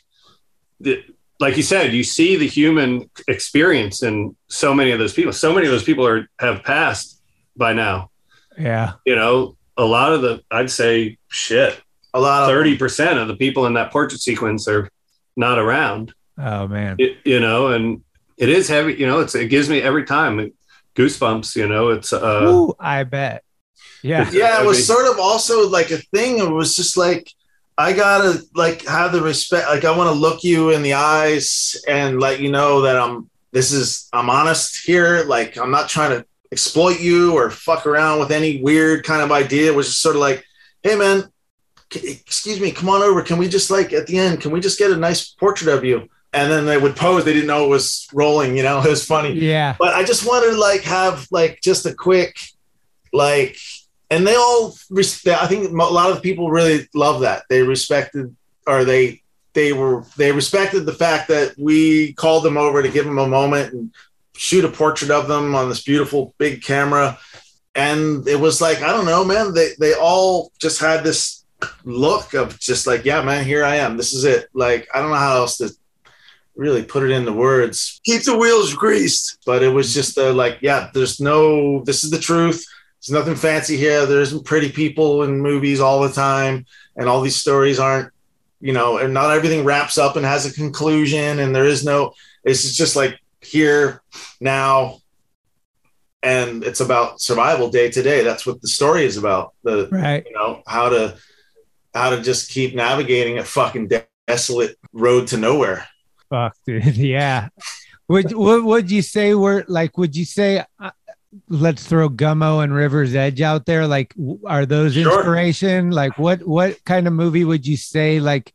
the, like you said, you see the human experience in so many of those people. So many of those people are have passed by now. Yeah. You know, a lot of the, I'd say, shit, a lot thirty percent of the people in that portrait sequence are not around. Oh, man. It, you know, and it is heavy. You know, it's it gives me every time goosebumps, you know, it's. Uh, Ooh, I bet. Yeah. Yeah. It was sort of also like a thing. It was just like, I gotta like have the respect. Like I want to look you in the eyes and let you know that I'm, this is, I'm honest here. Like I'm not trying to exploit you or fuck around with any weird kind of idea. It was just sort of like, hey man, c- excuse me, come on over. Can we just like at the end, can we just get a nice portrait of you? And then they would pose. They didn't know it was rolling, you know, it was funny. Yeah. But I just wanted to like have like just a quick, like, and they all, I think a lot of people really love that. They respected, or they, they were, they respected the fact that we called them over to give them a moment and shoot a portrait of them on this beautiful big camera. And it was like, I don't know, man, they, they all just had this look of just like, yeah, man, here I am. This is it. Like, I don't know how else to really put it into words. Keep the wheels greased. But it was just a, like, yeah, there's no, this is the truth. There's nothing fancy here. There isn't pretty people in movies all the time. And all these stories aren't, you know, and not everything wraps up and has a conclusion. And there is no, it's just like here now. And it's about survival day to day. That's what the story is about. The, right. You know, how to, how to just keep navigating a fucking desolate road to nowhere. Fuck, dude. Yeah. Would, what would you say were like, would you say, uh, let's throw Gummo and River's Edge out there. Like, are those sure. inspiration? Like what, what kind of movie would you say, like,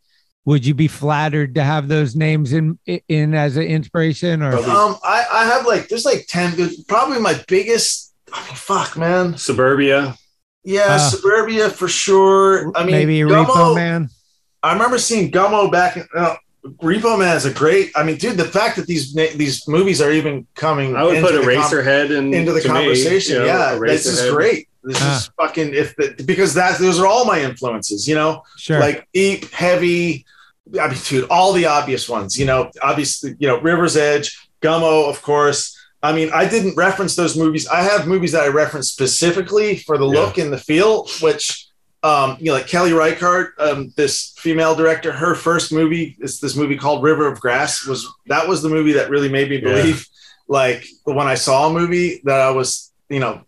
would you be flattered to have those names in, in as an inspiration? Or um, I, I have like, there's like ten, probably my biggest, I mean, fuck man. Suburbia. Yeah. Uh, Suburbia for sure. I mean, maybe Gummo, Repo Man. I remember seeing Gummo back in, uh, Repo Man is a great. I mean, dude, the fact that these these movies are even coming. I would put Eraserhead com- in, into the conversation. Me, you know, yeah, this is great. This huh. is fucking if the, because that those are all my influences. You know, sure. Like deep, heavy. I mean, dude, all the obvious ones. You know, obviously, you know, River's Edge, Gummo, of course. I mean, I didn't reference those movies. I have movies that I reference specifically for the yeah. look and the feel, which. Um, you know, like Kelly Reichardt, um, this female director, her first movie is this movie called River of Grass. Was that was the movie that really made me believe, yeah. like when I saw a movie that I was, you know,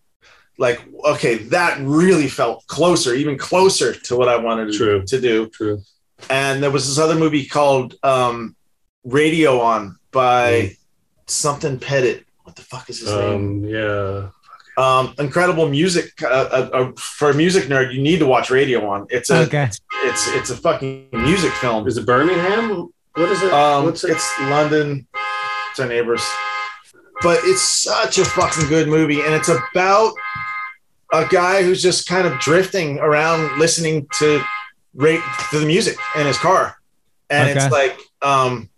like okay, that really felt closer, even closer to what I wanted True. to do. True. And there was this other movie called um, Radio On by mm. something Pettit. What the fuck is his um, name? Yeah. Um, incredible music uh, uh, for a music nerd. You need to watch Radio On. It's a, okay. it's it's a fucking music film. Is it Birmingham? What is it? Um, What's it? It's London. It's our neighbors. but it's such a fucking good movie. And it's about a guy who's just kind of drifting around listening to rate to the music in his car. And okay. it's like, um,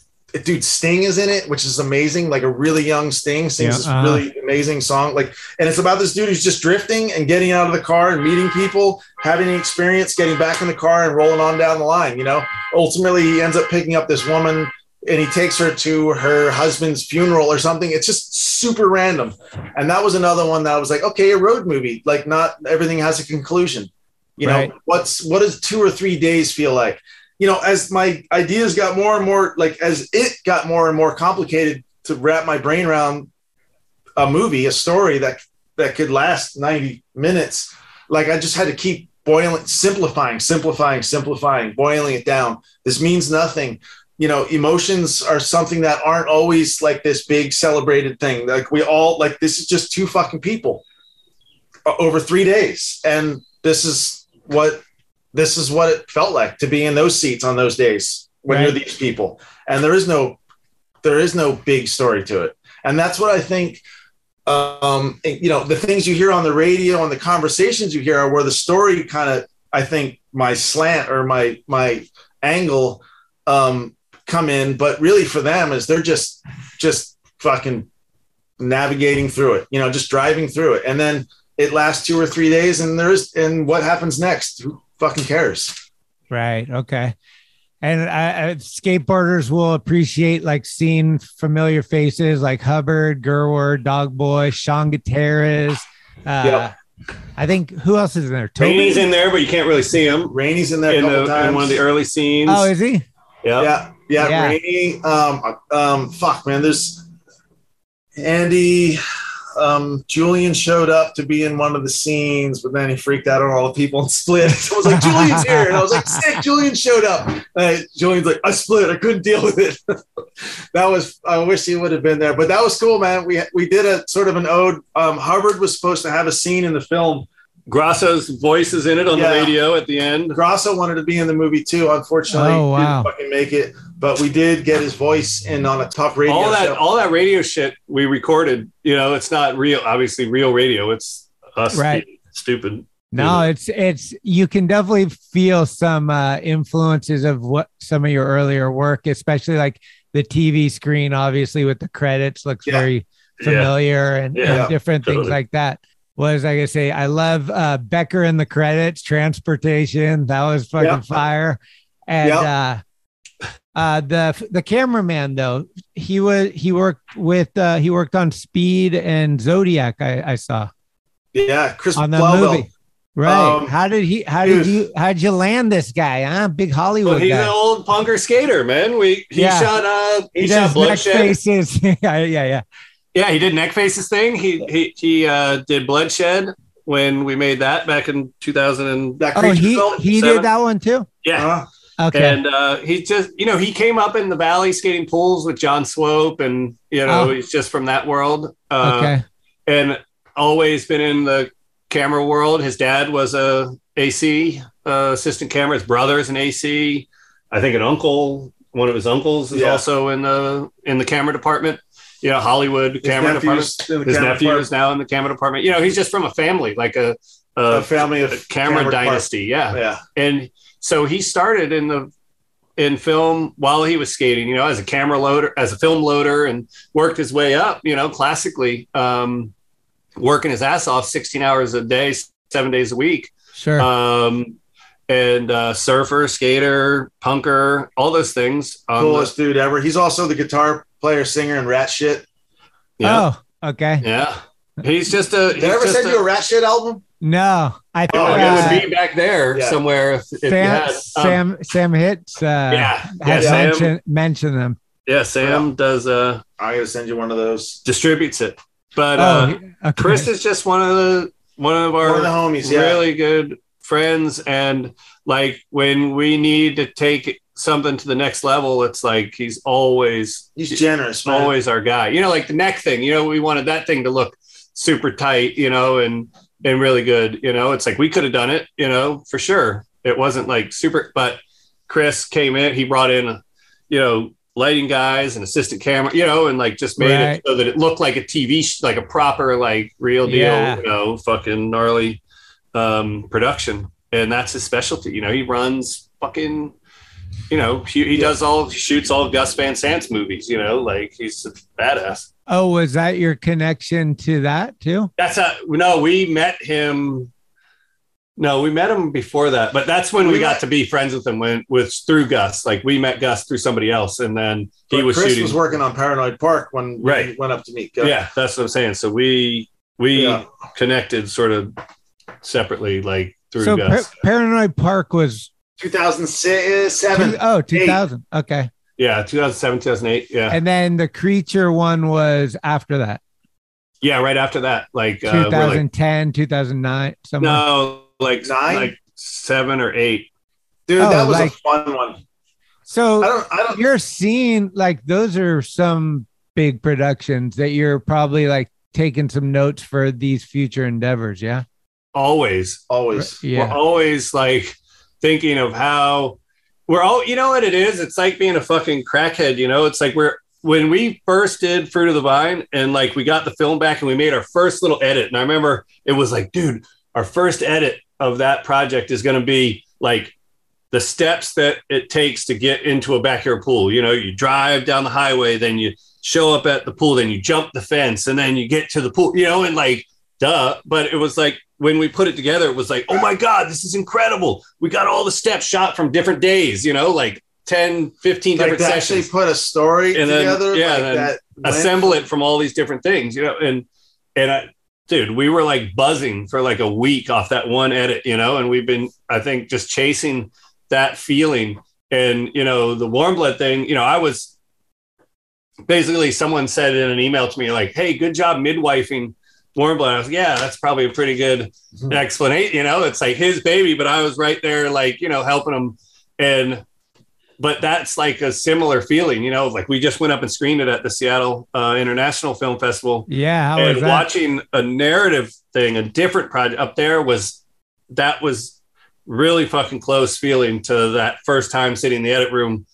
dude, Sting is in it, which is amazing. Like a really young Sting sings yeah, this uh, really amazing song. Like, and it's about this dude who's just drifting and getting out of the car and meeting people, having an experience, getting back in the car and rolling on down the line. You know, ultimately he ends up picking up this woman and he takes her to her husband's funeral or something. It's just super random. And that was another one that I was like, okay, a road movie. Like not everything has a conclusion. You right. know, what's, what does two or three days feel like? You know, as my ideas got more and more, like as it got more and more complicated to wrap my brain around a movie, a story that that could last ninety minutes, like I just had to keep boiling, simplifying, simplifying, simplifying, boiling it down. This means nothing. You know, emotions are something that aren't always like this big celebrated thing. Like we all, like this is just two fucking people over three days. And this is what, This is what it felt like to be in those seats on those days when right. you're these people. And there is no, there is no big story to it. And that's what I think, um, you know, the things you hear on the radio and the conversations you hear are where the story kind of, I think my slant or my, my angle um, come in, but really for them is they're just, just fucking navigating through it, you know, just driving through it. And then it lasts two or three days and there's, and what happens next? Fucking cares. Right. Okay. And I, I, skateboarders will appreciate like seeing familiar faces like Hubbard, Gerward, Dog Boy, Sean Gutierrez. Uh, yep. I think who else is in there? Toby? Rainey's in there, but you can't really see him. Rainey's in there in, the, in one of the early scenes. Oh, is he? Yep. Yeah. Yeah. Yeah. Rainey. Um, um, fuck, man. There's Andy. Um, Julian showed up to be in one of the scenes, but then he freaked out on all the people and split. So I was like, Julian's here. And I was like, sick, Julian showed up. Uh, Julian's like, I split. I couldn't deal with it. That was, I wish he would have been there, but that was cool, man. We we did a sort of an ode. Um, Hubbard was supposed to have a scene in the film. Grosso's voice is in it on yeah. the radio at the end. Grosso wanted to be in the movie too. Unfortunately, oh, wow. he didn't fucking make it. But we did get his voice in on a top radio. All that, show. all that radio shit we recorded. You know, it's not real. Obviously, real radio. It's us right. being stupid. No, you know? it's it's. You can definitely feel some uh, influences of what some of your earlier work, especially like the T V screen. Obviously, with the credits, looks yeah. very familiar yeah. and, yeah. and different totally. things like that. Was I gonna say? I love uh, Becker in the credits. Transportation. That was fucking yep. fire. And yep. uh, uh, the the cameraman though, he was he worked with uh, he worked on Speed and Zodiac. I, I saw. Yeah, Chris on the Blauvel. movie. Right. Um, how did he? How did you? How'd you land this guy? Huh? Big Hollywood. Well, he's guy. an old punker skater, man. We he yeah. shot uh he, he shot Bloodshed. yeah, yeah, yeah. Yeah, he did Neck Faces thing. He he he uh, did Bloodshed when we made that back in two thousand. That oh, he film, he did that one too. Yeah. Uh, okay. And uh, he just you know he came up in the valley skating pools with John Swope, and you know oh. he's just from that world. Uh, okay. And always been in the camera world. His dad was a A C uh, assistant camera. His brother is an A C. I think an uncle, one of his uncles, is yeah. also in the in the camera department. Yeah, Hollywood camera department. His nephew is now in the camera department. You know, he's just from a family, like a a, a family of a camera, camera dynasty. Department. Yeah, yeah. And so he started in the in film while he was skating. You know, as a camera loader, as a film loader, and worked his way up. You know, classically, um, working his ass off, sixteen hours a day, seven days a week. Sure. Um, and uh, surfer, skater, punker, all those things. Coolest dude ever. He's also the guitar player, singer, and Rat Shit. Yeah. Oh, okay. Yeah, he's just a. Did I ever send a, you a Rat Shit album? No, I. Think, oh, uh, it would be back there yeah. somewhere. If, if Sam, um, Sam, Sam Hitz. Uh, yeah, yeah. Sam, mentioned, mentioned them. Yeah, Sam yeah. does. Uh, I gotta send you one of those. Distributes it, but oh, uh, okay. Chris is just one of the one of our one of the homies, really yeah. good friends, and like when we need to take something to the next level, it's like he's always he's generous, man. Always our guy. You know, like the neck thing, you know, we wanted that thing to look super tight, you know, and and really good, you know. It's like we could have done it, you know, for sure. It wasn't like super, but Chris came in, he brought in, you know, lighting guys and assistant camera, you know, and like just made right. it so that it looked like a T V, sh- like a proper, like real deal, yeah. you know, fucking gnarly um, production. And that's his specialty. You know, he runs fucking, you know, he, he yeah. does all, he shoots all Gus Van Sant's movies, you know, like he's a badass. Oh, was that your connection to that too? That's a, no, we met him. No, we met him before that, but that's when we, we got to be friends with him when with through Gus. Like we met Gus through somebody else, and then he was Chris shooting. was working on Paranoid Park when we right. went up to meet Gus. Yeah, that's what I'm saying. So we we yeah. connected sort of separately, like through so Gus. Pa- Paranoid Park was two thousand seven. Two, oh, two thousand. Eight. Okay. Yeah, two thousand seven, two thousand eight. Yeah. And then the Creature one was after that. Yeah, right after that, like uh, twenty ten, like, two thousand nine. Somewhere. No. Like nine, like seven or eight, dude. Oh, that was like, a fun one. So I don't, I don't. You're seeing like those are some big productions that you're probably like taking some notes for these future endeavors. Yeah, always, always. Yeah. We're always like thinking of how we're all. You know what it is? It's like being a fucking crackhead. You know, it's like we're when we first did Fruit of the Vine and like we got the film back and we made our first little edit. And I remember it was like, dude, our first edit of that project is going to be like the steps that it takes to get into a backyard pool. You know, you drive down the highway, then you show up at the pool, then you jump the fence and then you get to the pool, you know, and like, duh. But it was like, when we put it together, it was like, oh my God, this is incredible. We got all the steps shot from different days, you know, like ten, fifteen like different to sessions. Actually put a story and together. Then, yeah. Like and that assemble went- it from all these different things, you know, and, and I, dude, we were like buzzing for like a week off that one edit, you know, and we've been, I think, just chasing that feeling. And, you know, the Warm Blood thing, you know, I was basically someone said in an email to me like, hey, good job midwifing Warm Blood. I was like, yeah, that's probably a pretty good explanation. You know, it's like his baby, but I was right there, like, you know, helping him. And, but that's like a similar feeling, you know, like we just went up and screened it at the Seattle uh, International Film Festival. Yeah. How and was that? Watching a narrative thing, a different project up there was, that was really fucking close feeling to that first time sitting in the edit room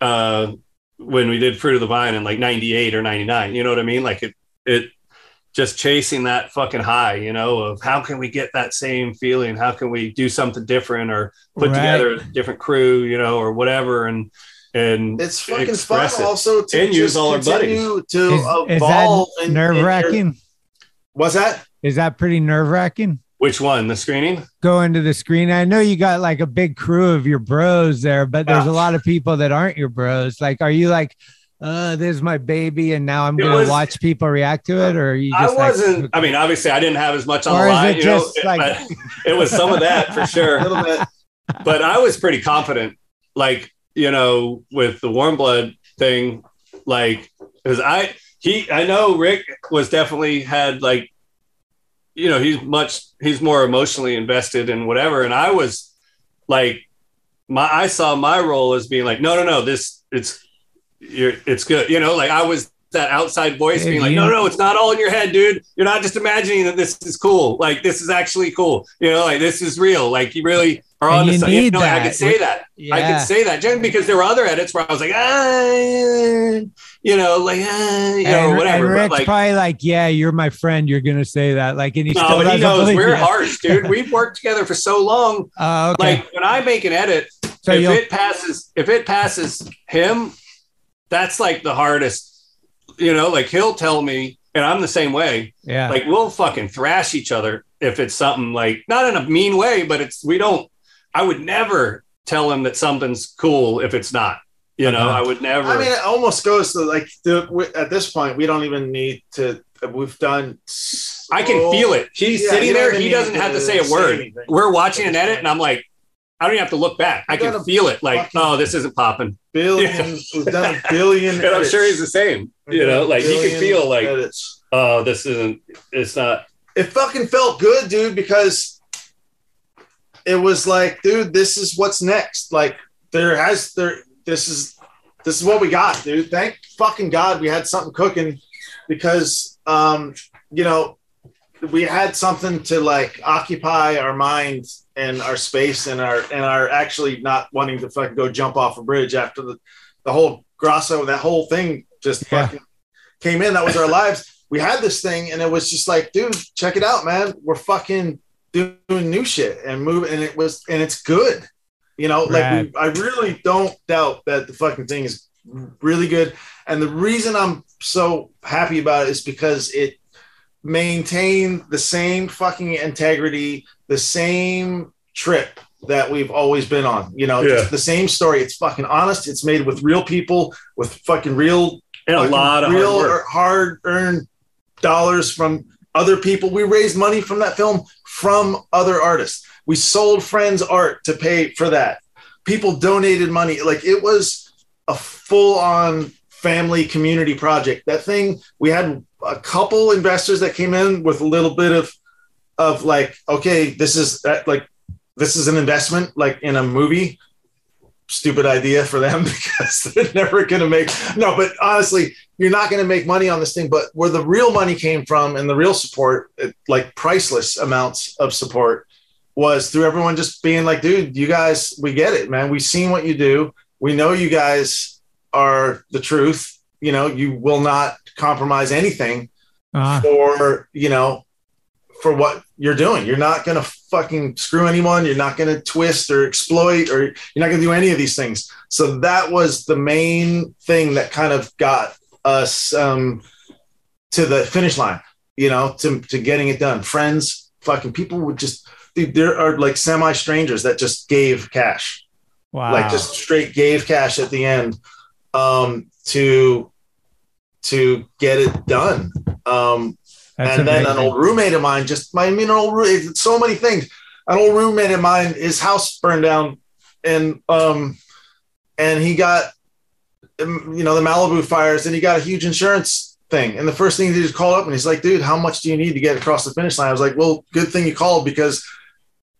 uh, when we did Fruit of the Vine in like ninety-eight or ninety-nine, you know what I mean? Like it, it just chasing that fucking high, you know, of how can we get that same feeling? How can we do something different or put right. together a different crew, you know, or whatever. And, and it's fucking fun it. Also to and use all our buddies to is, evolve. Is that nerve wracking? What's that? Is that pretty nerve wracking? Which one? The screening? Going to the screen. I know you got like a big crew of your bros there, but there's wow. a lot of people that aren't your bros. Like, are you like, Uh, there's my baby, and now I'm it gonna was, watch people react to it, or you just I wasn't. Like, I mean, obviously, I didn't have as much on the line, you know. Like... It, it was some of that for sure, a little bit. But I was pretty confident, like you know, with the Warm Blood thing, like because I he I know Rick was definitely had like, you know, he's much he's more emotionally invested in whatever, and I was like, my I saw my role as being like, no, no, no, this it's. You're, it's good, you know, like I was that outside voice being like, no, no, it's not all in your head, dude. You're not just imagining that this is cool. Like this is actually cool, you know, like this is real. Like you really are on the side. No, I could say that. Yeah. I could say that, Jen, because there were other edits where I was like, ah, you know, like ah, you know, and, whatever. And Rick's but like, probably like, yeah, you're my friend. You're gonna say that, like, and he, no, still but he knows we're that. harsh, dude. We've worked together for so long. Uh, okay. Like when I make an edit, so if it passes, if it passes him. That's like the hardest, you know, like he'll tell me, and I'm the same way. Yeah. Like we'll fucking thrash each other if it's something like, not in a mean way, but it's, we don't, I would never tell him that something's cool if it's not, you know, uh-huh. I would never. I mean, it almost goes to like, the, at this point, we don't even need to, we've done. So... I can feel it. He's yeah, sitting there. He doesn't have to say a word. Anything. We're watching an edit and I'm like, I don't even have to look back. I can feel it. Like, oh, this isn't popping. Billion, yeah. We've done a billion. And I'm sure he's the same. You know, like you can feel like, edits. oh, this isn't. It's not. It fucking felt good, dude, because it was like, dude, this is what's next. Like, there has there. This is this is what we got, dude. Thank fucking God we had something cooking, because um, you know, we had something to like occupy our minds. And our space and our and our actually not wanting to fucking go jump off a bridge after the, the whole Grasso, that whole thing just yeah. fucking came in. That was our lives. We had this thing, and it was just like, dude, check it out, man. We're fucking doing new shit and moving, and it was, and it's good. You know, Rad. like we, I really don't doubt that the fucking thing is really good. And the reason I'm so happy about it is because it maintained the same fucking integrity, the same trip that we've always been on, you know, yeah. just the same story. It's fucking honest. It's made with real people, with fucking real, and fucking a lot of real hard, hard earned dollars from other people. We raised money from that film from other artists. We sold friends' art to pay for that. People donated money. Like, it was a full on family community project. That thing, we had a couple investors that came in with a little bit of, of like, okay, this is that, like, this is an investment, like in a movie. Stupid idea for them because they're never going to make, no, but honestly, you're not going to make money on this thing. But where the real money came from and the real support, it, like priceless amounts of support, was through everyone just being like, dude, you guys, we get it, man. We've seen what you do. We know you guys are the truth. You know, you will not compromise anything uh-huh. for, you know, for what you're doing. You're not going to fucking screw anyone. You're not going to twist or exploit, or you're not going to do any of these things. So that was the main thing that kind of got us um, to the finish line, you know, to, to getting it done. Friends, fucking people would just, dude, there are like semi strangers that just gave cash. Wow. Like just straight gave cash at the end um, to, to get it done. Um, That's and amazing. Then an old roommate of mine, just my, I mean, an old, so many things. An old roommate of mine, his house burned down, and um, and he got, you know, the Malibu fires, and he got a huge insurance thing. And the first thing he did is call up, and he's like, "Dude, how much do you need to get across the finish line?" I was like, "Well, good thing you called, because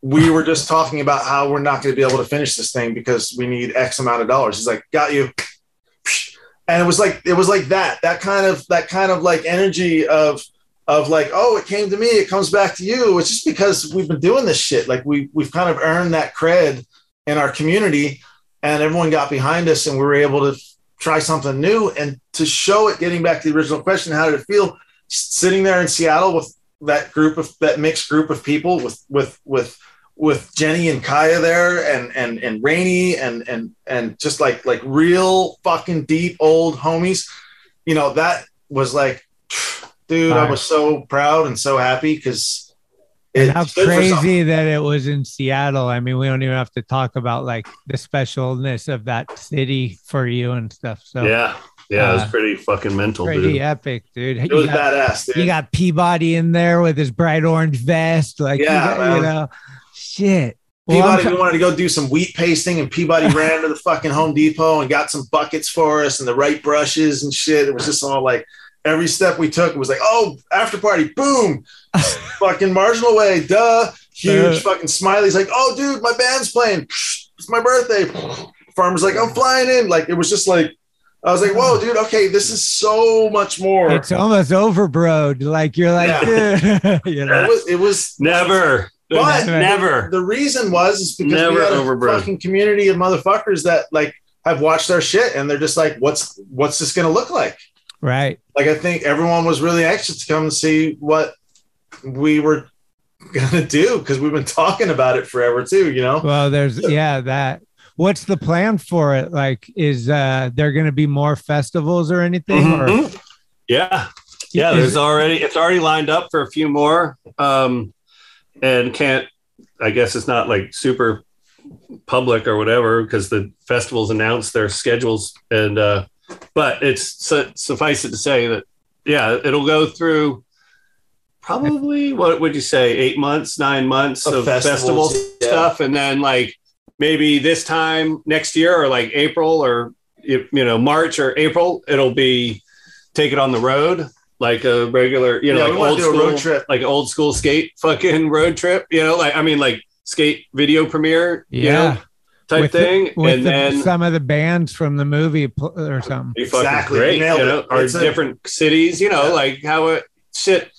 we were just talking about how we're not going to be able to finish this thing because we need X amount of dollars." He's like, "Got you." And it was like it was like that, that kind of that kind of like energy of. Of like, oh, it came to me, it comes back to you. It's just because we've been doing this shit. Like we, we've kind of earned that cred in our community, and everyone got behind us, and we were able to try something new. And to show it, getting back to the original question, how did it feel sitting there in Seattle with that group of that mixed group of people with, with, with, with Jenny and Kaya there, and, and, and Rainey, and, and, and just like, like real fucking deep old homies, you know, that was like, dude, I was so proud and so happy because it's how crazy that it was in Seattle. I mean, we don't even have to talk about like the specialness of that city for you and stuff. So yeah, yeah, uh, it was pretty fucking mental, pretty dude. Pretty epic, dude. It was badass, dude. You got Peabody in there with his bright orange vest, like yeah, you, got, you know, shit. Well, Peabody, tra- we wanted to go do some wheat pasting, and Peabody ran to the fucking Home Depot and got some buckets for us and the right brushes and shit. It was just all like. Every step we took was like, oh, after party, boom, fucking marginal way, duh, huge dude. Fucking smiley's like, oh, dude, my band's playing, it's my birthday. Farmer's like, I'm flying in, like it was just like, I was like, whoa, dude, okay, this is so much more. It's almost over, bro. Like you're like, yeah. you know, it was, it was never, but never. The, the reason was is because never we had over, a bro. Fucking community of motherfuckers that like have watched our shit, and they're just like, what's what's this gonna look like? Right. Like, I think everyone was really anxious to come and see what we were going to do because we've been talking about it forever, too, you know? Well, there's, yeah, that. What's the plan for it? Like, is uh, there going to be more festivals or anything? Mm-hmm. Or? Yeah. Yeah, there's already, it's already lined up for a few more. Um, and can't, I guess it's not like super public or whatever because the festivals announced their schedules and, uh, but it's su- suffice it to say that, yeah, it'll go through probably, what would you say, eight months, nine months of, of festival yeah. stuff. And then like maybe this time next year or like April or, you know, March or April, it'll be take it on the road like a regular, you know, yeah, like old school road trip, like old school skate fucking road trip, you know, like, I mean, like skate video premiere, yeah. you know? Type with thing, the, with and the, then some of the bands from the movie or something. Exactly, great, you know, it. Or different a, cities, you know, yeah. like how it shit.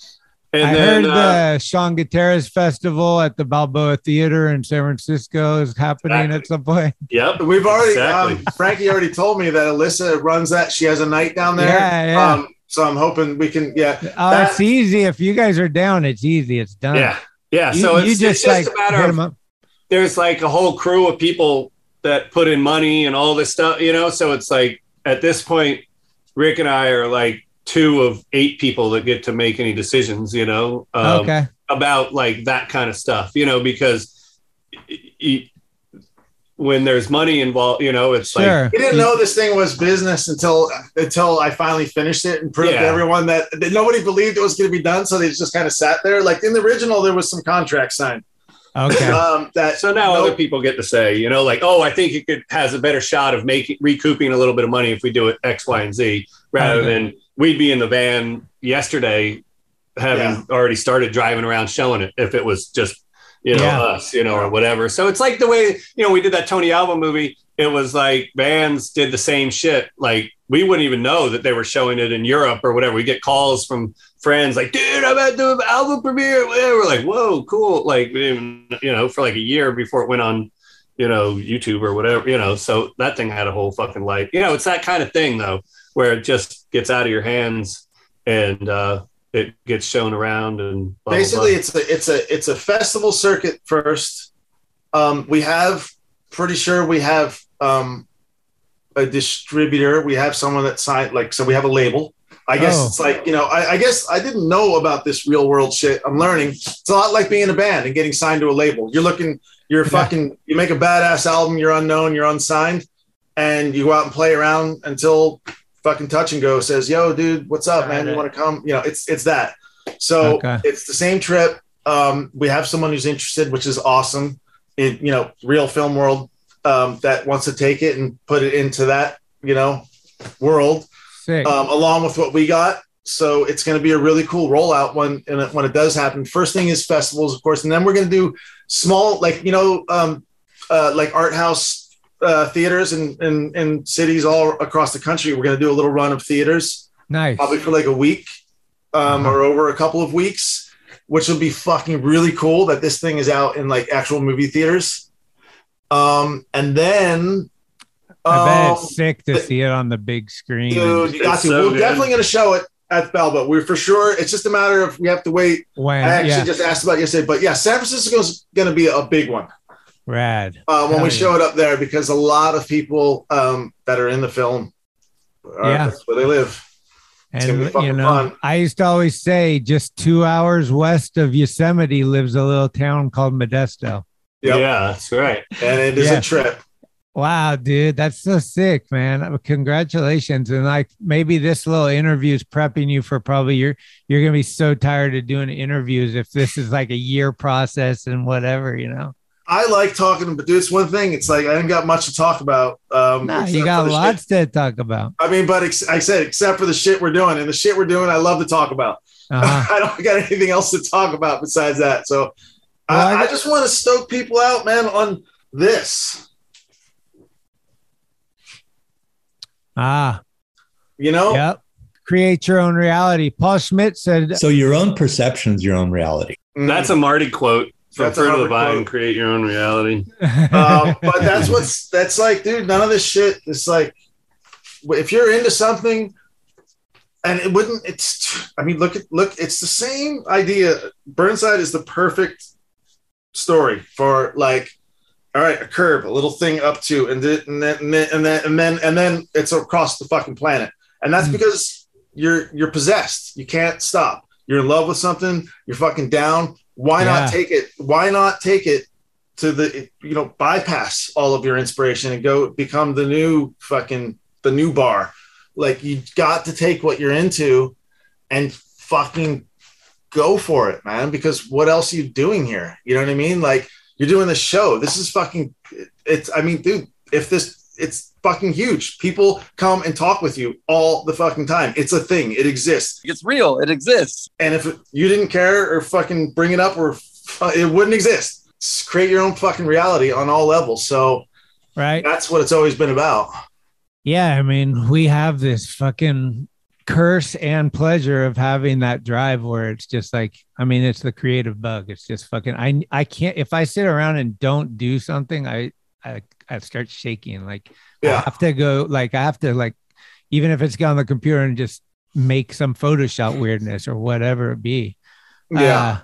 And I then, heard uh, the Sean Gutierrez Festival at the Balboa Theater in San Francisco is happening exactly. at some point. Yep, we've already. Exactly. Um, Frankie already told me that Alyssa runs that. She has a night down there. Yeah, yeah. Um, so I'm hoping we can. Yeah, oh, that, it's easy if you guys are down. It's easy. It's done. Yeah, yeah. You, so it's, you just, it's just like, a matter of up. There's like a whole crew of people that put in money and all this stuff, you know. So it's like at this point, Rick and I are like two of eight people that get to make any decisions, you know, um, okay. about like that kind of stuff, you know, because it, it, when there's money involved, you know, it's sure. like, you didn't know this thing was business until, until I finally finished it and proved yeah. to everyone that, that nobody believed it was going to be done. So they just kind of sat there. Like in the original, there was some contract signed. Okay. um, that so now no, other people get to say, you know, like, oh, I think it could, has a better shot of making, recouping a little bit of money if we do it X, Y, and Z rather okay. than, we'd be in the van yesterday having yeah. already started driving around showing it if it was just, you know, yeah. us, you know, or whatever. So it's like the way, you know, we did that Tony Alva movie. It was like bands did the same shit. Like we wouldn't even know that they were showing it in Europe or whatever. We get calls from friends like, dude, I'm at the album premiere. We're like, whoa, cool. Like, you know, for like a year before it went on, you know, YouTube or whatever, you know, so that thing had a whole fucking life. You know, it's that kind of thing though, where it just gets out of your hands and uh, it gets shown around and blah, basically blah, blah. it's a it's a it's a festival circuit first. Um, we have pretty sure we have um, a distributor. We have someone that signed like so we have a label. I guess oh. it's like you know I, I guess I didn't know about this real world shit. I'm learning. It's a lot like being in a band and getting signed to a label. You're looking. You're yeah. fucking. You make a badass album. You're unknown. You're unsigned, and you go out and play around until. Fucking touch and go says, yo, dude, what's up, man? You want to come? You know, it's it's that. So okay. it's the same trip. Um, we have someone who's interested, which is awesome. In you know, real film world um, that wants to take it and put it into that you know world, um, along with what we got. So it's going to be a really cool rollout when and when it does happen. First thing is festivals, of course, and then we're going to do small, like you know, um, uh, like art house. Uh, theaters and in, in, in cities all across the country. We're going to do a little run of theaters. Nice. Probably for like a week um, uh-huh. or over a couple of weeks, which will be fucking really cool that this thing is out in like actual movie theaters. Um, and then... I bet um, it's sick to the, see it on the big screen. Dude, you got to. So we're good. Definitely going to show it at Balboa. We're for sure. It's just a matter of we have to wait. When, I actually yeah. just asked about it yesterday. But yeah, San Francisco's going to be a big one. Rad. Uh, when Hell we yeah. showed up there, because a lot of people um, that are in the film, are, yeah. that's where they live. It's and you know, fun. I used to always say, just two hours west of Yosemite lives a little town called Modesto. Yep. Yeah, that's right. And it is yeah. a trip. Wow, dude, that's so sick, man! Congratulations, and like maybe this little interview is prepping you for probably you're you're gonna be so tired of doing interviews if this is like a year process and whatever, you know. I like talking, but dude, it's one thing. It's like I haven't got much to talk about. Um, nah, you got lots shit. to talk about. I mean, but ex- I said, except for the shit we're doing, and the shit we're doing, I love to talk about. Uh-huh. I don't got anything else to talk about besides that. So well, I, I, got- I just want to stoke people out, man, on this. Ah, you know, yep. Create your own reality. Paul Schmidt said, "So your own perception's your own reality." Mm. That's a Marty quote. From Fruit of the Vine, create your own reality. Uh, but that's what's that's like, dude. None of this shit is like if you're into something, and it wouldn't. It's I mean, look at look. It's the same idea. Burnside is the perfect story for like, all right, a curve, a little thing up to, and then and then and then and then and then, and then it's across the fucking planet, and that's mm. because you're you're possessed. You can't stop. You're in love with something. You're fucking down. Why yeah. not take it? Why not take it to the, you know, bypass all of your inspiration and go become the new fucking, the new bar. Like you got to take what you're into and fucking go for it, man. Because what else are you doing here? You know what I mean? Like you're doing the show. This is fucking, it's, I mean, dude, if this, it's fucking huge. People come and talk with you all the fucking time. It's a thing. It exists. It's real. It exists. And if you didn't care or fucking bring it up or uh, it wouldn't exist. It's create your own fucking reality on all levels. So right. That's what it's always been about. Yeah. I mean, we have this fucking curse and pleasure of having that drive where it's just like, I mean, it's the creative bug. It's just fucking, I, I can't, if I sit around and don't do something, I, I, I start shaking. Like yeah. I have to go, like, I have to like, even if it's on the computer and just make some Photoshop weirdness or whatever it be. Yeah. Uh,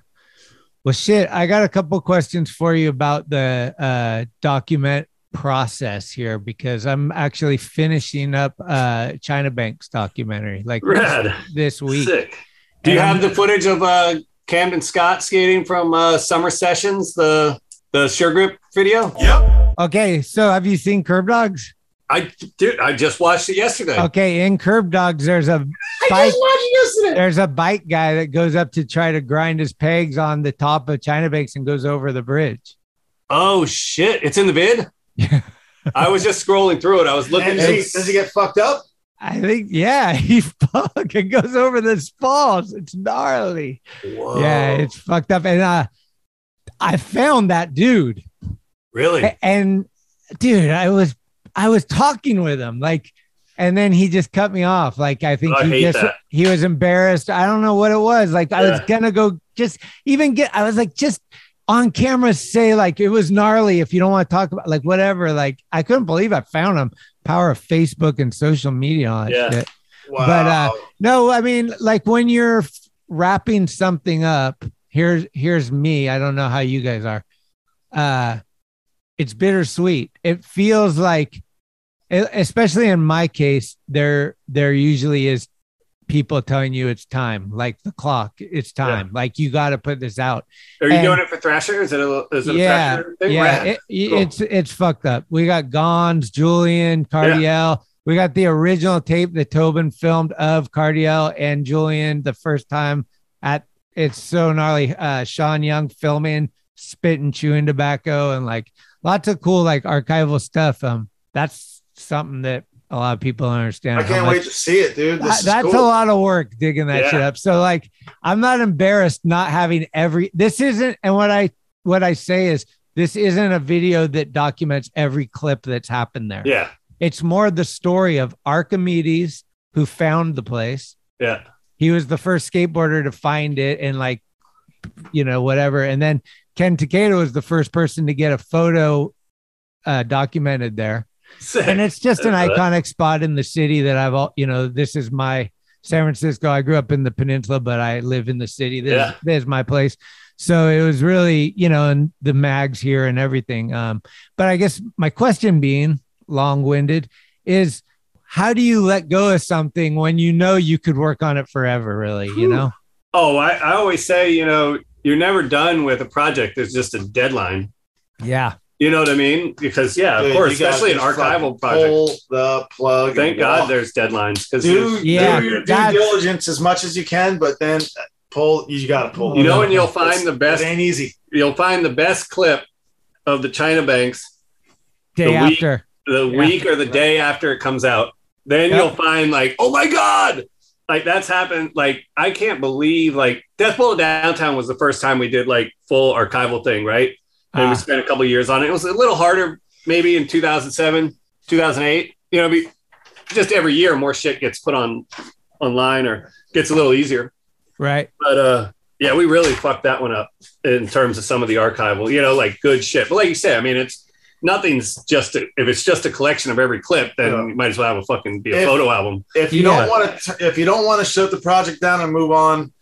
well, shit, I got a couple questions for you about the uh, document process here, because I'm actually finishing up uh, China Bank's documentary like Red. This, this week. Sick. Do and, you have the footage of uh, Camden Scott skating from uh, Summer Sessions, the, the Sure Grip video? Yep. Okay, so have you seen Curb Dogs? I dude, I just watched it yesterday. Okay, in Curb Dogs, there's a bike, I just watched it yesterday. There's a bike guy that goes up to try to grind his pegs on the top of China Bank's and goes over the bridge. Oh shit! It's in the vid. I was just scrolling through it. I was looking. Does he, does he get fucked up? I think yeah, he fucking goes over this falls. It's gnarly. Whoa. Yeah, it's fucked up, and uh, I found that dude. Really? And dude, I was. I was talking with him like, and then he just cut me off. Like, I think oh, he, I just, he was embarrassed. I don't know what it was. Like yeah. I was going to go just even get, I was like, just on camera, say like, it was gnarly. If you don't want to talk about like, whatever, like I couldn't believe I found him. Power of Facebook and social media. On yeah. Shit. Wow. But uh, no, I mean, like when you're wrapping something up, here's, here's me. I don't know how you guys are. Uh, it's bittersweet. It feels like, especially in my case, there there usually is people telling you it's time, like the clock, it's time, yeah. like you got to put this out. Are you and, doing it for Thrasher? Is it a, is it yeah, a Thrasher thing? Yeah, it, cool. it's it's fucked up. We got Gons, Julian, Cardiel. Yeah. We got the original tape that Tobin filmed of Cardiel and Julian the first time at. It's so gnarly. Uh, Sean Young filming, spitting, chewing tobacco, and like lots of cool like archival stuff. Um, that's. Something that a lot of people don't understand. I can't wait to see it, dude. This is that's cool. A lot of work digging that yeah. shit up. So like, I'm not embarrassed not having every, this isn't. And what I, what I say is this isn't a video that documents every clip that's happened there. Yeah. It's more the story of Archimedes who found the place. Yeah. He was the first skateboarder to find it and like, you know, whatever. And then Ken Takeda was the first person to get a photo uh, documented there. Sick. And it's just an iconic spot in the city that I've all, you know, this is my San Francisco. I grew up in the peninsula, but I live in the city. This, yeah. this is my place. So it was really, you know, and the mags here and everything. Um, but I guess my question being long-winded is how do you let go of something when you know you could work on it forever, really, Whew. You know? Oh, I, I always say, you know, you're never done with a project. There's just a deadline. Yeah. You know what I mean? Because yeah, dude, of course, especially an archival project. Pull the plug. Thank God off. There's deadlines. Do yeah, do your due diligence as much as you can, but then pull. You got to pull. You know, and you'll find it's, the best. It ain't easy. You'll find the best clip of the China Banks day the week, after the yeah. week or the day after it comes out. Then yep. you'll find like, oh my God, like that's happened. Like I can't believe like Death Bowl Downtown was the first time we did like full archival thing, right? And we spent a couple of years on it. It was a little harder maybe in two thousand seven, two thousand eight. You know, be, just every year more shit gets put on online or gets a little easier. Right. But, uh, yeah, we really fucked that one up in terms of some of the archival, you know, like good shit. But like you say, I mean, it's nothing's just, a, if it's just a collection of every clip, then yeah. you might as well have a fucking be a if, photo album. If you yeah. don't want to, if you don't want to shut the project down and move on,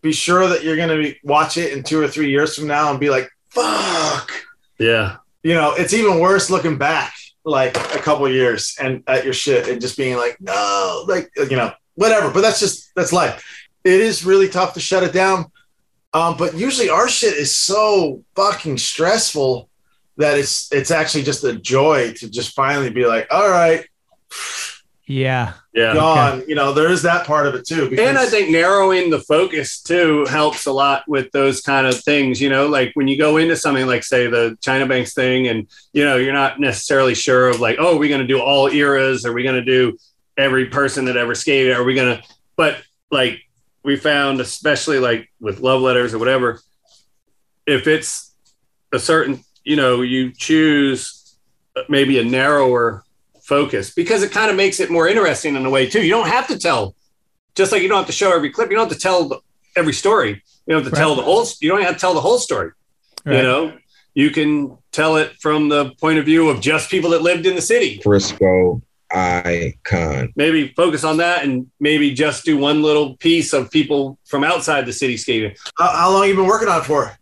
be sure that you're going to be watch it in two or three years from now and be like, fuck. Yeah. You know, it's even worse looking back like a couple of years and at your shit and just being like, no, like, you know, whatever. But that's just, that's life. It is really tough to shut it down. Um, but usually our shit is so fucking stressful that it's, it's actually just a joy to just finally be like, all right. Yeah. Yeah. Gone. Okay. You know, there is that part of it too. And I think narrowing the focus too helps a lot with those kind of things, you know, like when you go into something like say the China Banks thing and, you know, you're not necessarily sure of like, oh, are we going to do all eras? Are we going to do every person that ever skated? Are we going to, but like we found, especially like with love letters or whatever, if it's a certain, you know, you choose maybe a narrower focus because it kind of makes it more interesting in a way too. You don't have to tell just like you don't have to show every clip. You don't have to tell the, every story. You don't have to right. tell the whole. You don't have to tell the whole story. Right. You know, you can tell it from the point of view of just people that lived in the city. Frisco icon. Maybe focus on that, and maybe just do one little piece of people from outside the city skating. How, how long have you been working on it for?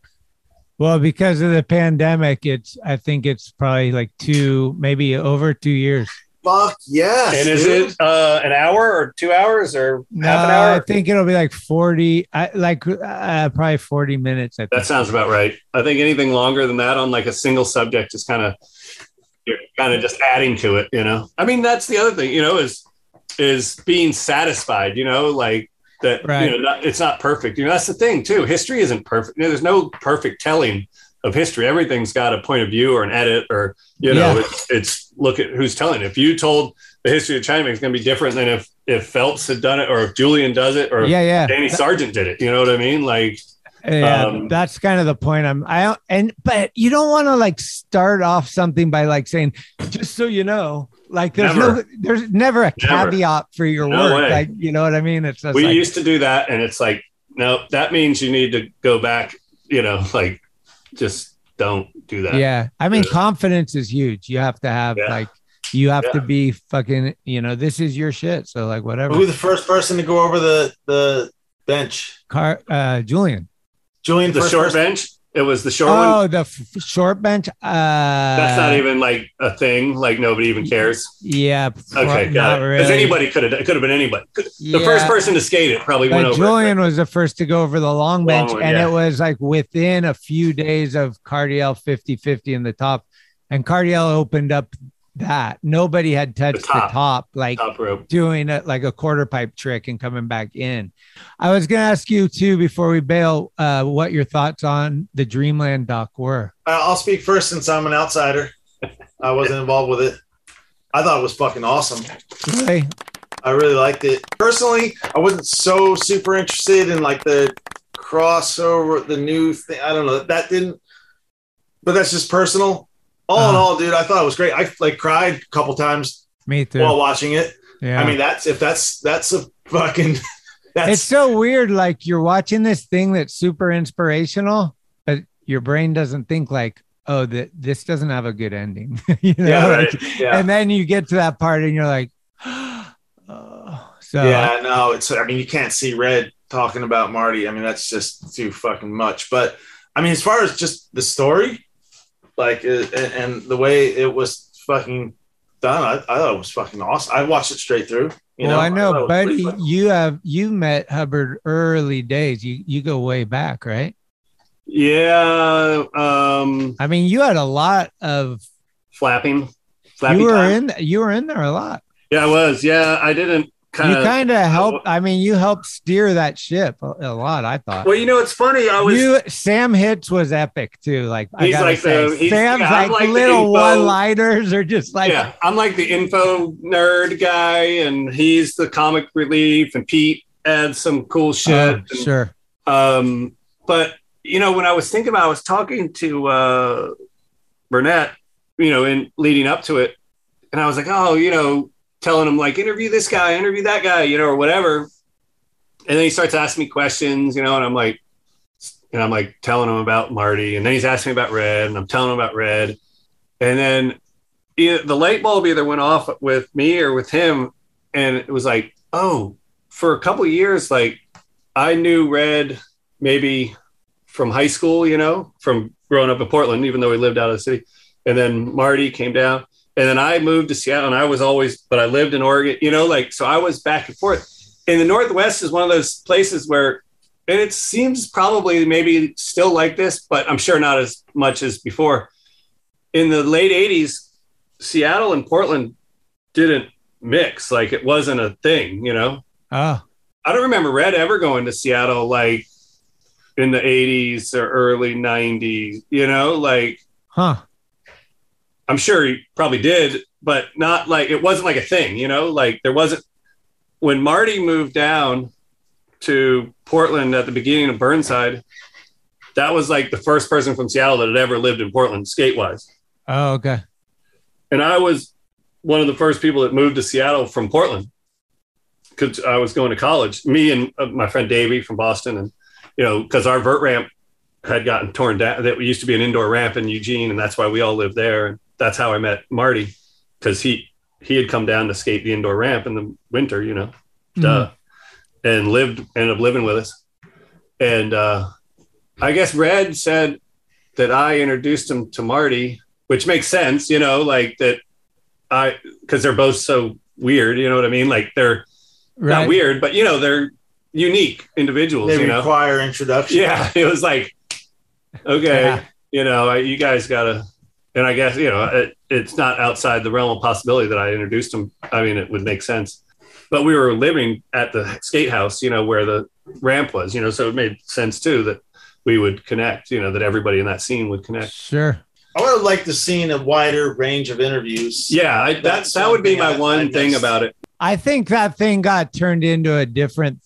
Well, because of the pandemic, it's I think it's probably like two, maybe over two years. Fuck yes! And is dude. it uh, an hour or two hours or no, half an hour? I think it'll be like forty, I, like uh, probably forty minutes. I think. That sounds about right. I think anything longer than that on like a single subject is kind of you're kind of just adding to it. You know, I mean that's the other thing. You know, is is being satisfied. You know, like. That right. you know, not, it's not perfect. You know, that's the thing too. History isn't perfect. You know, there's no perfect telling of history. Everything's got a point of view or an edit, or you know, yeah. it's, it's look at who's telling. If you told the history of China, it's going to be different than if if Phelps had done it, or if Julian does it, or yeah, yeah. Danny Sargent did it. You know what I mean? Like, yeah, um, that's kind of the point. I'm I and but you don't want to like start off something by like saying, just so you know. Like there's never. no, there's never a never. caveat for your no work. Way. Like, you know what I mean? It's just we like, used to do that. And it's like, no, that means you need to go back, you know, like just don't do that. Yeah. I mean, yeah. confidence is huge. You have to have yeah. like, you have yeah. to be fucking, you know, this is your shit. So like whatever. Who was the first person to go over the, the bench? Car, uh, Julian. Julian, the short person? bench. It was the short oh, one. Oh, the f- short bench. Uh, That's not even like a thing. Like nobody even cares. Yeah. Pro- okay. Got it. Really. Because anybody could have. It could have been anybody. Yeah. The first person to skate it probably went uh, over. Julian it. was the first to go over the long bench, long one, and yeah. it was like within a few days of Cardiel fifty-fifty in the top, and Cardiel opened up that nobody had touched the top, the top like top rope. doing it like a quarter pipe trick and coming back in. I was gonna ask you too before we bail uh what your thoughts on the Dreamland doc were. I'll speak first since I'm an outsider. I wasn't involved with it. I thought it was fucking awesome. Really? I really liked it personally. I wasn't so super interested in like the crossover, the new thing. I don't know, that didn't, but that's just personal. All in uh, all, dude, I thought it was great. I like cried a couple times me too. while watching it. Yeah. I mean, that's if that's that's a fucking. That's, it's so weird. Like you're watching this thing that's super inspirational, but your brain doesn't think like, oh, that this doesn't have a good ending. you know? Yeah, right. like, yeah. And then you get to that part and you're like, oh. So yeah, no, it's. I mean, you can't see Red talking about Marty. I mean, that's just too fucking much. But I mean, as far as just the story. Like and, and the way it was fucking done, I, I thought it was fucking awesome. I watched it straight through. You well, know, I know, I Buddy. You have you met Hubbard early days. You you go way back, right? Yeah. Um, I mean, you had a lot of flapping. flapping you were time. in. You were in there a lot. Yeah, I was. Yeah, I didn't. Kinda, you kind of helped. I mean, you helped steer that ship a, a lot. I thought. Well, you know, it's funny. I was. You, Sam Hitch was epic too. Like he's I like say, the, he's, Sam's yeah, like, like little one liners are just like. Yeah, I'm like the info nerd guy, and he's the comic relief, and Pete adds some cool shit. Uh, and, sure. Um, but you know, when I was thinking about, I was talking to uh, Burnett, you know, in leading up to it, and I was like, oh, you know. telling him like, interview this guy, interview that guy, you know, or whatever. And then he starts asking me questions, you know, and I'm like, and I'm like telling him about Marty. And then he's asking me about Red and I'm telling him about Red. And then the light bulb either went off with me or with him. And it was like, oh, for a couple of years, like I knew Red maybe from high school, you know, from growing up in Portland, even though we lived out of the city. And then Marty came down. And then I moved to Seattle and I was always, but I lived in Oregon, you know, like, so I was back and forth. And the Northwest is one of those places where, and it seems probably maybe still like this, but I'm sure not as much as before. In the late eighties, Seattle and Portland didn't mix. Like it wasn't a thing, you know? Oh. I don't remember Red ever going to Seattle, like in the eighties or early nineties, you know, like, huh. I'm sure he probably did, but not like, it wasn't like a thing, you know, like there wasn't, when Marty moved down to Portland at the beginning of Burnside, that was like the first person from Seattle that had ever lived in Portland skate wise. Oh, okay. And I was one of the first people that moved to Seattle from Portland. because I was going to college, me and my friend Davey from Boston, and, you know, because our vert ramp had gotten torn down. That used to be an indoor ramp in Eugene, and that's why we all lived there. And that's how I met Marty, because he he had come down to skate the indoor ramp in the winter, you know, mm-hmm. duh, and lived ended up living with us. And uh, I guess Red said that I introduced him to Marty, which makes sense, you know, like that I because they're both so weird, you know what I mean? Like they're right. not weird, but, you know, they're unique individuals. They you require know? Introduction. Yeah, it was like, okay, yeah. you know, you guys got to. And I guess, you know, it, it's not outside the realm of possibility that I introduced him. I mean, it would make sense. But we were living at the skate house, you know, where the ramp was, you know, so it made sense, too, that we would connect, you know, that everybody in that scene would connect. Sure. I would have liked to see a wider range of interviews. Yeah, I, that, that would be my I, one I thing about it. I think that thing got turned into a different,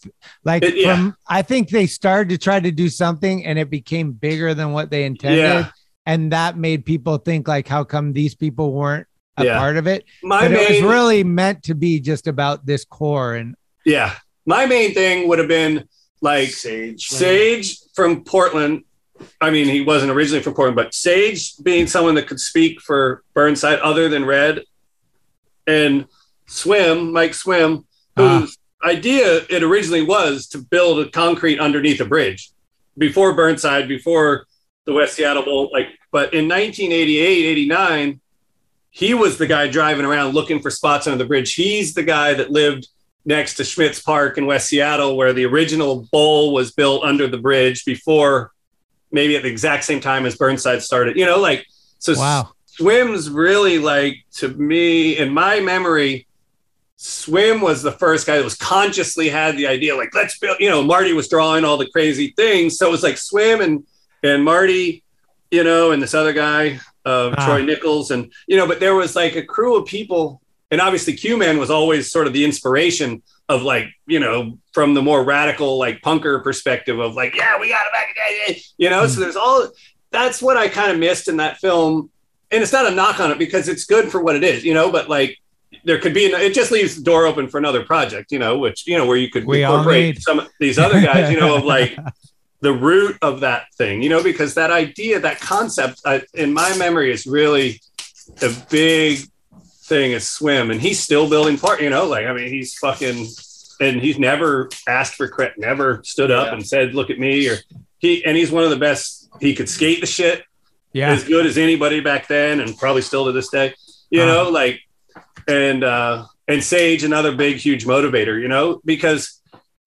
like, it, yeah. from, I think they started to try to do something and it became bigger than what they intended. Yeah. And that made people think, like, how come these people weren't a yeah. part of it? My but main, it was really meant to be just about this core. And yeah, my main thing would have been like Sage, Sage from Portland. I mean, he wasn't originally from Portland, but Sage being someone that could speak for Burnside other than Red, and Swim, Mike Swim, whose uh. idea it originally was to build a concrete underneath a bridge before Burnside, before the West Seattle Bowl. Like, but in nineteen eighty-eight, eighty-nine, he was the guy driving around looking for spots under the bridge. He's the guy that lived next to Schmitz Park in West Seattle, where the original bowl was built under the bridge before, maybe at the exact same time as Burnside started, you know, like, so wow. Swim's really like, to me, in my memory, Swim was the first guy that was consciously had the idea, like, let's build, you know, Marty was drawing all the crazy things. So it was like Swim and, and Marty, you know, and this other guy, uh, ah. Troy Nichols. And, you know, but there was like a crew of people. And obviously Q-Man was always sort of the inspiration of, like, you know, from the more radical, like, punker perspective of, like, yeah, we got it back. You know, mm. so there's all, that's what I kind of missed in that film. And it's not a knock on it, because it's good for what it is, you know, but like there could be, an, it just leaves the door open for another project, you know, which, you know, where you could we incorporate some of these other guys, you know, of like, the root of that thing, you know, because that idea, that concept, I, in my memory, is really the big thing is Swim, and he's still building part, you know, like, I mean, he's fucking, and he's never asked for credit, never stood up yeah. and said, look at me, or he, and he's one of the best, he could skate the shit yeah. as good as anybody back then, and probably still to this day, you uh-huh. know, like, and, uh, and Sage, another big, huge motivator, you know, because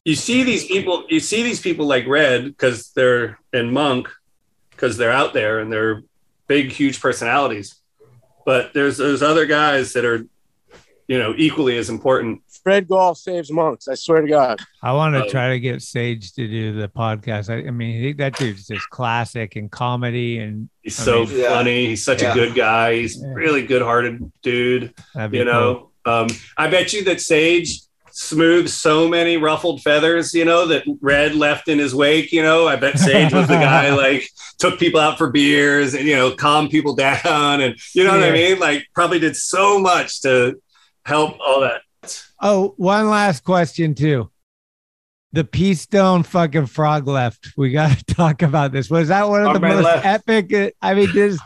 You see these people, you see these people like Red, because they're in Monk, because they're out there and they're big, huge personalities. But there's those other guys that are, you know, equally as important. Fred Golf saves monks. I swear to God. I want to uh, try to get Sage to do the podcast. I, I mean, that dude's just classic in comedy, and he's I so mean, funny. Yeah. He's such yeah. a good guy. He's yeah. really good-hearted dude. That'd be you know, cool. um, I bet you that Sage smooth so many ruffled feathers, you know, that Red left in his wake, you know. I bet Sage was the guy, like, took people out for beers and, you know, calmed people down, and you know yeah. what I mean, like, probably did so much to help all that. Oh, one last question too. The Peace Stone fucking frog left. We gotta talk about this. Was that one of frog the most left. epic? I mean, this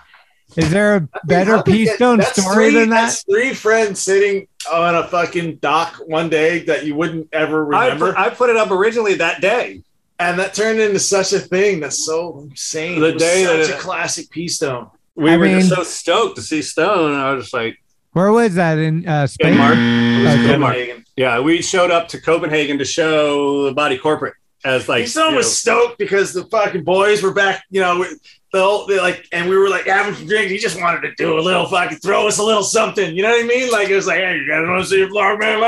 Is there a better Peace Stone story three, than that? That's three friends sitting on a fucking dock one day that you wouldn't ever remember. I put, I put it up originally that day, and that turned into such a thing. That's so insane. The it was day such that, a classic Peace Stone. We I were mean, just so stoked to see Stone. I was just like, where was that in uh, Spain? It was oh, Copenhagen. Yeah, we showed up to Copenhagen to show the Body Corporate. As like, Peace Stone was know, stoked because the fucking boys were back. You know. The whole, like, and we were like having some drinks. He just wanted to do a little fucking throw us a little something, you know what I mean? Like, it was like, hey, you guys want to see your vlog, man?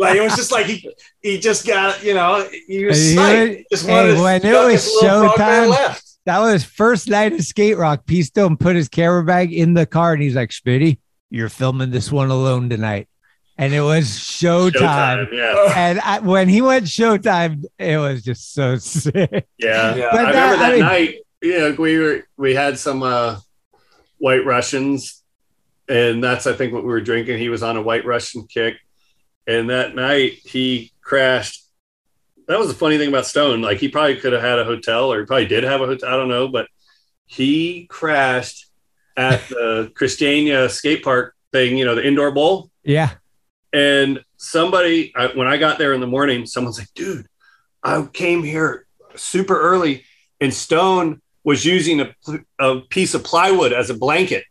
Like, it was just like he he just got, you know, he was psyched. Just wanted hey, when to it was showtime. That was first night of Skate Rock. Peace Stone put his camera bag in the car, and he's like, Spitty, you're filming this one alone tonight. And it was showtime. showtime yeah. And I, when he went showtime, it was just so sick. Yeah. yeah. But I that, remember that I mean, night, you know, we were, we had some uh, White Russians, and that's, I think, what we were drinking. He was on a White Russian kick. And that night he crashed. That was the funny thing about Stone. Like, he probably could have had a hotel, or he probably did have a hotel. I don't know, but he crashed at the Christiania skate park thing, you know, the indoor bowl. Yeah. And somebody, I, when I got there in the morning, someone's like, dude, I came here super early and Stone was using a, a piece of plywood as a blanket.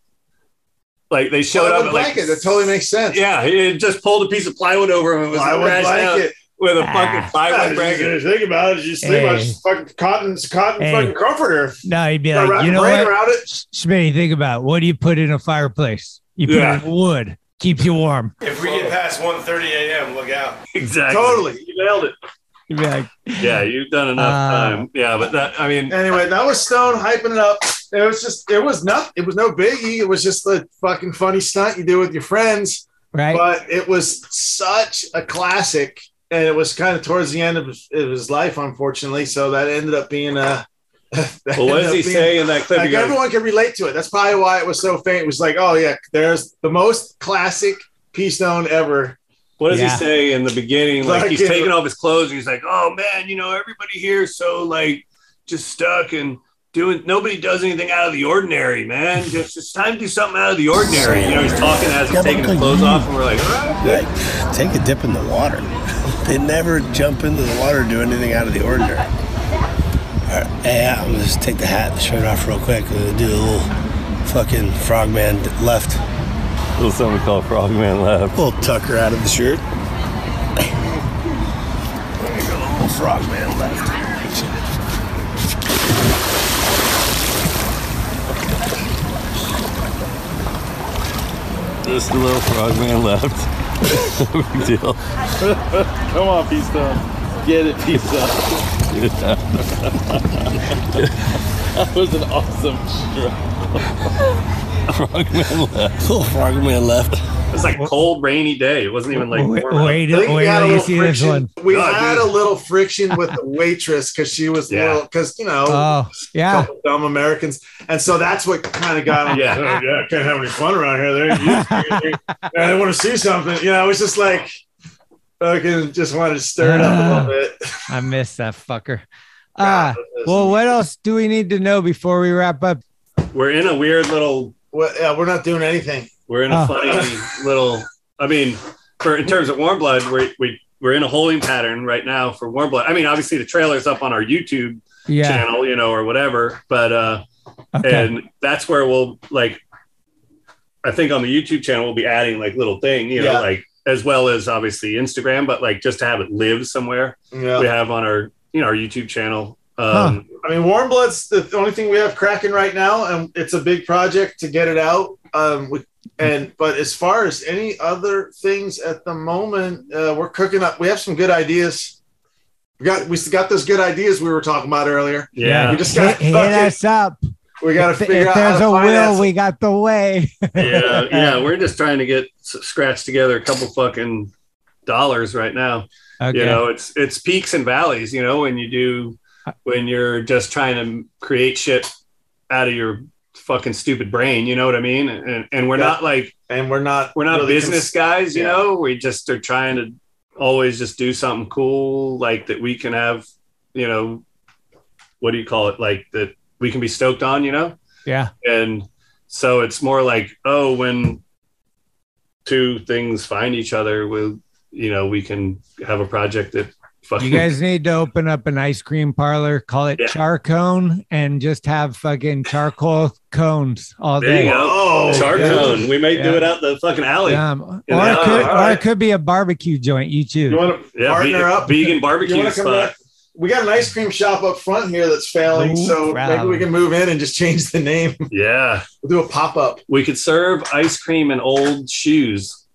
Like, they showed plywood up. Blanket. Like, that totally makes sense. Yeah. He just pulled a piece of plywood over him. And was crashed out with a ah. fucking plywood blanket. Think about it. Just think hey. about it. Just fucking cotton, cotton hey. fucking comforter. No, he'd be like, like you know what? Around it. Smitty, think about it. What do you put in a fireplace? You put yeah. in wood. Keeps you warm. If we get past one thirty a m, look out. Exactly. Totally. You nailed it. You'd be like, yeah, you've done enough uh, time. Yeah, but that, I mean. Anyway, that was Stone hyping it up. It was just, it was nothing. It was no biggie. It was just a fucking funny stunt you do with your friends. Right. But it was such a classic. And it was kind of towards the end of his life, unfortunately. So that ended up being a. Well, what does he being, say in that clip? Like, everyone can relate to it. That's probably why it was so faint. It was like, oh, yeah, there's the most classic Peace Stone ever. What does yeah. he say in the beginning? Like, like he's taking off his clothes. And he's like, oh, man, you know, everybody here is so, like, just stuck and doing – nobody does anything out of the ordinary, man. Just, it's time to do something out of the ordinary. You know, he's talking as he's taking his clothes off, and we're like, all right. Like, take a dip in the water. They never jump into the water or do anything out of the ordinary. All right, hey, I'm going to just take the hat and shirt off real quick. I'm going to do a little fucking frogman left. A little something we call frogman left. A little tucker out of the shirt. There you go, a little frogman left. Just a little frogman left. No big deal. Come on, Peace Stone. Get it, Peace Stone. That was an awesome stroke. Frogman left. Little frogman left. It was like a cold, rainy day. It wasn't even like warm. Wait, wait, wait till you see friction. This one. We oh, had dude. a little friction with the waitress because she was yeah. little, because, you know, oh, yeah. a couple dumb Americans. And so that's what kind of got him. Yeah, oh, yeah, I can't have any fun around here. There, I want to see something. You know, I was just like, fucking just wanted to stir it up uh, a little bit. I miss that fucker. Ah, uh, well, what else do we need to know before we wrap up? We're in a weird little. Well, yeah, we're not doing anything. We're in a oh. funny little. I mean, for in terms of Warm Blood, we we we're in a holding pattern right now for Warm Blood. I mean, obviously the trailer's up on our YouTube yeah. channel, you know, or whatever. But uh, okay. and that's where we'll like. I think on the YouTube channel we'll be adding like little thing, you know, yeah. like. As well as obviously Instagram, but like just to have it live somewhere. Yeah. We have on our, you know, our YouTube channel. Um, huh. I mean, Warm Blood's the only thing we have cracking right now, and it's a big project to get it out. Um, with, and but as far as any other things at the moment, uh, we're cooking up. We have some good ideas. We got we got those good ideas we were talking about earlier. Yeah, we just got hit, hit us up. We got to figure if out. If there's how to a will, it. We got the way. yeah, yeah. We're just trying to get scratched together a couple fucking dollars right now. Okay. You know, it's it's peaks and valleys. You know, when you do, when you're just trying to create shit out of your fucking stupid brain. You know what I mean? And and we're yeah. not like, and we're not we're not really business guys. You yeah. know, we just are trying to always just do something cool, like that we can have. You know, what do you call it? Like that. We can be stoked on, you know? Yeah. And so it's more like, oh, when two things find each other, we'll, you know, we can have a project that fucking. You guys need to open up an ice cream parlor, call it yeah. Char Cone, and just have fucking charcoal cones all there day. You go. Oh, Char yeah. Cone. We may yeah. do it out the fucking alley. Um, or, the alley. It could, or right. it could be a barbecue joint. You choose. You want to yeah, partner vegan, up? Vegan barbecue spot. We got an ice cream shop up front here that's failing, Ooh, so wow. maybe we can move in and just change the name. Yeah. We'll do a pop-up. We could serve ice cream in old shoes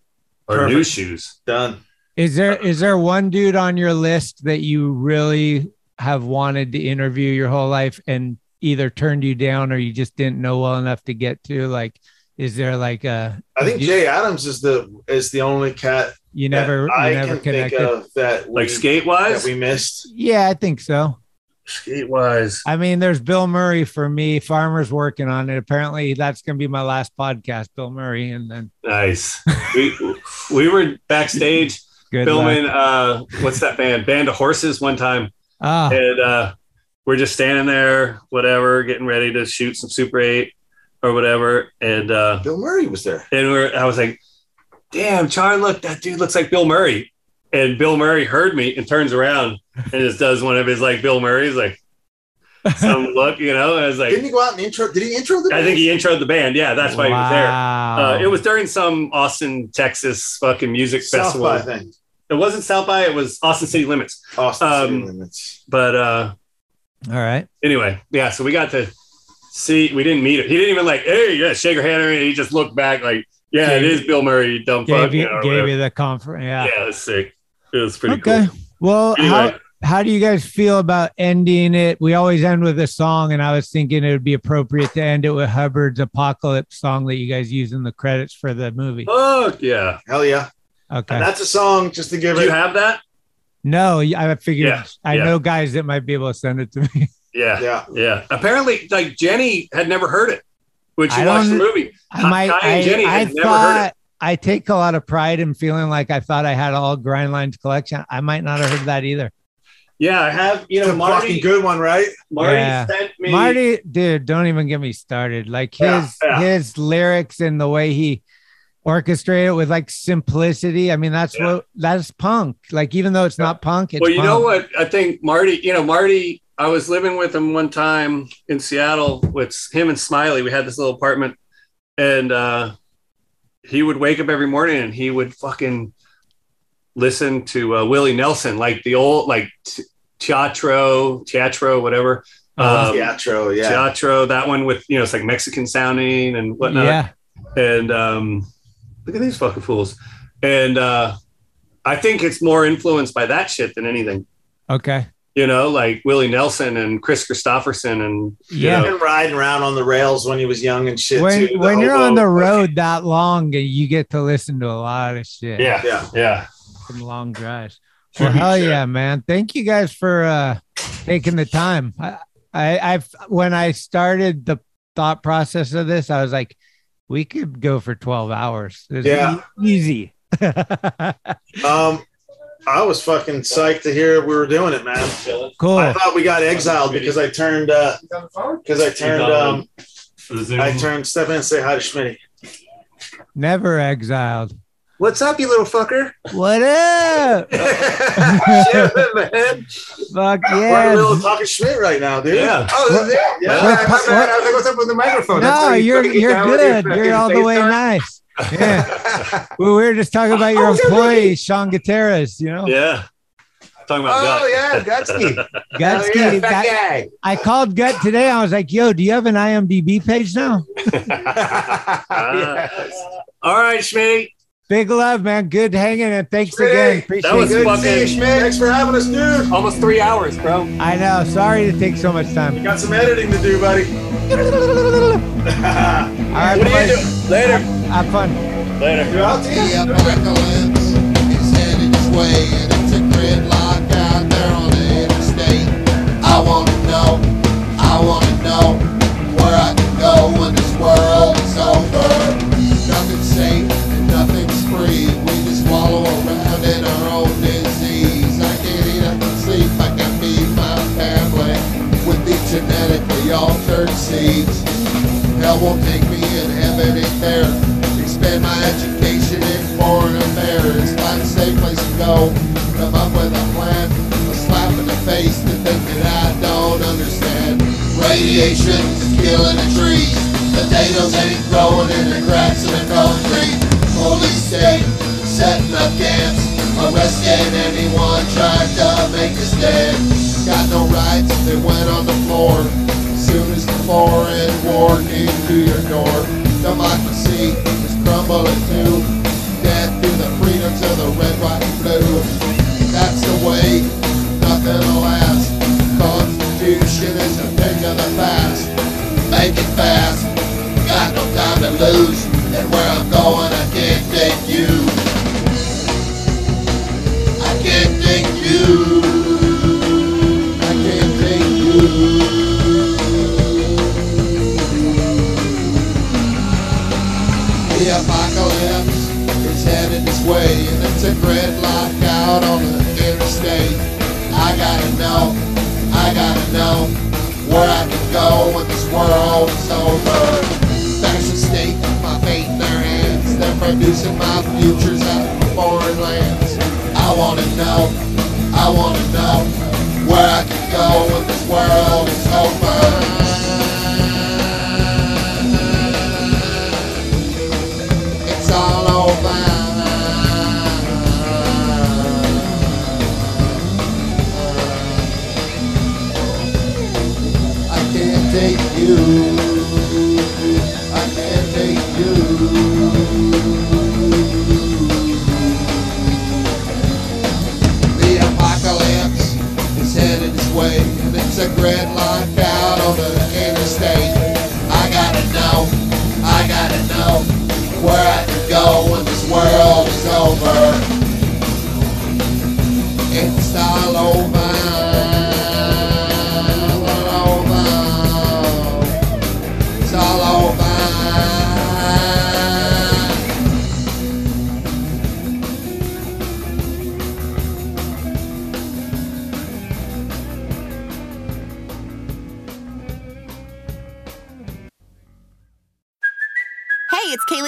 or Perfect. New shoes. Done. Is there is there one dude on your list that you really have wanted to interview your whole life and either turned you down or you just didn't know well enough to get to? Like, is there like a... I think you, Jay Adams is the is the only cat... You never, you I never can connected. Think of that we, like skate wise that we missed. Yeah, I think so. Skate wise, I mean, there's Bill Murray for me. Farmer's working on it. Apparently, that's going to be my last podcast, Bill Murray, and then nice. we we were backstage Good filming uh, what's that band? Band of Horses one time. Ah. And uh, we're just standing there, whatever, getting ready to shoot some Super eight or whatever. And uh, Bill Murray was there. And we're, I was like, damn, Char, look, that dude looks like Bill Murray. And Bill Murray heard me and turns around and just does one of his, like, Bill Murray's, like, some look, you know. And I was like, didn't he go out and intro? Did he intro the band? I think he introed the band. Yeah, that's why wow. he was there. Uh, it was during some Austin, Texas fucking music South festival. By thing. It wasn't South by, it was Austin City Limits. Austin um, City Limits. But, uh, all right. Anyway, yeah, so we got to see, we didn't meet him. He didn't even, like, hey, yeah, shake her hand. He just looked back, like, yeah, gave, it is Bill Murray, you dumb fuck. You, know, gave you the conference. Yeah. Yeah, it was sick. It was pretty okay. cool. Well, anyway. how, how do you guys feel about ending it? We always end with a song, and I was thinking it would be appropriate to end it with Hubbard's Apocalypse song that you guys use in the credits for the movie. Oh, yeah. Hell yeah. Okay. And that's a song just to give do it. Do you have that? No, I figured yeah, I yeah. know guys that might be able to send it to me. Yeah. Yeah. Yeah. Apparently, like, Jenny had never heard it. When she watched the movie. I, might, I, and Jenny I, I never thought heard it. I take a lot of pride in feeling like I thought I had all Grindline's collection. I might not have heard that either. Yeah, I have. You know, it's a Marty, fucking good one, right? Marty yeah. sent me. Marty, dude, don't even get me started. Like his yeah, yeah. his lyrics and the way he orchestrated it with, like, simplicity. I mean, that's yeah. what that's punk. Like, even though it's yeah. not punk, it's well, you punk. know what? I think Marty. You know, Marty. I was living with him one time in Seattle with him and Smiley. We had this little apartment, and uh, he would wake up every morning and he would fucking listen to uh, Willie Nelson, like the old, like Teatro, Teatro, whatever. Um, Teatro, yeah. Teatro, that one with, you know, it's like Mexican sounding and whatnot. Yeah. And um, look at these fucking fools. And uh, I think it's more influenced by that shit than anything. Okay. You know, like Willie Nelson and Chris Christopherson and yeah, you know, riding around on the rails when he was young and shit. When, too, when you're on the road that long, you get to listen to a lot of shit. Yeah, yeah, yeah. Some long drives. Well, hell sure. yeah, man! Thank you guys for uh, taking the time. I, I, I've when I started the thought process of this, I was like, we could go for twelve hours. It's yeah, easy. um. I was fucking psyched to hear we were doing it, man. Cool. I thought we got exiled because I turned, because uh, I turned, um, I turned, step in and say hi to Schmitty. Never exiled. What's up, you little fucker? What up? Shit, man. Fuck yeah. We're really talking Schmidt right now, dude. Yeah. Oh, yeah. yeah. What, what, what? I was like, what's up with the microphone? No, you're you're good. You're, you're all the way time. nice. Yeah, well, we were just talking about your oh, employee, Sean Gutierrez, you know? Yeah. Talking about oh, Gut. yeah, Gutsky. Gutsky. Oh, yeah, fat guy. I called Gut today. I was like, yo, do you have an I M D B page now? uh, yes. All right, Schmitty. Big love, man. Good hanging, and thanks Schmitty. again. Appreciate that was it. Fucking thanks for having us, dude. Almost three hours, bro. I know. Sorry to take so much time. You got some editing to do, buddy. All right, what boys. do you do? Later. Have fun. Later. You're out to you. The Apocalypse is headed this way, and it's a gridlock out there on the interstate. I want to know, I want to know where I can go when this world is over. Nothing's safe and nothing's free. We just wallow around in our own disease. I can't eat, I can sleep, I can feed my family with these genetically altered seeds. Hell won't take me in, heaven ain't there. Expand my education in foreign affairs. Find a safe place to go. Come up with a plan. A slap in the face to think that I don't understand. Radiation is killing the trees. Potatoes ain't growing in the cracks in the concrete. Police state setting up camps, arresting anyone trying to make a stand. Got no rights, they went on the floor. Soon as the foreign war came to your door, democracy is crumbling too. Death to the freedoms of the red, white, and blue. That's the way, nothing'll last. Constitution is a thing of the past. Make it fast, got no time to lose. And where I'm going, I can't take you. I can't take you. I can't take you. The apocalypse is had it his way, and it's a gridlock out on the interstate. I gotta know, I gotta know where I can go when this world is over. There's a stake with my fate in their hands. They're producing my futures out of foreign lands. I wanna know, I wanna know where I can go when this world is over. I can't take you. The apocalypse is headed its way, and it's a gridlock out on the interstate. I gotta know, I gotta know where I can go when this world is over. It's all over.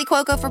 Cuoco for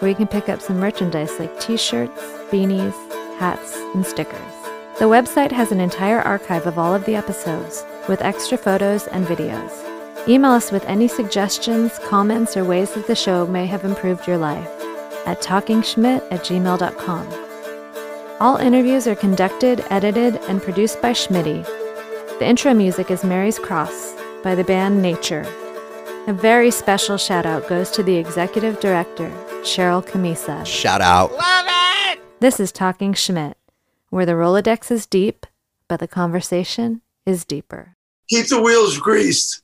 Where you can pick up some merchandise like t-shirts, beanies, hats, and stickers. The website has an entire archive of all of the episodes, with extra photos and videos. Email us with any suggestions, comments, or ways that the show may have improved your life at talking schmidt at gmail dot com. All interviews are conducted, edited, and produced by Schmitty. The intro music is Mary's Cross by the band Nature. A very special shout-out goes to the executive director, Cheryl Camisa. Shout out. Love it! This is Talking Schmidt, where the Rolodex is deep, but the conversation is deeper. Keep the wheels greased.